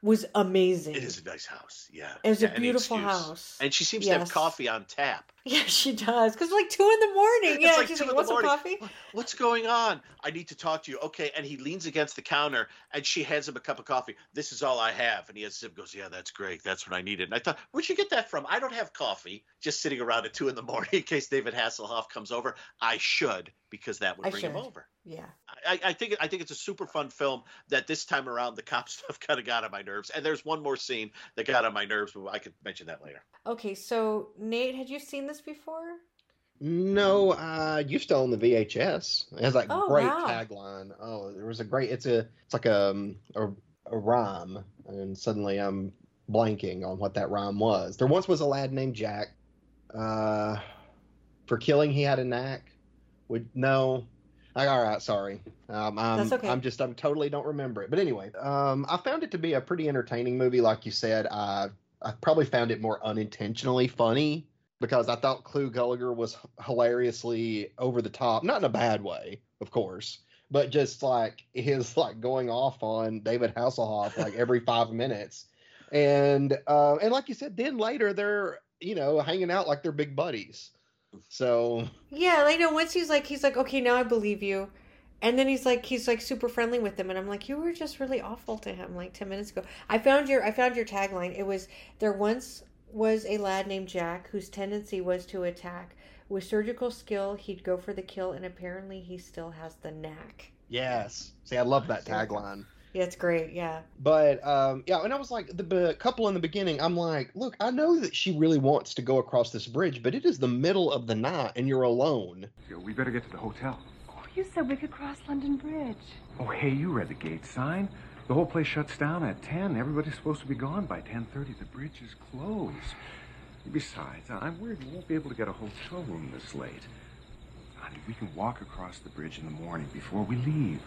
was amazing. It is a nice house, yeah. It was yeah, a beautiful house. And she seems yes. to have coffee on tap. Yeah, she does. Because it's like two in the morning. Yeah, it's like she's two like, in the morning. Coffee? What's going on? I need to talk to you. Okay, and he leans against the counter, and she hands him a cup of coffee. This is all I have. And he has a sip, goes, yeah, that's great. That's what I needed. And I thought, where'd you get that from? I don't have coffee. Just sitting around at two in the morning in case David Hasselhoff comes over. I should, because that would I bring should. him over. Yeah. I, I think I think it's a super fun film that this time around the cop stuff kind of got on my nerves. And there's one more scene that got on my nerves, but I could mention that later. Okay, so Nate, had you seen this before? No, uh, you still own the V H S. It has that oh, great wow. tagline. Oh, there was a great. It's a. It's like a, a a rhyme, and suddenly I'm blanking on what that rhyme was. There once was a lad named Jack. Uh, for killing, he had a knack. Would no. Like, all right, sorry. Um, I'm, That's okay. I'm just. I'm totally don't remember it. But anyway, um, I found it to be a pretty entertaining movie. Like you said, I I probably found it more unintentionally funny. Because I thought Clu Gulager was hilariously over the top, not in a bad way, of course, but just like his like going off on David Hasselhoff like every five minutes, and uh, and like you said, then later they're you know hanging out like they're big buddies. So yeah, like, you know, once he's like he's like okay, now I believe you. And then he's like, he's like super friendly with them. And I'm like, you were just really awful to him like ten minutes ago. I found your, I found your tagline. It was, there once was a lad named Jack whose tendency was to attack. With surgical skill, he'd go for the kill. And apparently he still has the knack. Yes. See, I love that tagline. Yeah, it's great. Yeah. But, um, yeah. And I was like, the b- couple in the beginning, I'm like, look, I know that she really wants to go across this bridge, but it is the middle of the night and you're alone. Yo, we better get to the hotel. You said we could cross London Bridge. Oh, hey, you read the gate sign. The whole place shuts down at ten. Everybody's supposed to be gone by ten thirty. The bridge is closed. Besides, I'm worried we won't be able to get a hotel room this late. I mean, we can walk across the bridge in the morning before we leave.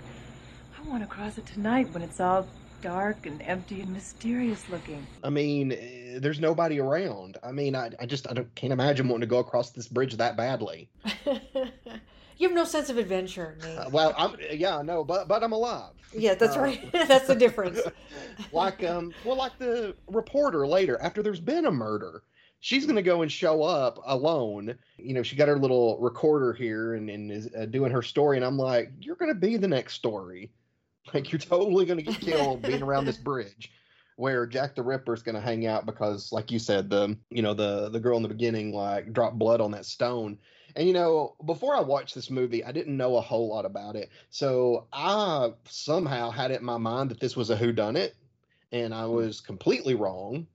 I want to cross it tonight when it's all dark and empty and mysterious looking. I mean, there's nobody around. I mean, I, I just I don't, can't imagine wanting to go across this bridge that badly. You have no sense of adventure, Nate. Uh, well, I'm, yeah, I know, but but I'm alive. Yeah, that's uh, right. That's the difference. Like, um, well, like the reporter later, after there's been a murder, she's going to go and show up alone. You know, she got her little recorder here and, and is uh, doing her story, and I'm like, you're going to be the next story. Like, you're totally going to get killed being around this bridge where Jack the Ripper is going to hang out because, like you said, the you know the the girl in the beginning, like, dropped blood on that stone. And, you know, before I watched this movie, I didn't know a whole lot about it. So I somehow had it in my mind that this was a whodunit, and I was completely wrong.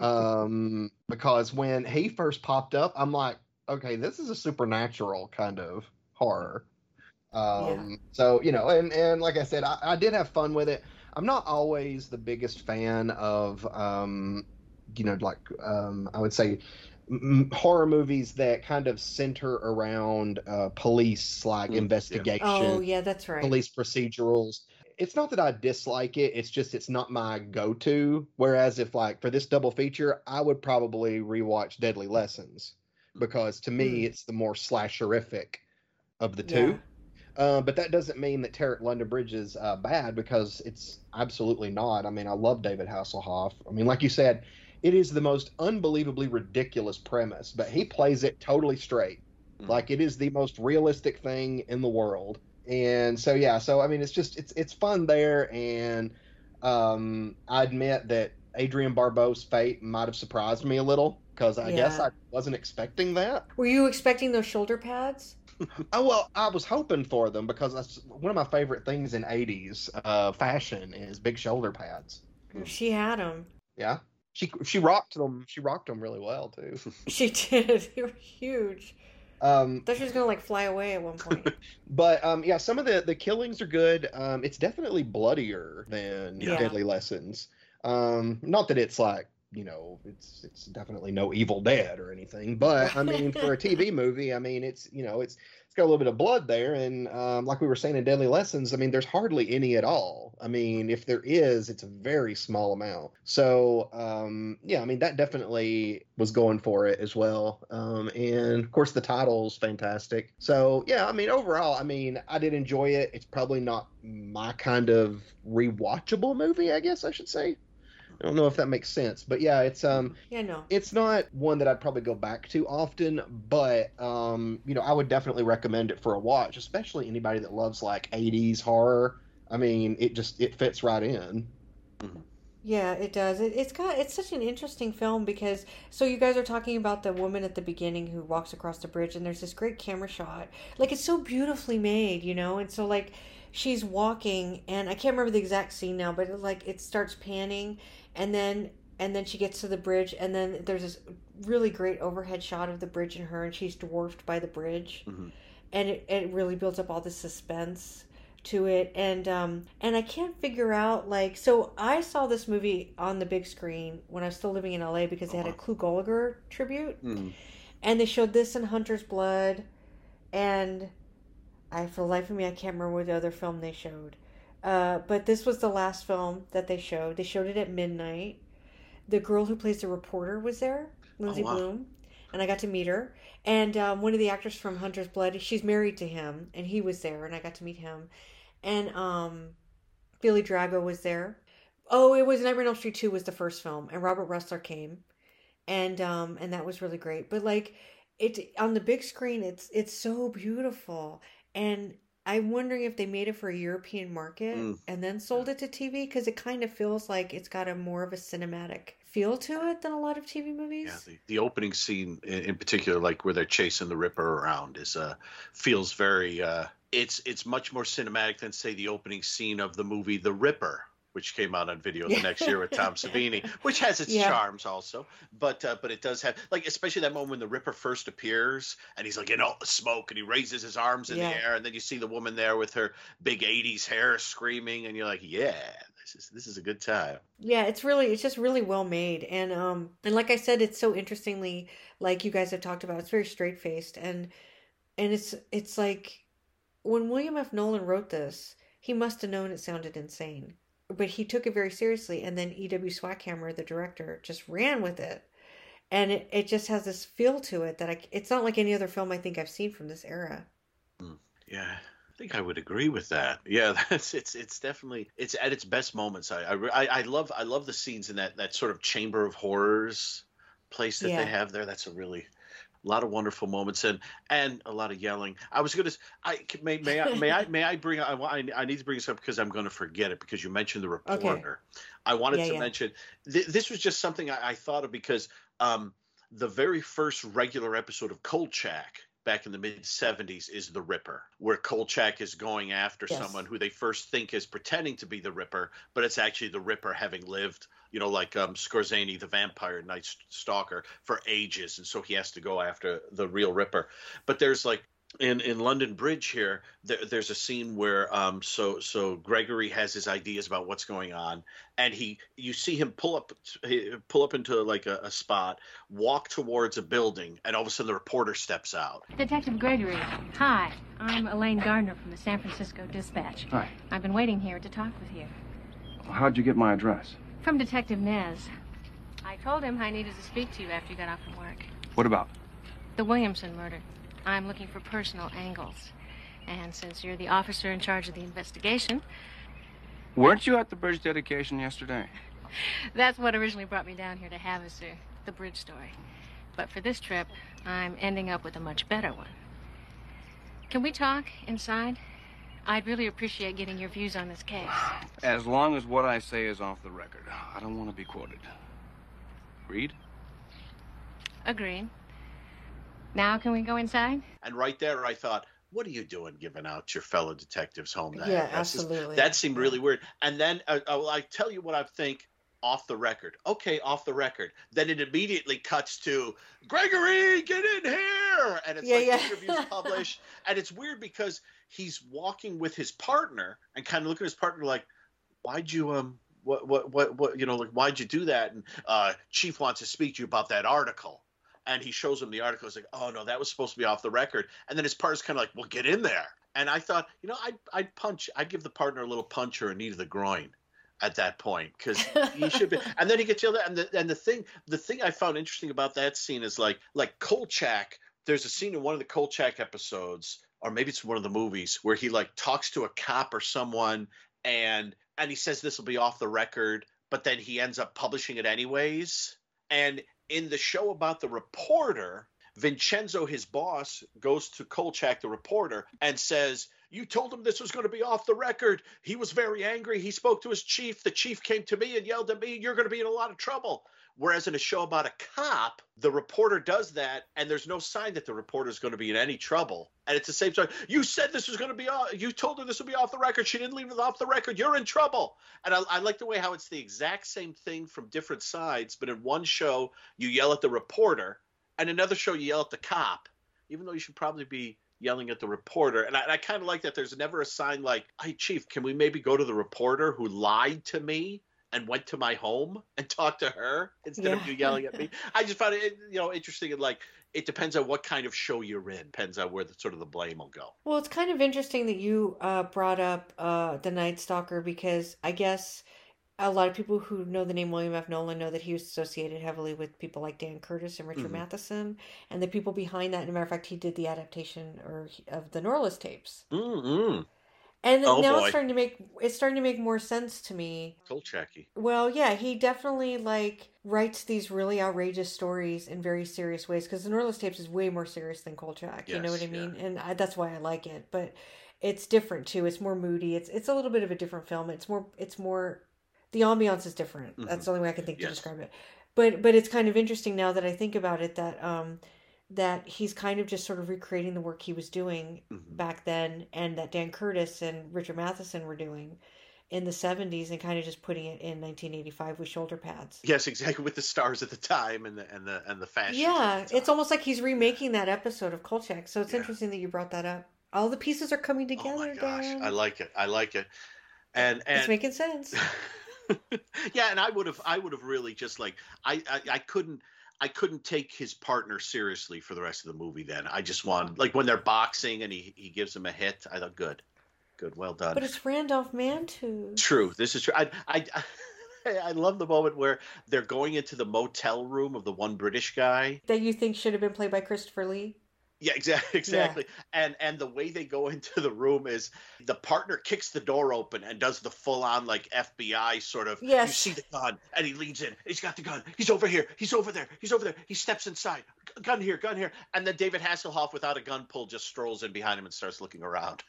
Um, because when he first popped up, I'm like, okay, this is a supernatural kind of horror. Um, yeah. So, you know, and, and like I said, I, I did have fun with it. I'm not always the biggest fan of, um, you know, like um, I would say... horror movies that kind of center around uh, police, like mm, investigation. Yeah. Oh, yeah, that's right. Police procedurals. It's not that I dislike it. It's just it's not my go-to. Whereas if, like, for this double feature, I would probably rewatch Deadly Lessons because, to me, mm. it's the more slasherific of the two. Yeah. Uh, but that doesn't mean that Terror at London Bridge is uh, bad because it's absolutely not. I mean, I love David Hasselhoff. I mean, like you said... It is the most unbelievably ridiculous premise, but he plays it totally straight. Mm. Like, it is the most realistic thing in the world. And so, yeah, so, I mean, it's just, it's, it's fun there. And um, I admit that Adrienne Barbeau's fate might have surprised me a little, because I yeah. guess I wasn't expecting that. Were you expecting those shoulder pads? Oh, well, I was hoping for them, because that's one of my favorite things in eighties uh, fashion is big shoulder pads. She had them. Yeah. She she rocked them. She rocked them really well, too. She did. They were huge. Um, I thought she was going to, like, fly away at one point. But, um, yeah, some of the, the killings are good. Um, it's definitely bloodier than yeah. Deadly Lessons. Um, not that it's, like, you know, it's it's definitely no Evil Dead or anything. But, I mean, for a T V movie, I mean, it's, you know, it's it's got a little bit of blood there. And um, like we were saying in Deadly Lessons, I mean, there's hardly any at all. I mean, if there is, it's a very small amount. So, um, yeah, I mean, that definitely was going for it as well. Um, and, of course, the title's fantastic. So, yeah, I mean, overall, I mean, I did enjoy it. It's probably not my kind of rewatchable movie, I guess I should say. I don't know if that makes sense, but yeah, it's um, yeah, no. It's not one that I'd probably go back to often, but um, you know, I would definitely recommend it for a watch, especially anybody that loves like eighties horror. I mean, it just it fits right in. Mm-hmm. Yeah, it does. It, it's got it's such an interesting film because so you guys are talking about the woman at the beginning who walks across the bridge, and there's this great camera shot, like it's so beautifully made, you know, and so like she's walking, and I can't remember the exact scene now, but it, like it starts panning. And then and then she gets to the bridge, and then there's this really great overhead shot of the bridge and her, and she's dwarfed by the bridge. Mm-hmm. And it, it really builds up all this suspense to it. And um, and I can't figure out, like, so I saw this movie on the big screen when I was still living in L A because they had a Clu Gulager tribute. Mm-hmm. And they showed this in Hunter's Blood. And I, for the life of me, I can't remember what the other film they showed. Uh, but this was the last film that they showed. They showed it at midnight. The girl who plays the reporter was there, Lindsay oh, wow. Bloom, and I got to meet her. And um, one of the actors from Hunter's Blood, she's married to him, and he was there, and I got to meet him. And um, Billy Drago was there. Oh, it was Nightmare on Elm Street two was the first film, and Robert Ressler came, and um, and that was really great. But like it on the big screen, it's it's so beautiful. And I'm wondering if they made it for a European market mm. and then sold it to T V, because it kind of feels like it's got a more of a cinematic feel to it than a lot of T V movies. Yeah, the, the opening scene in, in particular, like where they're chasing the Ripper around, is uh feels very uh it's it's much more cinematic than, say, the opening scene of the movie The Ripper, which came out on video the next year with Tom Savini, which has its yeah. charms also. But uh, but it does have, like, especially that moment when the Ripper first appears and he's like, you know, smoke, and he raises his arms in yeah. the air, and then you see the woman there with her big eighties hair screaming, and you're like, yeah, this is this is a good time. Yeah, it's really, it's just really well made. And um and like I said, it's so interestingly, like you guys have talked about, it's very straight faced, and and it's it's like when William F. Nolan wrote this, he must have known it sounded insane. But he took it very seriously, and then E W Swackhamer, the director, just ran with it, and it, it just has this feel to it that I, it's not like any other film I think I've seen from this era. Yeah, I think I would agree with that. Yeah, that's it's it's definitely it's at its best moments. I I, I love I love the scenes in that that sort of Chamber of Horrors place that yeah. they have there. That's a really a lot of wonderful moments and and a lot of yelling. I was going to I may may I may I, may I bring I, I need to bring this up because I'm going to forget it, because you mentioned the reporter. Okay. I wanted yeah, to yeah. mention th- this was just something I, I thought of because um, the very first regular episode of Kolchak back in the mid seventies is The Ripper, where Kolchak is going after yes. someone who they first think is pretending to be the Ripper, but it's actually the Ripper having lived, you know, like um, Scorzani, the vampire Night Stalker, for ages. And so he has to go after the real Ripper. But there's like in, in London Bridge here, there, there's a scene where um, so so Gregory has his ideas about what's going on. And he you see him pull up pull up into like a, a spot, walk towards a building, and all of a sudden the reporter steps out. Detective Gregory, hi. I'm Elaine Gardner from the San Francisco Dispatch. Hi. I've been waiting here to talk with you. How'd you get my address? From Detective Nez. I told him I needed to speak to you after you got off from work. What about? The Williamson murder. I'm looking for personal angles. And since you're the officer in charge of the investigation... Weren't you at the bridge dedication yesterday? That's what originally brought me down here to Havasu, the bridge story. But for this trip, I'm ending up with a much better one. Can we talk inside? I'd really appreciate getting your views on this case. As long as what I say is off the record. I don't want to be quoted. Reed? Agreed. Now can we go inside? And right there I thought, what are you doing giving out your fellow detectives home night? Yeah, That's absolutely. Just, that seemed really weird. And then uh, I tell you what I think. Off the record. Okay, off the record. Then it immediately cuts to, Gregory, get in here! And it's yeah, like yeah. interviews published. And it's weird because he's walking with his partner and kind of looking at his partner like, why'd you, um, what, what, what, what, you know, like, why'd you do that? And uh, Chief wants to speak to you about that article. And he shows him the article. He's like, oh, no, that was supposed to be off the record. And then his partner's kind of like, well, get in there. And I thought, you know, I'd, I'd punch, I'd give the partner a little punch or a knee to the groin at that point, because he should be. And then he gets yelled at. And the, and the thing the thing I found interesting about that scene is like like Kolchak, there's a scene in one of the Kolchak episodes, or maybe it's one of the movies, where he like talks to a cop or someone and and he says this will be off the record, but then he ends up publishing it anyways. And in the show about the reporter, Vincenzo, his boss, goes to Kolchak, the reporter, and says, you told him this was going to be off the record. He was very angry. He spoke to his chief. The chief came to me and yelled at me, you're going to be in a lot of trouble. Whereas in a show about a cop, the reporter does that, and there's no sign that the reporter is going to be in any trouble. And it's the same story. You said this was going to be off. You told her this would be off the record. She didn't leave it off the record. You're in trouble. And I, I like the way how it's the exact same thing from different sides, but in one show, you yell at the reporter, and another show, you yell at the cop, even though you should probably be yelling at the reporter. And I, I kind of like that there's never a sign like, hey, Chief, can we maybe go to the reporter who lied to me and went to my home and talked to her instead yeah. of you yelling at me? I just found it, you know, interesting. And like, it depends on what kind of show you're in. Depends on where the sort of the blame will go. Well, it's kind of interesting that you uh, brought up uh, the Night Stalker, because I guess a lot of people who know the name William F. Nolan know that he was associated heavily with people like Dan Curtis and Richard mm-hmm. Matheson, and the people behind that. And as a matter of fact, he did the adaptation or of the Norlis tapes. Mm-hmm. And oh, now boy. it's starting to make it's starting to make more sense to me. Kolchak-y. Well, yeah, he definitely like writes these really outrageous stories in very serious ways, because the Norlis tapes is way more serious than Kolchak. Yes, you know what I mean? Yeah. And I, that's why I like it, but it's different too. It's more moody. It's it's a little bit of a different film. It's more it's more. The ambiance is different. Mm-hmm. That's the only way I can think yes. to describe it. But but it's kind of interesting now that I think about it that um, that he's kind of just sort of recreating the work he was doing mm-hmm. back then, and that Dan Curtis and Richard Matheson were doing in the seventies, and kind of just putting it in nineteen eighty-five with shoulder pads. Yes, exactly, with the stars at the time and the and the and the fashion. Yeah, the it's almost like he's remaking that episode of Kolchak. So it's yeah. interesting that you brought that up. All the pieces are coming together. Oh my gosh, Dan. I like it. I like it. And, and... it's making sense. Yeah, and I would have, I would have really just like, I, I, I couldn't, I couldn't take his partner seriously for the rest of the movie. Then I just wanted, like, when they're boxing and he, he gives him a hit, I thought, good, good, well done. But it's Randolph Mantooth. True, this is true. I, I, I, I love the moment where they're going into the motel room of the one British guy that you think should have been played by Christopher Lee. Yeah, exactly. Exactly. Yeah. And and the way they go into the room is the partner kicks the door open and does the full on like F B I sort of. Yes. You see the gun and he leans in. He's got the gun. He's over here. He's over there. He's over there. He steps inside. Gun here. Gun here. And then David Hasselhoff, without a gun pull, just strolls in behind him and starts looking around.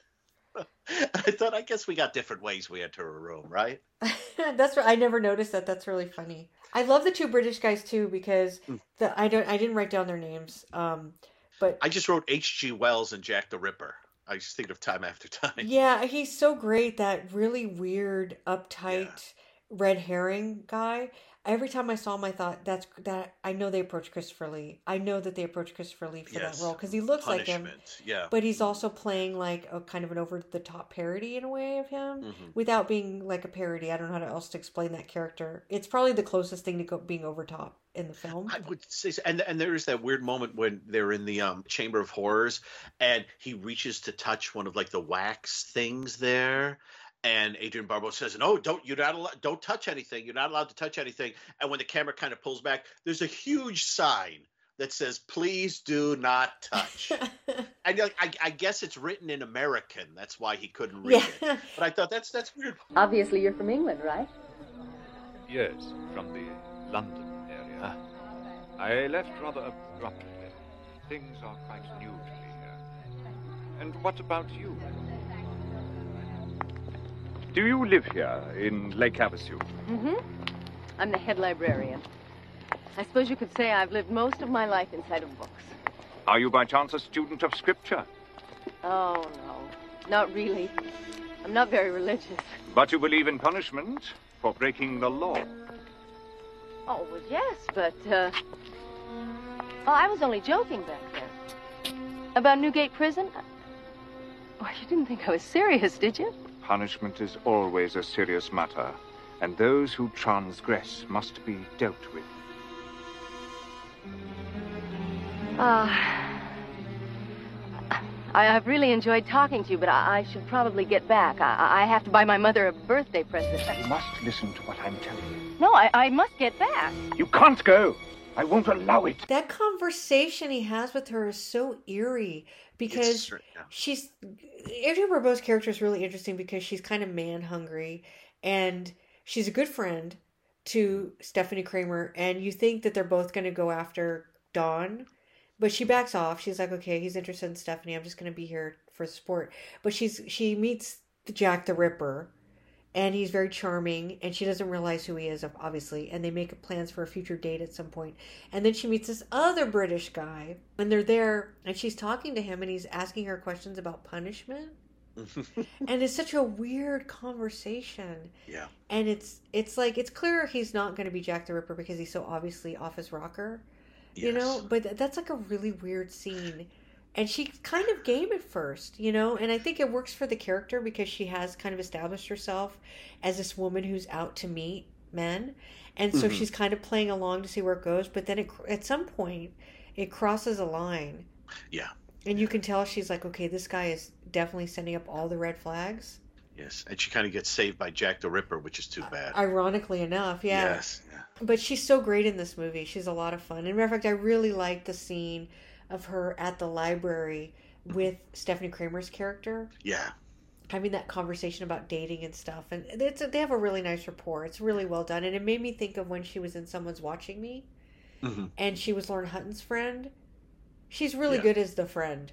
I thought, I guess we got different ways we enter a room, right? That's right. I never noticed that. That's really funny. I love the two British guys too, because mm. the I don't I didn't write down their names. Um. But I just wrote H G. Wells and Jack the Ripper. I just think of Time After Time. Yeah, he's so great. That really weird, uptight, yeah. red herring guy. Every time I saw him, I thought, "That's that." I know they approached Christopher Lee. I know that they approached Christopher Lee for yes. that role, because he looks Punishment. like him. Yeah. But he's also playing like a kind of an over-the-top parody in a way of him, mm-hmm. without being like a parody. I don't know how else to explain that character. It's probably the closest thing to go, being over-top in the film. I would say so. and and there is that weird moment when they're in the um, Chamber of Horrors, and he reaches to touch one of like the wax things there, and Adrienne Barbeau says, "No, don't you're not allowed, don't touch anything. You're not allowed to touch anything." And when the camera kind of pulls back, there's a huge sign that says, "Please do not touch." And like, I, I guess it's written in American. That's why he couldn't read yeah. it. But I thought that's that's weird. Obviously, you're from England, right? Yes, from the London. I left rather abruptly. Things are quite new to me here. And what about you? Do you live here in Lake Havasu? Mm-hmm. I'm the head librarian. I suppose you could say I've lived most of my life inside of books. Are you by chance a student of scripture? Oh, no. Not really. I'm not very religious. But you believe in punishment for breaking the law. Oh, well, yes, but, uh... oh, I was only joking back then. About Newgate Prison? Oh, you didn't think I was serious, did you? Punishment is always a serious matter, and those who transgress must be dealt with. Ah, uh, I've really enjoyed talking to you, but I, I should probably get back. I, I have to buy my mother a birthday present. You must listen to what I'm telling you. No, I, I must get back. You can't go. I won't allow it. That conversation he has with her is so eerie because she's... Adrienne Barbeau's character is really interesting because she's kind of man-hungry, and she's a good friend to Stephanie Kramer, and you think that they're both going to go after Dawn, but she backs off. She's like, okay, he's interested in Stephanie. I'm just going to be here for support. But she's she meets Jack the Ripper, and he's very charming, and she doesn't realize who he is, obviously. And they make plans for a future date at some point. And then she meets this other British guy, and they're there, and she's talking to him, and he's asking her questions about punishment. And it's such a weird conversation. Yeah. And it's it's like, it's clear he's not going to be Jack the Ripper because he's so obviously off his rocker. Yes. You know? But that's like a really weird scene. And she kind of game at first, you know, and I think it works for the character because she has kind of established herself as this woman who's out to meet men. And so mm-hmm. she's kind of playing along to see where it goes. But then it, at some point, it crosses a line. Yeah. And you can tell she's like, okay, this guy is definitely sending up all the red flags. Yes. And she kind of gets saved by Jack the Ripper, which is too bad. Uh, ironically enough, yeah. Yes. Yeah. But she's so great in this movie. She's a lot of fun. And matter of fact, I really like the scene of her at the library with Stephanie Kramer's character. Yeah. Having that conversation about dating and stuff. And it's a, they have a really nice rapport. It's really well done. And it made me think of when she was in Someone's Watching Me. Mm-hmm. And she was Lauren Hutton's friend. She's really yeah. good as the friend.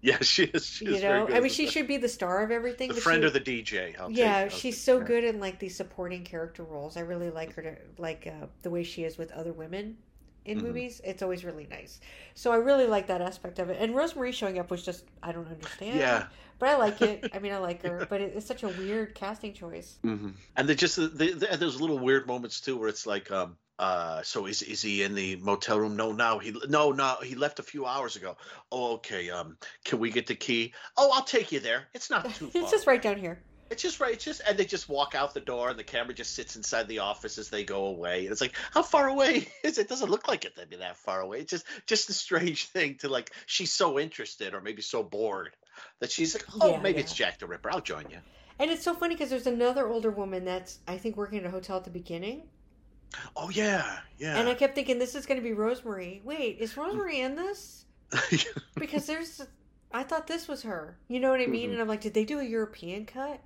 Yeah, she is. She you is know, very good I mean, she friend. should be the star of everything. The but friend she, or the D J. I'll yeah, take, I'll she's so that. good in like these supporting character roles. I really like her to like uh, the way she is with other women. In mm-hmm. movies, it's always really nice. So I really like that aspect of it. And Rosemary showing up was just, I don't understand. Yeah. But I like it. I mean, I like her. But it's such a weird casting choice. Mm-hmm. And they just, they, they, there's little weird moments, too, where it's like, um, uh, so is is he in the motel room? No, no, he, no, no, he left a few hours ago. Oh, okay. Um, can we get the key? Oh, I'll take you there. It's not too far. It's just right down here. It's just right. It's just, and they just walk out the door, and the camera just sits inside the office as they go away. And it's like, how far away is it? It doesn't look like it they'd be that far away. It's just, just a strange thing to like. She's so interested, or maybe so bored, that she's like, oh, yeah, maybe yeah. it's Jack the Ripper. I'll join you. And it's so funny because there's another older woman that's, I think, working at a hotel at the beginning. Oh yeah, yeah. And I kept thinking this is going to be Rosemary. Wait, is Rosemary in this? Because there's. I thought this was her. You know what I mean? Mm-hmm. And I'm like, did they do a European cut?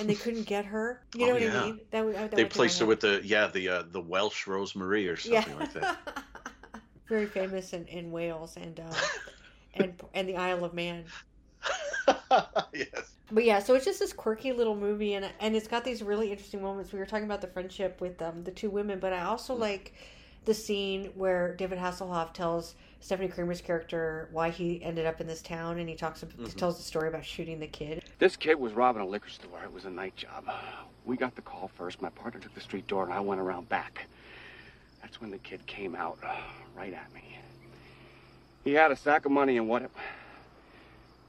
And they couldn't get her. You know oh, what yeah. I mean? That, that they placed her with the yeah the uh, the Welsh Rosemary or something yeah. like that. Very famous in, in Wales and uh, and and the Isle of Man. Yes. But yeah, so it's just this quirky little movie, and and it's got these really interesting moments. We were talking about the friendship with um, the two women, but I also mm-hmm. like the scene where David Hasselhoff tells Stephanie Kramer's character why he ended up in this town, and he talks about, mm-hmm. tells the story about shooting the kid. This kid was robbing a liquor store. It was a night job. We got the call first. My partner took the street door, and I went around back. That's when the kid came out right at me. He had a sack of money in what, a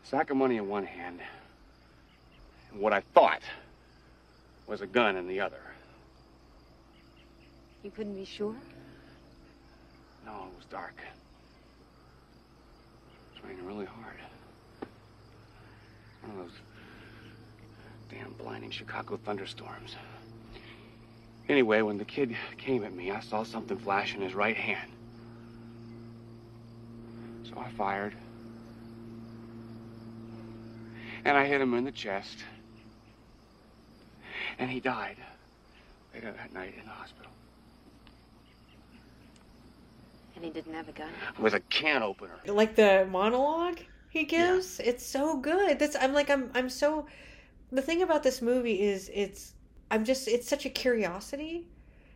sack of money in one hand, and what I thought was a gun in the other. You couldn't be sure? No, it was dark. Raining really hard. One of those damn blinding Chicago thunderstorms. Anyway, when the kid came at me, I saw something flash in his right hand. So I fired. And I hit him in the chest. And he died later that night in the hospital. And he didn't have a gun? With a can opener. Like the monologue he gives? Yeah. It's so good. That's I'm like, I'm I'm so the thing about this movie is it's I'm just it's such a curiosity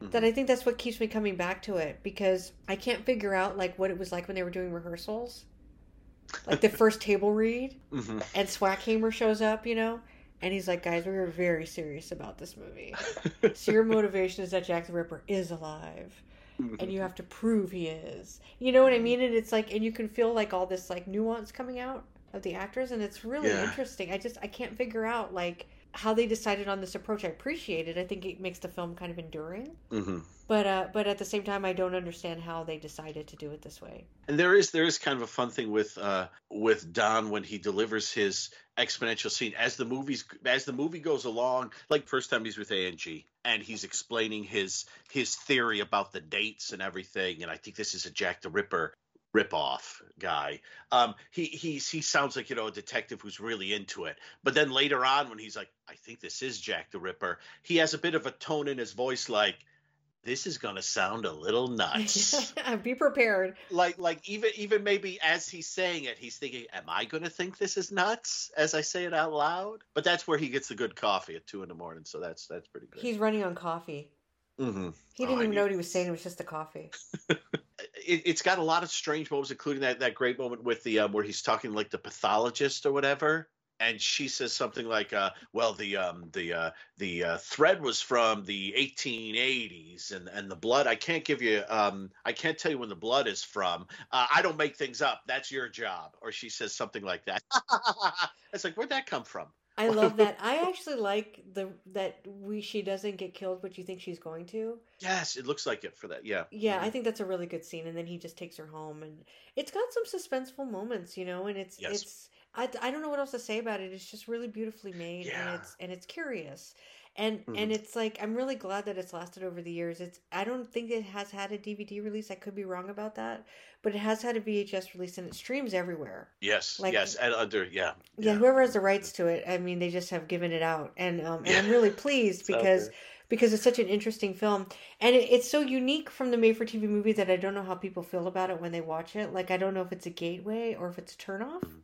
mm-hmm. that I think that's what keeps me coming back to it, because I can't figure out like what it was like when they were doing rehearsals, like the first table read mm-hmm. and Swackhamer shows up, you know, and he's like, guys, we were very serious about this movie. So your motivation is that Jack the Ripper is alive. And you have to prove he is. You know what I mean? And it's like, and you can feel like all this like nuance coming out of the actors, and it's really yeah. interesting. I just I can't figure out like how they decided on this approach. I appreciate it. I think it makes the film kind of enduring. Mm-hmm. But uh, but at the same time, I don't understand how they decided to do it this way. And there is there is kind of a fun thing with uh, with Don when he delivers his exponential scene as the movies as the movie goes along. Like first time he's with A N G and he's explaining his his theory about the dates and everything. And I think this is a Jack the Ripper ripoff guy. Um, he he he sounds like, you know, a detective who's really into it. But then later on when he's like, I think this is Jack the Ripper, he has a bit of a tone in his voice like, this is going to sound a little nuts. Be prepared. Like, like even, even maybe as he's saying it, he's thinking, am I going to think this is nuts as I say it out loud? But that's where he gets the good coffee at two in the morning. So that's, that's pretty good. He's running on coffee. Mm-hmm. He didn't oh, even know what he was saying. It was just the coffee. It, it's got a lot of strange moments, including that, that great moment with the, um, where he's talking like the pathologist or whatever. And she says something like, uh, well, the um, the uh, the uh, thread was from the eighteen eighties and, and the blood. I can't give you um, I can't tell you when the blood is from. Uh, I don't make things up. That's your job. Or she says something like that. It's like, where'd that come from? I love that. I actually like the that we she doesn't get killed, but you think she's going to. Yes, it looks like it for that. Yeah. Yeah, I think that's a really good scene. And then he just takes her home. And it's got some suspenseful moments, you know, and it's yes. it's. I, I don't know what else to say about it. It's just really beautifully made, yeah. and it's and it's curious, and mm-hmm. and it's like I'm really glad that it's lasted over the years. It's I don't think it has had a D V D release. I could be wrong about that, but it has had a V H S release, and it streams everywhere. Yes, like, yes, and under yeah, yeah, yeah. Whoever has the rights to it, I mean, they just have given it out, and um, and yeah. I'm really pleased because. because it's such an interesting film. And it, it's so unique from the Made for T V movie that I don't know how people feel about it when they watch it. Like, I don't know if it's a gateway or if it's a turnoff. Mm-hmm.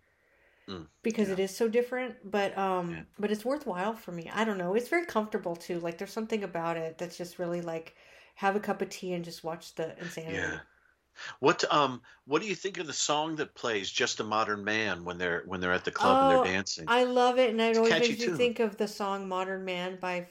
Mm, because yeah. it is so different, but um yeah. but it's worthwhile for me. I don't know, it's very comfortable too. Like there's something about it that's just really like, have a cup of tea and just watch the insanity. Yeah. What um what do you think of the song that plays Just a Modern Man when they're when they're at the club oh, and they're dancing? I love it, and it always makes you think of the song Modern Man by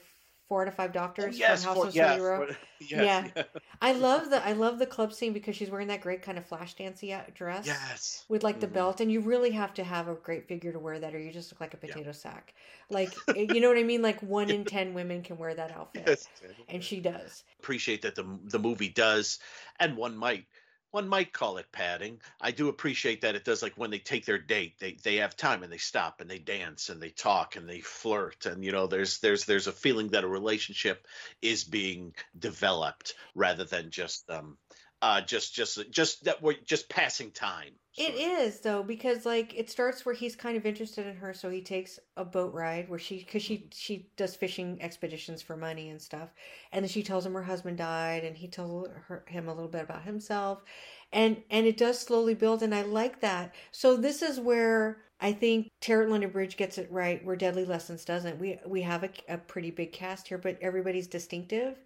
Four out of Five Doctors. Oh, yes, from House of yes, Zero. For, yes, yeah. yeah. I love the I love the club scene because she's wearing that great kind of flashdance-y dress. Yes. With like the mm-hmm. belt, and you really have to have a great figure to wear that, or you just look like a potato yeah. sack. Like, you know what I mean? Like one in ten women can wear that outfit, yes. and she does. Appreciate that the the movie does, and one might. One might call it padding. I do appreciate that it does, like when they take their date, they they have time and they stop and they dance and they talk and they flirt, and you know there's there's there's a feeling that a relationship is being developed rather than just um uh just just just that we're just passing time. It is though, because like it starts where he's kind of interested in her, so he takes a boat ride where she because she she does fishing expeditions for money and stuff, and then she tells him her husband died, and he tells her him a little bit about himself, and and it does slowly build, and I like that. So this is where I think Terror at London Bridge gets it right, where Deadly Lessons doesn't. We we have a, a pretty big cast here, but everybody's distinctive,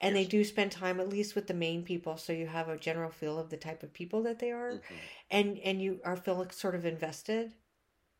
and yes. they do spend time at least with the main people, so you have a general feel of the type of people that they are, mm-hmm. and and you are feel sort of invested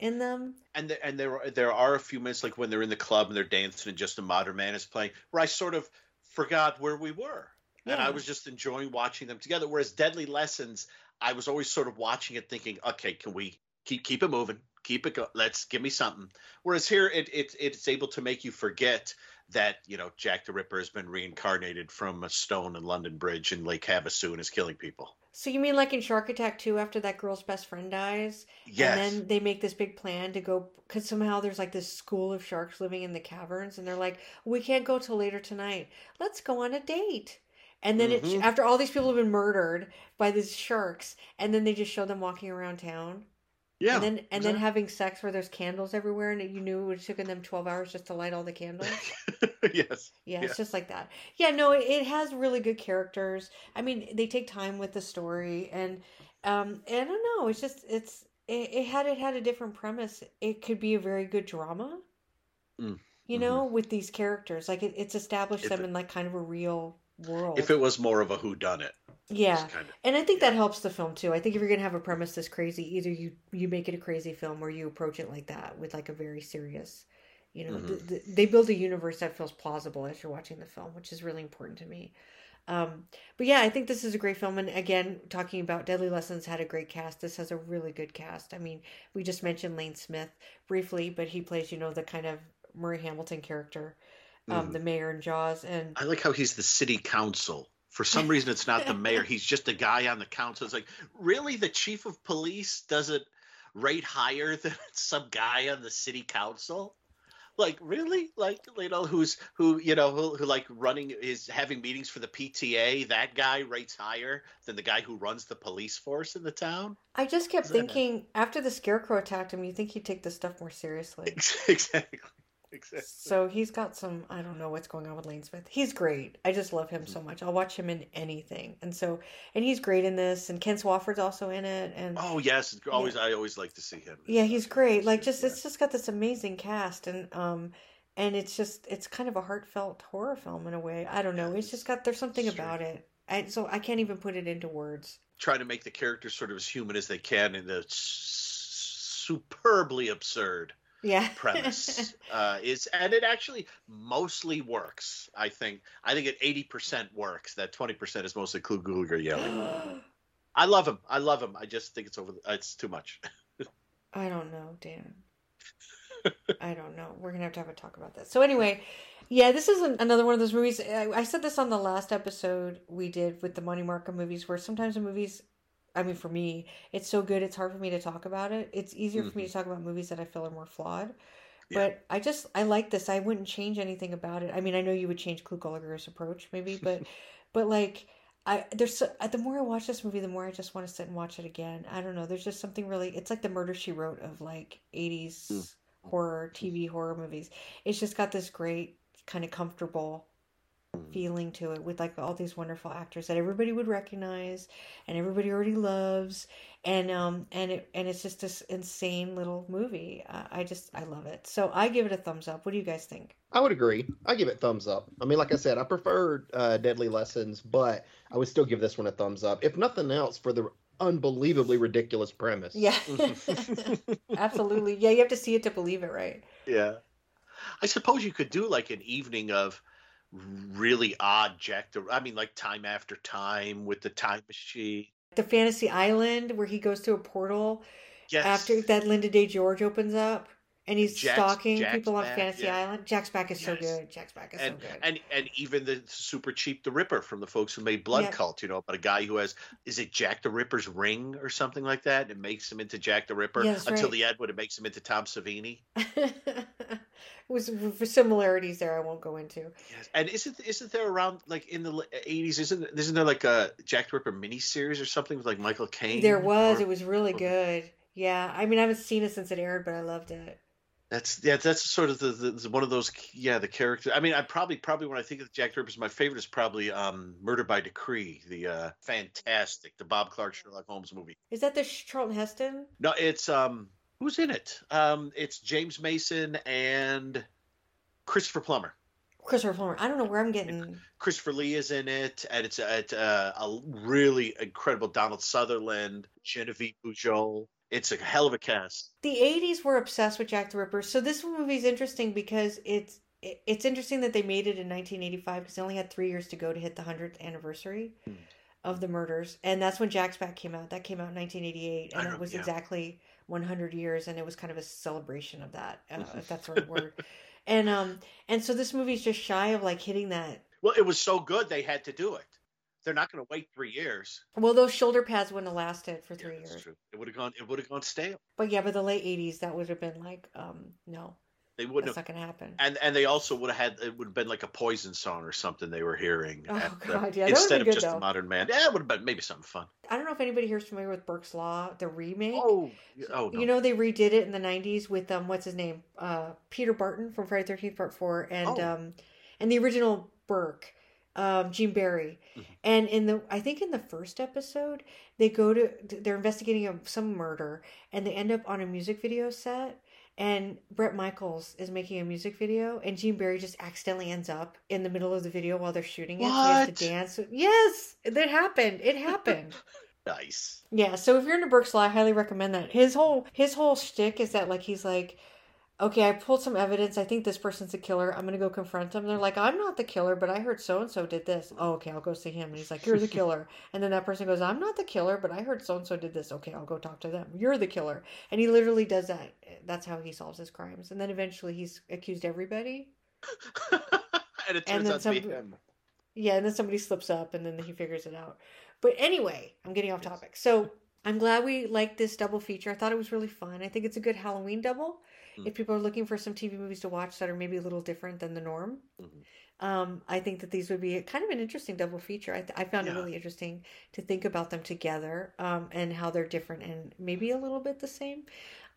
in them. And the, and there there are a few minutes like when they're in the club and they're dancing and Just a Modern Man is playing, where I sort of forgot where we were, yeah. and I was just enjoying watching them together. Whereas Deadly Lessons, I was always sort of watching it, thinking, okay, can we? Keep keep it moving. Keep it going. Let's give me something. Whereas here, it, it it's able to make you forget that, you know, Jack the Ripper has been reincarnated from a stone in London Bridge and Lake Havasu and is killing people. So you mean like in Shark Attack two, after that girl's best friend dies? Yes. And then they make this big plan to go, because somehow there's like this school of sharks living in the caverns, and they're like, we can't go till later tonight. Let's go on a date. And then mm-hmm. it, after all these people have been murdered by these sharks, and then they just show them walking around town. Yeah, and then and exactly. then having sex where there's candles everywhere, and you knew it would have taken them twelve hours just to light all the candles. yes, yeah, yeah, it's just like that. Yeah, no, it, it has really good characters. I mean, they take time with the story, and um, and I don't know. It's just it's it, it had it had a different premise. It could be a very good drama, Mm. You know, mm-hmm. with these characters, like it, it's established if them in like kind of a real world. If it was more of a whodunit. Yeah. Kind of, and I think yeah. that helps the film too. I think if you're going to have a premise this crazy, either you, you make it a crazy film or you approach it like that with like a very serious, you know, mm-hmm. th- th- they build a universe that feels plausible as you're watching the film, which is really important to me. Um, but yeah, I think this is a great film. And again, talking about Deadly Lessons had a great cast. This has a really good cast. I mean, we just mentioned Lane Smith briefly, but he plays, you know, the kind of Murray Hamilton character, um, mm. the mayor in Jaws. And I like how he's the city council. For some reason, it's not the mayor. He's just a guy on the council. It's like, really? The chief of police doesn't rate higher than some guy on the city council? Like, really? Like, you know, who's who, you know, who, who like running is having meetings for the P T A. That guy rates higher than the guy who runs the police force in the town. I just kept thinking after the scarecrow attacked him, you think he'd take this stuff more seriously. Exactly. Exactly. So he's got some, I don't know what's going on with Lane Smith. He's great. I just love him so much. I'll watch him in anything. And so, and he's great in this. And Ken Swafford's also in it. And oh, yes. Always, yeah. I always like to see him. Yeah, he's great. Like just, yeah. it's just got this amazing cast. And, um, and it's just, it's kind of a heartfelt horror film in a way. I don't know. It's just got, there's something about it. I, so I can't even put it into words. Try to make the characters sort of as human as they can in the superbly absurd. Yeah. premise uh, is, and it actually mostly works. I think, I think it eighty percent works. That twenty percent is mostly Clu Gulager yelling. I love him. I love him. I just think it's over. The, it's too much. I don't know, Dan. I don't know. We're going to have to have a talk about that. So anyway, yeah, this is an, another one of those movies. I, I said this on the last episode we did with the Monty Markham movies, where sometimes the movies, I mean, for me, it's so good, it's hard for me to talk about it. It's easier mm-hmm. for me to talk about movies that I feel are more flawed. Yeah. But I just, I like this. I wouldn't change anything about it. I mean, I know you would change Clu Gulager's approach, maybe, but, but like, I there's so, the more I watch this movie, the more I just want to sit and watch it again. I don't know. There's just something really, it's like the Murder, She Wrote of like eighties mm. horror, T V horror movies. It's just got this great kind of comfortable feeling to it with like all these wonderful actors that everybody would recognize and everybody already loves, and um and it and it's just this insane little movie. uh, I just I love it, so I give it a thumbs up. What do you guys think? I would agree. I give it thumbs up. I mean, like I said, I preferred uh, Deadly Lessons, but I would still give this one a thumbs up, if nothing else for the unbelievably ridiculous premise. Yeah. Absolutely. Yeah, you have to see it to believe it, right? Yeah. I suppose you could do like an evening of really odd Jack the, I mean, like Time After Time with the time machine. The Fantasy Island where he goes through a portal. Yes. After that, Linda Day George opens up and he's Jack's, stalking Jack's people back, on Fantasy yeah. Island. Jack's back is yes. so good. Jack's back is and, so good. And and even the super cheap The Ripper from the folks who made Blood yeah. Cult, you know, but a guy who has, is it Jack the Ripper's ring or something like that? And it makes him into Jack the Ripper yeah, until right. the end when it makes him into Tom Savini. Was for similarities there I won't go into. Yes. And isn't isn't there around like in the eighties isn't isn't there like a Jack the Ripper miniseries or something with like Michael Caine? There was. Or, it was really or, good. Yeah, I mean I haven't seen it since it aired, but I loved it. That's yeah, that's sort of the, the, the one of those yeah the character. I mean I probably probably when I think of Jack the Ripper, my favorite is probably um, Murder by Decree, the uh, fantastic the Bob Clark Sherlock Holmes movie. Is that the Charlton Heston? No, it's um. Who's in it? Um, it's James Mason and Christopher Plummer. Christopher Plummer. I don't know where I'm getting. Christopher Lee is in it, and it's, it's uh, a really incredible Donald Sutherland, Genevieve Pujol. It's a hell of a cast. The eighties were obsessed with Jack the Ripper, so this movie's interesting because it's it's interesting that they made it in nineteen eighty-five because they only had three years to go to hit the hundredth anniversary hmm. of the murders, and that's when Jack's Back came out. That came out in nineteen eighty-eight, and it was yeah. exactly one hundred years, and it was kind of a celebration of that, uh, if that's the right word. And um, and so this movie's just shy of like hitting that. Well, it was so good they had to do it. They're not going to wait three years. Well, those shoulder pads wouldn't have lasted for three yeah, that's years. True. It would have gone. It would have gone stale. But yeah, but the late eighties, that would have been like, um, no, they wouldn't. That's have, not going to happen. And and they also would have had. It would have been like a Poison song or something they were hearing. Oh at, God, uh, yeah, instead of good, just though. The Modern Man, yeah, it would have been maybe something fun. I don't know if anybody here is familiar with Burke's Law, the remake. Oh, oh no. You know, they redid it in the nineties with, um, what's his name? Uh, Peter Barton from Friday the thirteenth Part four and oh. um, and the original Burke, um, Gene Barry. Mm-hmm. And in the, I think in the first episode, they go to, they're investigating a, some murder and they end up on a music video set. And Bret Michaels is making a music video, and Gene Barry just accidentally ends up in the middle of the video while they're shooting it. What? So he has to dance. Yes, that happened. It happened. Nice. Yeah. So if you're into Burke's Law, I highly recommend that. His whole his whole shtick is that, like, he's like, okay, I pulled some evidence. I think this person's the killer. I'm gonna go confront him. And they're like, I'm not the killer, but I heard so and so did this. Oh, okay, I'll go see him. And he's like, you're the killer. And then that person goes, I'm not the killer, but I heard so and so did this. Okay, I'll go talk to them. You're the killer. And he literally does that. That's how he solves his crimes. And then eventually he's accused everybody. And it turns and then out some, to be him. Yeah, and then somebody slips up, and then he figures it out. But anyway, I'm getting off topic. So I'm glad we liked this double feature. I thought it was really fun. I think it's a good Halloween double. Mm-hmm. If people are looking for some T V movies to watch that are maybe a little different than the norm, mm-hmm. um, I think that these would be kind of an interesting double feature. I, th- I found yeah. it really interesting to think about them together, um, and how they're different and maybe a little bit the same.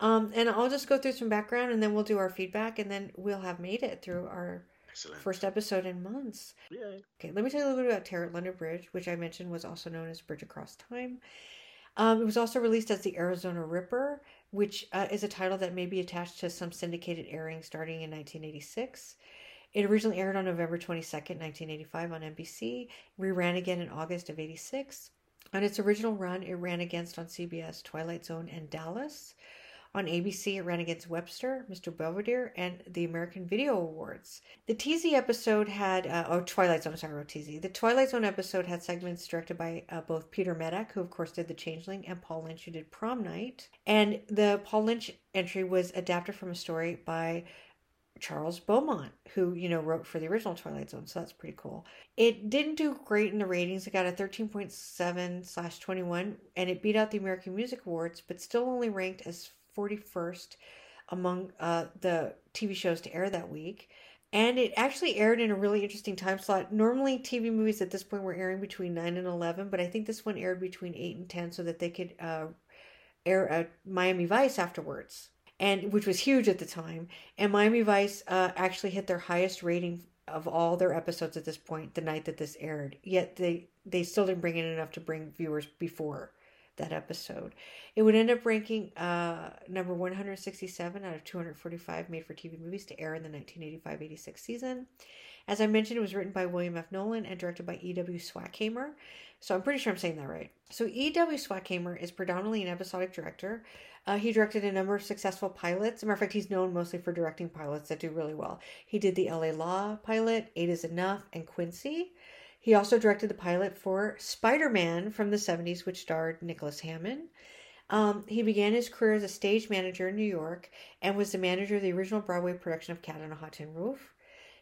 Um, and I'll just go through some background, and then we'll do our feedback, and then we'll have made it through our... Excellent. First episode in months. Yay. Okay, let me tell you a little bit about Terror at London Bridge, which I mentioned was also known as Bridge Across Time. Um, it was also released as The Arizona Ripper, which uh, is a title that may be attached to some syndicated airing starting in nineteen eighty-six. It originally aired on November twenty-second, nineteen eighty-five on N B C. Reran again in August of eighty-six. On its original run, it ran against on C B S Twilight Zone and Dallas. On A B C, it ran against Webster, Mister Belvedere, and the American Video Awards. The T Z episode had, uh, oh, Twilight Zone, sorry, I wrote T Z. The Twilight Zone episode had segments directed by uh, both Peter Medak, who of course did The Changeling, and Paul Lynch, who did Prom Night. And the Paul Lynch entry was adapted from a story by Charles Beaumont, who, you know, wrote for the original Twilight Zone, so that's pretty cool. It didn't do great in the ratings. It got a thirteen point seven slash twenty-one, and it beat out the American Music Awards, but still only ranked as forty-first among uh, the T V shows to air that week. And it actually aired in a really interesting time slot. Normally T V movies at this point were airing between nine and eleven, but I think this one aired between eight and ten so that they could uh, air uh, Miami Vice afterwards, and which was huge at the time. And Miami Vice uh, actually hit their highest rating of all their episodes at this point the night that this aired, yet they, they still didn't bring in enough to bring viewers before that episode. It would end up ranking uh, number one hundred sixty-seven out of two hundred forty-five Made for T V movies to air in the nineteen eighty-five eighty-six season. As I mentioned, it was written by William F. Nolan and directed by E W Swackhamer. So I'm pretty sure I'm saying that right. So E W Swackhamer is predominantly an episodic director. Uh, he directed a number of successful pilots. As a matter of fact, he's known mostly for directing pilots that do really well. He did the L A Law pilot, Eight is Enough, and Quincy. He also directed the pilot for Spider-Man from the seventies, which starred Nicholas Hammond. Um, he began his career as a stage manager in New York and was the manager of the original Broadway production of Cat on a Hot Tin Roof.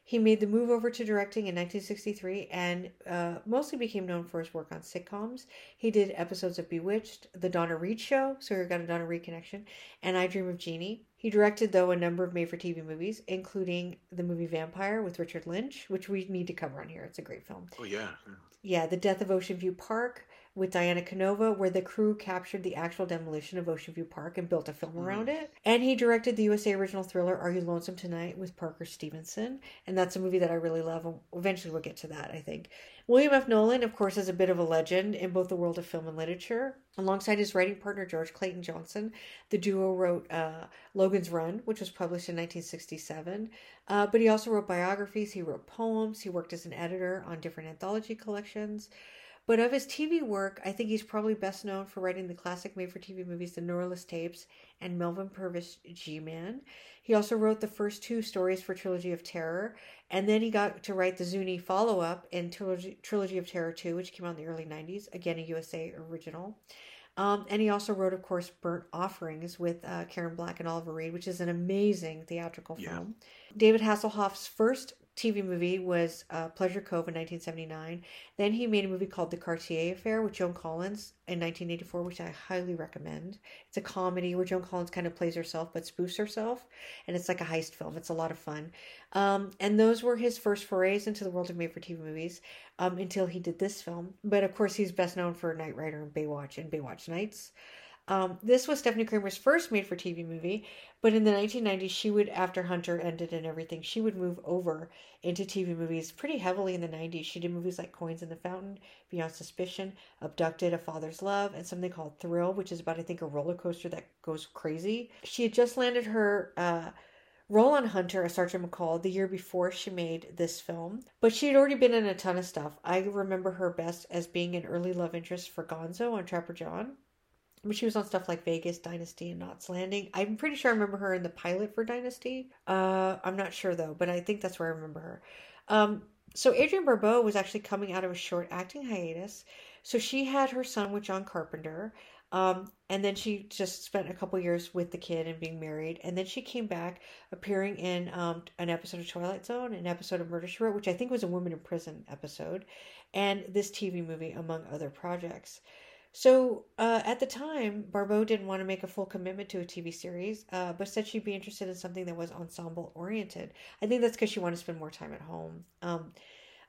He made the move over to directing in nineteen sixty-three and uh, mostly became known for his work on sitcoms. He did episodes of Bewitched, The Donna Reed Show, so we've got a Donna Reed connection, and I Dream of Jeannie. He directed, though, a number of made-for-T V movies, including the movie Vampire with Richard Lynch, which we need to cover on here. It's a great film. Oh, yeah. Yeah, The Death of Ocean View Park with Diana Canova, where the crew captured the actual demolition of Ocean View Park and built a film around it. And he directed the U S A original thriller, Are You Lonesome Tonight, with Parker Stevenson. And that's a movie that I really love. Eventually we'll get to that, I think. William F. Nolan, of course, is a bit of a legend in both the world of film and literature. Alongside his writing partner, George Clayton Johnson, the duo wrote uh, Logan's Run, which was published in nineteen sixty-seven. Uh, but he also wrote biographies, he wrote poems, he worked as an editor on different anthology collections. But of his T V work, I think he's probably best known for writing the classic made-for-T V movies The Neuralist Tapes and Melvin Purvis' G-Man. He also wrote the first two stories for Trilogy of Terror, and then he got to write the Zuni follow-up in Trilogy, Trilogy of Terror two, which came out in the early nineties, again a U S A original. Um, and he also wrote, of course, Burnt Offerings with uh, Karen Black and Oliver Reed, which is an amazing theatrical yeah. film. David Hasselhoff's first T V movie was uh, Pleasure Cove in nineteen seventy-nine. Then he made a movie called The Cartier Affair with Joan Collins in nineteen eighty-four, which I highly recommend. It's a comedy where Joan Collins kind of plays herself but spoofs herself, and it's like a heist film. It's a lot of fun. Um, and those were his first forays into the world of made-for-T V movies um, until he did this film. But of course, he's best known for Knight Rider and Baywatch and Baywatch Nights. Um, this was Stephanie Kramer's first made-for-T V movie, but in the nineteen nineties, she would, after Hunter ended and everything, she would move over into T V movies pretty heavily in the nineties. She did movies like Coins in the Fountain, Beyond Suspicion, Abducted, A Father's Love, and something called Thrill, which is about, I think, a roller coaster that goes crazy. She had just landed her uh, role on Hunter as Sergeant McCall the year before she made this film, but she had already been in a ton of stuff. I remember her best as being an early love interest for Gonzo on Trapper John. But she was on stuff like Vegas, Dynasty, and Knots Landing. I'm pretty sure I remember her in the pilot for Dynasty. Uh, I'm not sure, though, but I think that's where I remember her. Um, so Adrienne Barbeau was actually coming out of a short acting hiatus. So she had her son with John Carpenter. Um, and then she just spent a couple years with the kid and being married. And then she came back appearing in um, an episode of Twilight Zone, an episode of Murder, She Wrote, which I think was a Women in Prison episode, and this T V movie, among other projects. So uh, at the time, Barbeau didn't want to make a full commitment to a T V series, uh, but said she'd be interested in something that was ensemble-oriented. I think that's because she wanted to spend more time at home. Um,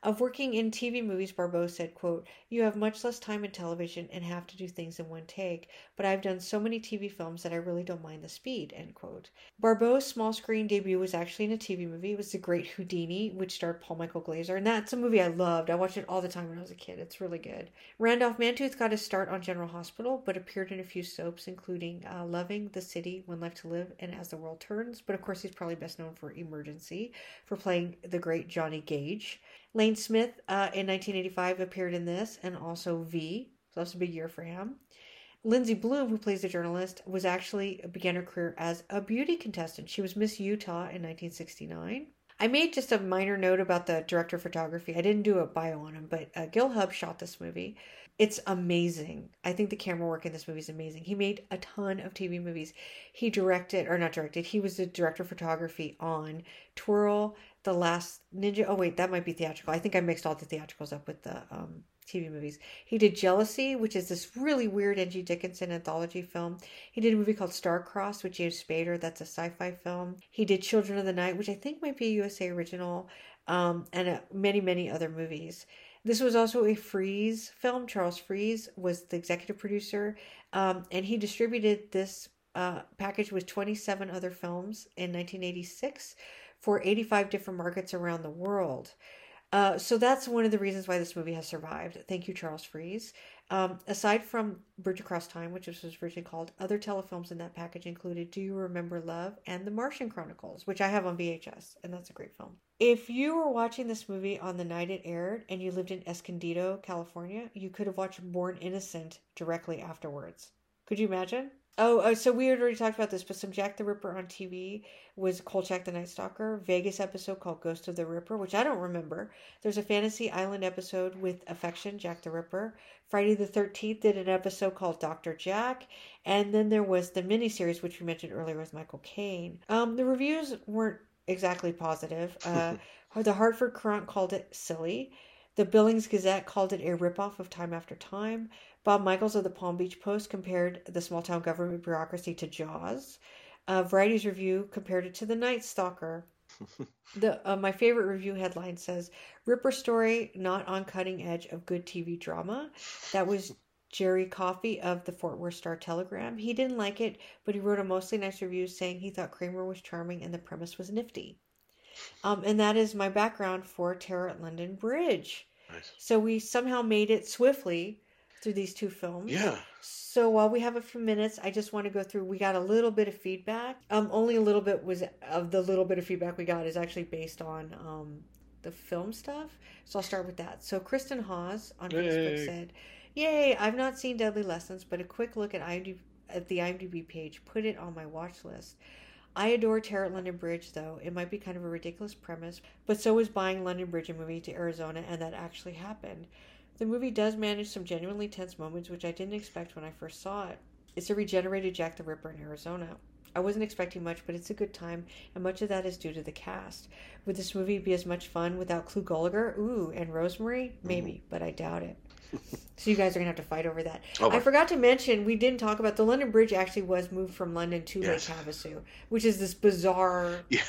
of working in T V movies, Barbeau said, quote, "You have much less time in television and have to do things in one take, but I've done so many T V films that I really don't mind the speed," end quote. Barbeau's small screen debut was actually in a T V movie. It was The Great Houdini, which starred Paul Michael Glaser, and that's a movie I loved. I watched it all the time when I was a kid. It's really good. Randolph Mantooth got his start on General Hospital, but appeared in a few soaps, including uh, Loving, The City, When Left to Live, and As the World Turns, but of course he's probably best known for Emergency, for playing the great Johnny Gage. Lane Smith uh, in nineteen eighty-five appeared in this and also V, so that's a big year for him. Lindsay Bloom, who plays the journalist, was actually began her career as a beauty contestant. She was Miss Utah in nineteen sixty-nine. I made just a minor note about the director of photography. I didn't do a bio on him, but uh, Gil Hub shot this movie. It's amazing. I think the camera work in this movie is amazing. He made a ton of T V movies. He directed, or not directed, he was the director of photography on Twirl, The Last Ninja. Oh, wait, that might be theatrical. I think I mixed all the theatricals up with the um, T V movies. He did Jealousy, which is this really weird N G Dickinson anthology film. He did a movie called Star-Crossed with James Spader. That's a sci-fi film. He did Children of the Night, which I think might be a U S A original, um, and uh, many, many other movies. This was also a Freeze film. Charles Freeze was the executive producer, um, and he distributed this uh, package with twenty-seven other films in nineteen eighty-six for eighty-five different markets around the world. Uh, so that's one of the reasons why this movie has survived. Thank you, Charles Freeze. Um, aside from Bridge Across Time, which was originally called, other telefilms in that package included Do You Remember Love and The Martian Chronicles, which I have on V H S, and that's a great film. If you were watching this movie on the night it aired and you lived in Escondido, California, you could have watched Born Innocent directly afterwards. Could you imagine? Oh, so we had already talked about this, but some Jack the Ripper on T V was Kolchak the Night Stalker, Vegas episode called Ghost of the Ripper, which I don't remember. There's a Fantasy Island episode with Affection, Jack the Ripper. Friday the thirteenth did an episode called Doctor Jack. And then there was the miniseries, which we mentioned earlier with Michael Caine. Um, the reviews weren't exactly positive. Uh, the Hartford Courant called it silly. The Billings Gazette called it a ripoff of Time After Time. Bob Michaels of the Palm Beach Post compared the small-town government bureaucracy to Jaws. Uh, Variety's review compared it to The Night Stalker. the uh, My favorite review headline says, "Ripper story not on cutting edge of good T V drama." That was Jerry Coffey of the Fort Worth Star-Telegram. He didn't like it, but he wrote a mostly nice review saying he thought Kramer was charming and the premise was nifty. Um, and that is my background for Terror at London Bridge. Nice. So we somehow made it swiftly through these two films. Yeah. So while we have a few minutes, I just want to go through. We got a little bit of feedback. Um, only a little bit was of the little bit of feedback we got is actually based on um the film stuff. So I'll start with that. So Kristen Hawes on Yay. Facebook said, "Yay! I've not seen Deadly Lessons, but a quick look at I M D B, at the I M D B page put it on my watch list. I adore Terror at London Bridge, though. It might be kind of a ridiculous premise, but so is buying London Bridge, a movie to Arizona, and that actually happened. The movie does manage some genuinely tense moments, which I didn't expect when I first saw it. It's a regenerated Jack the Ripper in Arizona. I wasn't expecting much, but it's a good time, and much of that is due to the cast. Would this movie be as much fun without Clu Gulager? Ooh, and Rosemary? Maybe, mm-hmm. but I doubt it." So you guys are going to have to fight over that. Oh, I forgot to mention, we didn't talk about, the London Bridge actually was moved from London to yes. Lake Havasu, which is this bizarre yeah.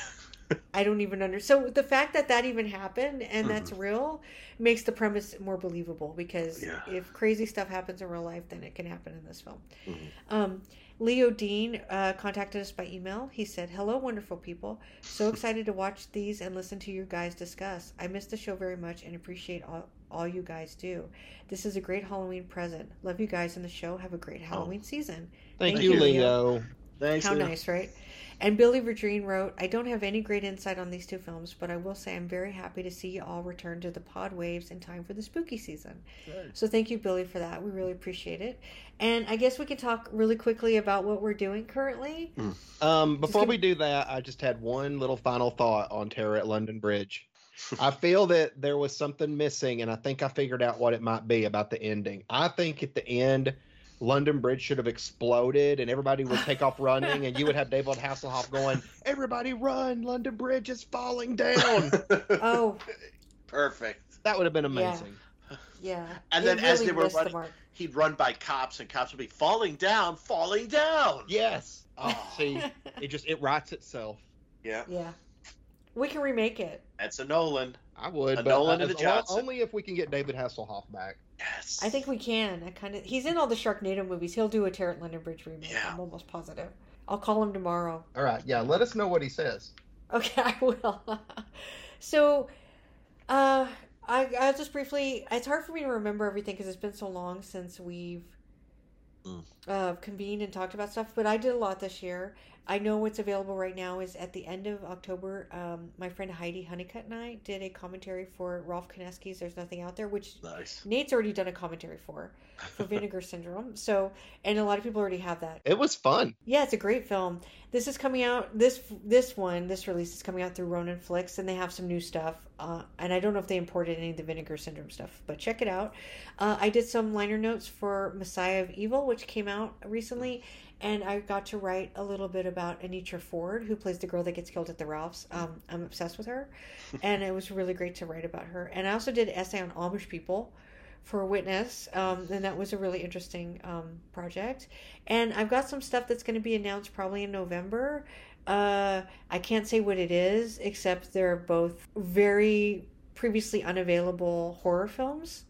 I don't even understand. So the fact that that even happened and mm-hmm. that's real makes the premise more believable, because yeah. if crazy stuff happens in real life, then it can happen in this film. Mm-hmm. Um, Leo Dean uh, contacted us by email. He said, "Hello, wonderful people. So excited to watch these and listen to you guys discuss. I miss the show very much and appreciate all, all you guys do. This is a great Halloween present. Love you guys in the show. Have a great Halloween oh. season." Thank, Thank you, you, Leo. Thanks. How Leo. Nice, right? And Billy Verdreen wrote, "I don't have any great insight on these two films, but I will say I'm very happy to see you all return to the pod waves in time for the spooky season." Good. So thank you, Billy, for that. We really appreciate it. And I guess we could talk really quickly about what we're doing currently. Mm. Um, before we do that, I just had one little final thought on Terror at London Bridge. I feel that there was something missing, and I think I figured out what it might be about the ending. I think at the end, London Bridge should have exploded and everybody would take off running, and you would have David Hasselhoff going, "Everybody run, London Bridge is falling down." Oh. Perfect. That would have been amazing. Yeah. yeah. And it then really as they were running, the he'd run by cops, and cops would be falling down, falling down. Yes. Oh. See, it just, it writes itself. Yeah. Yeah. We can remake it. That's a Nolan. I would. A but Nolan and the Johnson. Only if we can get David Hasselhoff back. Yes. I think we can. I kind of. He's in all the Sharknado movies. He'll do a Terror at London Bridge remake. Yeah. I'm almost positive. I'll call him tomorrow. All right. Yeah. Let us know what he says. Okay, I will. So, uh, I I'll just briefly. It's hard for me to remember everything because it's been so long since we've mm. uh, convened and talked about stuff. But I did a lot this year. I know what's available right now is at the end of October, um, my friend Heidi Honeycutt and I did a commentary for Rolf Konecki's There's Nothing Out There, which nice. Nate's already done a commentary for, for Vinegar Syndrome. So, and a lot of people already have that. It was fun. Yeah, it's a great film. This is coming out, this this one, this release is coming out through Ronin Flicks, and they have some new stuff. Uh, and I don't know if they imported any of the Vinegar Syndrome stuff, but check it out. Uh, I did some liner notes for Messiah of Evil, which came out recently. And I got to write a little bit about Anitra Ford, who plays the girl that gets killed at the Ralphs. Um, I'm obsessed with her. And it was really great to write about her. And I also did an essay on Amish people for Witness. Um, and that was a really interesting um, project. And I've got some stuff that's going to be announced probably in November. Uh, I can't say what it is, except they're both very previously unavailable horror films.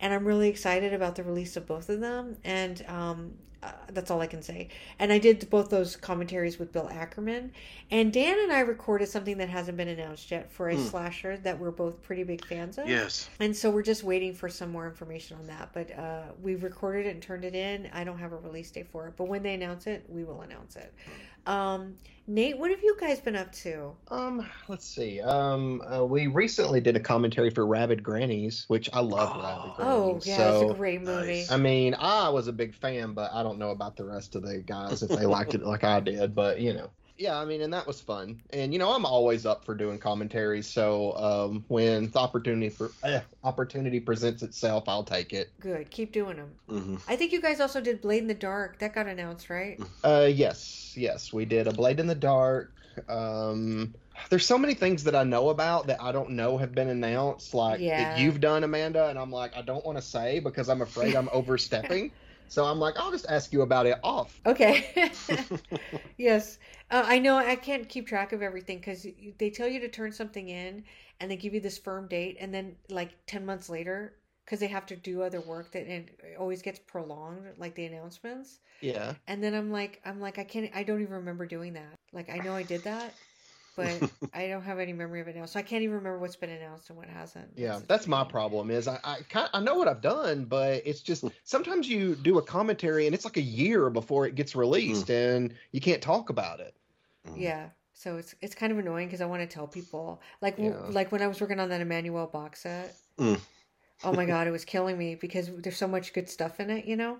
And I'm really excited about the release of both of them. And um, uh, that's all I can say. And I did both those commentaries with Bill Ackerman. And Dan and I recorded something that hasn't been announced yet for a mm. slasher that we're both pretty big fans of. Yes. And so we're just waiting for some more information on that. But uh, we've recorded it and turned it in. I don't have a release date for it. But when they announce it, we will announce it. Um, Nate, what have you guys been up to? Um, let's see. Um, uh, we recently did a commentary for Rabid Grannies, which I love. Oh, Rabid Grannies. Oh, yeah, so, it's a great movie. Nice. I mean, I was a big fan, but I don't know about the rest of the guys if they liked it like I did. But you know, yeah, I mean, and that was fun. And you know, I'm always up for doing commentaries. So um, when the opportunity for uh, opportunity presents itself, I'll take it. Good, keep doing them. Mm-hmm. I think you guys also did Blade in the Dark. That got announced, right? Uh, yes, yes, we did a Blade in the Dark. Um, there's so many things that I know about that I don't know have been announced, like yeah. that you've done, Amanda, and I'm like, I don't want to say because I'm afraid I'm overstepping. So I'm like, I'll just ask you about it off. Okay. Yes. Uh, I know I can't keep track of everything because they tell you to turn something in and they give you this firm date. And then like ten months later, because they have to do other work that and it always gets prolonged, like the announcements. Yeah. And then I'm like, I'm like, I can't, I don't even remember doing that. Like, I know I did that, but I don't have any memory of it now, so I can't even remember what's been announced and what hasn't. Yeah, that's my problem is I I, kind of, I know what I've done, but it's just sometimes you do a commentary and it's like a year before it gets released mm. and you can't talk about it. Yeah, so it's it's kind of annoying because I want to tell people. Like yeah. w- like when I was working on that Emmanuel box set, mm. oh my God, it was killing me because there's so much good stuff in it, you know?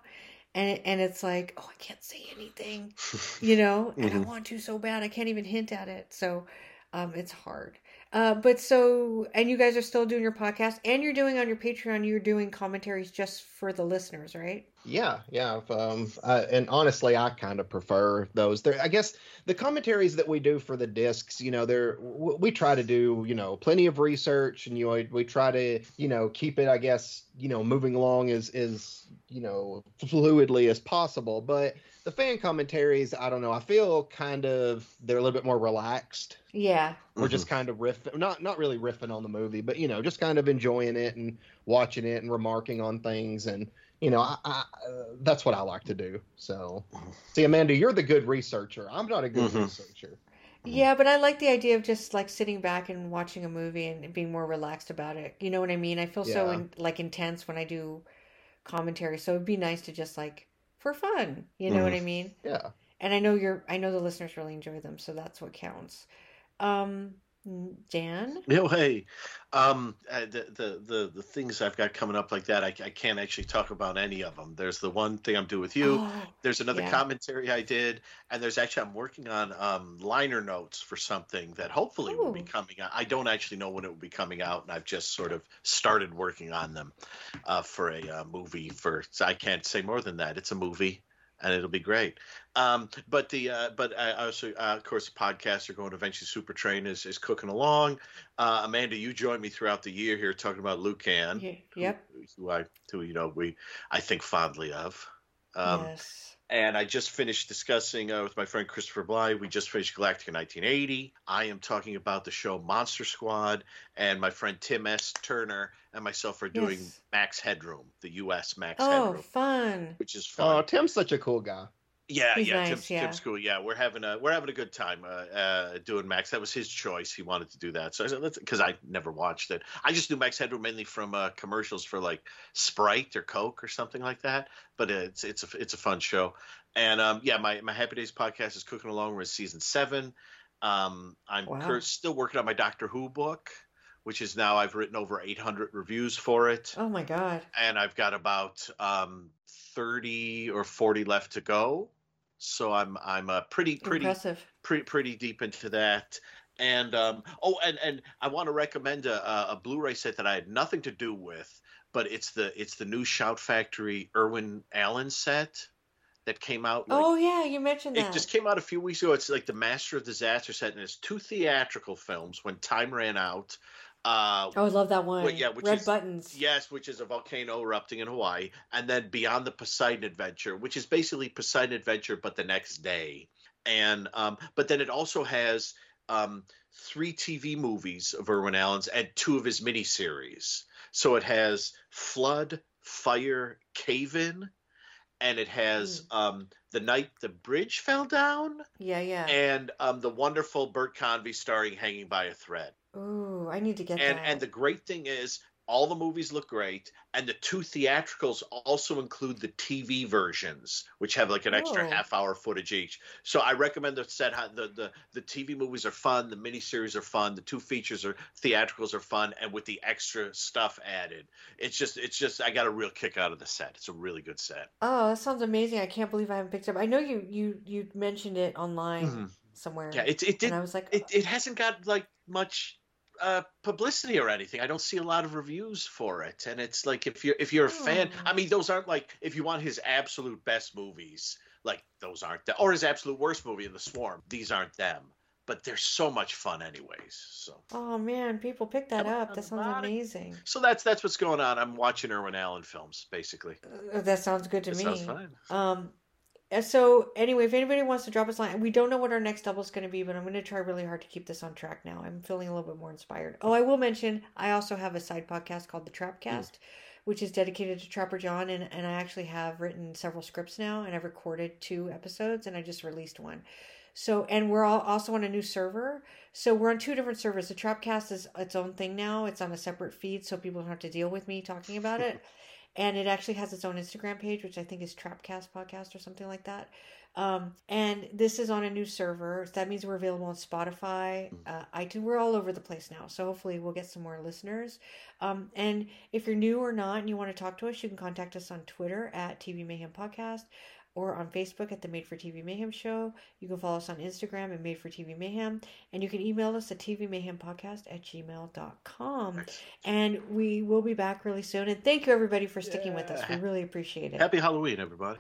And and it's like, oh, I can't say anything, you know, and mm-hmm. I want to so bad. I can't even hint at it. So um, it's hard. Uh, but so, and you guys are still doing your podcast and you're doing on your Patreon, you're doing commentaries just for the listeners, right? Yeah. Yeah. Um, uh, and honestly, I kind of prefer those. They're, I guess the commentaries that we do for the discs, you know, they're, w- we try to do, you know, plenty of research and you know, we try to, you know, keep it, I guess, you know, moving along as, as you know, fluidly as possible. But the fan commentaries, I don't know, I feel kind of, they're a little bit more relaxed. Yeah. We're mm-hmm. just kind of riffing, not, not really riffing on the movie, but, you know, just kind of enjoying it and watching it and remarking on things. And, you know, I, I, uh, that's what I like to do. So, see, Amanda, you're the good researcher. I'm not a good mm-hmm. researcher. Yeah, but I like the idea of just, like, sitting back and watching a movie and being more relaxed about it. You know what I mean? I feel yeah. so, in, like, intense when I do commentary. So it'd be nice to just, like, for fun. You know mm. what I mean? Yeah. And I know you're, I know the listeners really enjoy them, so that's what counts. Um, Dan? No, hey. Um, the, the, the, the things I've got coming up like that, I, I can't actually talk about any of them. There's the one thing I'm doing with you. Oh, there's another yeah. commentary I did. And there's actually, I'm working on um, liner notes for something that hopefully Ooh. will be coming out. I don't actually know when it will be coming out. And I've just sort of started working on them uh, for a uh, movie. For I can't say more than that. It's a movie. And it'll be great. Um, but the uh, but I also, uh, of course, the podcasts are going to eventually. Super Train is, is cooking along. Uh, Amanda, you joined me throughout the year here talking about Lucan. Yeah. Yep. Who, who I, who, you know, we, I think fondly of. Um, yes. And I just finished discussing uh, with my friend Christopher Bly. We just finished Galactica nineteen eighty. I am talking about the show Monster Squad, and my friend Tim S. Turner and myself are doing yes. Max Headroom, the U S Max oh, Headroom. Oh, fun! Which is fun. Oh, Tim's such a cool guy. Yeah, He's yeah, nice, Tim's, yeah, Tim's cool. Yeah, we're having a we're having a good time uh, uh, doing Max. That was his choice. He wanted to do that, so I said, let's, because I never watched it. I just knew Max Headroom mainly from uh, commercials for like Sprite or Coke or something like that. But it's it's a it's a fun show, and um, yeah, my my Happy Days podcast is cooking along. We're in season seven. Um, I'm wow. cur- still working on my Doctor Who book, which is now I've written over eight hundred reviews for it. Oh my god! And I've got about um, thirty or forty left to go. So I'm I'm uh, pretty pretty, pretty pretty deep into that, and um oh and and I want to recommend a a Blu-ray set that I had nothing to do with, but it's the it's the new Shout Factory Irwin Allen set that came out. Like, oh yeah, you mentioned that. It just came out a few weeks ago. It's like the Master of Disaster set, and it's two theatrical films. When time ran out. Uh, oh, I love that one. Yeah, which Red is, Buttons. Yes, which is a volcano erupting in Hawaii. And then Beyond the Poseidon Adventure, which is basically Poseidon Adventure, but the next day. And um, but then it also has um, three T V movies of Irwin Allen's and two of his miniseries. So it has Flood, Fire, Cave-In, and it has mm. um, The Night the Bridge Fell Down. Yeah, yeah. And um, the wonderful Bert Convey starring Hanging by a Thread. Ooh, I need to get and, that. And the great thing is all the movies look great, and the two theatricals also include the T V versions, which have like an cool. extra half hour footage each. So I recommend the set. The, the, the T V movies are fun. The miniseries are fun. The two features are theatricals are fun. And with the extra stuff added, it's just, it's just, I got a real kick out of the set. It's a really good set. Oh, that sounds amazing. I can't believe I haven't picked up. I know you, you, you mentioned it online mm-hmm. somewhere. Yeah, it, it did. And I was like, it, it hasn't got like much uh publicity or anything. I don't see a lot of reviews for it, and it's like if you're if you're a fan, I mean, those aren't like, if you want his absolute best movies, like those aren't that, or his absolute worst movie in The Swarm, these aren't them, but they're so much fun anyways. So oh man, people pick that up. That sounds amazing. So that's that's what's going on. I'm watching Irwin Allen films basically. Uh, that sounds good to me. Sounds fine. um So anyway, if anybody wants to drop us a line, we don't know what our next double is going to be, but I'm going to try really hard to keep this on track now. I'm feeling a little bit more inspired. Oh, I will mention, I also have a side podcast called The Trapcast, mm. which is dedicated to Trapper John. And, and I actually have written several scripts now, and I've recorded two episodes, and I just released one. So, and we're all also on a new server. So we're on two different servers. The Trapcast is its own thing now. It's on a separate feed, so people don't have to deal with me talking about it. And it actually has its own Instagram page, which I think is Trapcast Podcast or something like that. Um, and this is on a new server. So that means we're available on Spotify, uh, iTunes. We're all over the place now. So hopefully we'll get some more listeners. Um, and if you're new or not and you want to talk to us, you can contact us on Twitter at T V Mayhem Podcast or on Facebook at the Made for T V Mayhem Show. You can follow us on Instagram at Made for T V Mayhem. And you can email us at tvmayhempodcast at gmail dot com. Excellent. And we will be back really soon. And thank you, everybody, for sticking yeah. with us. We really appreciate it. Happy Halloween, everybody.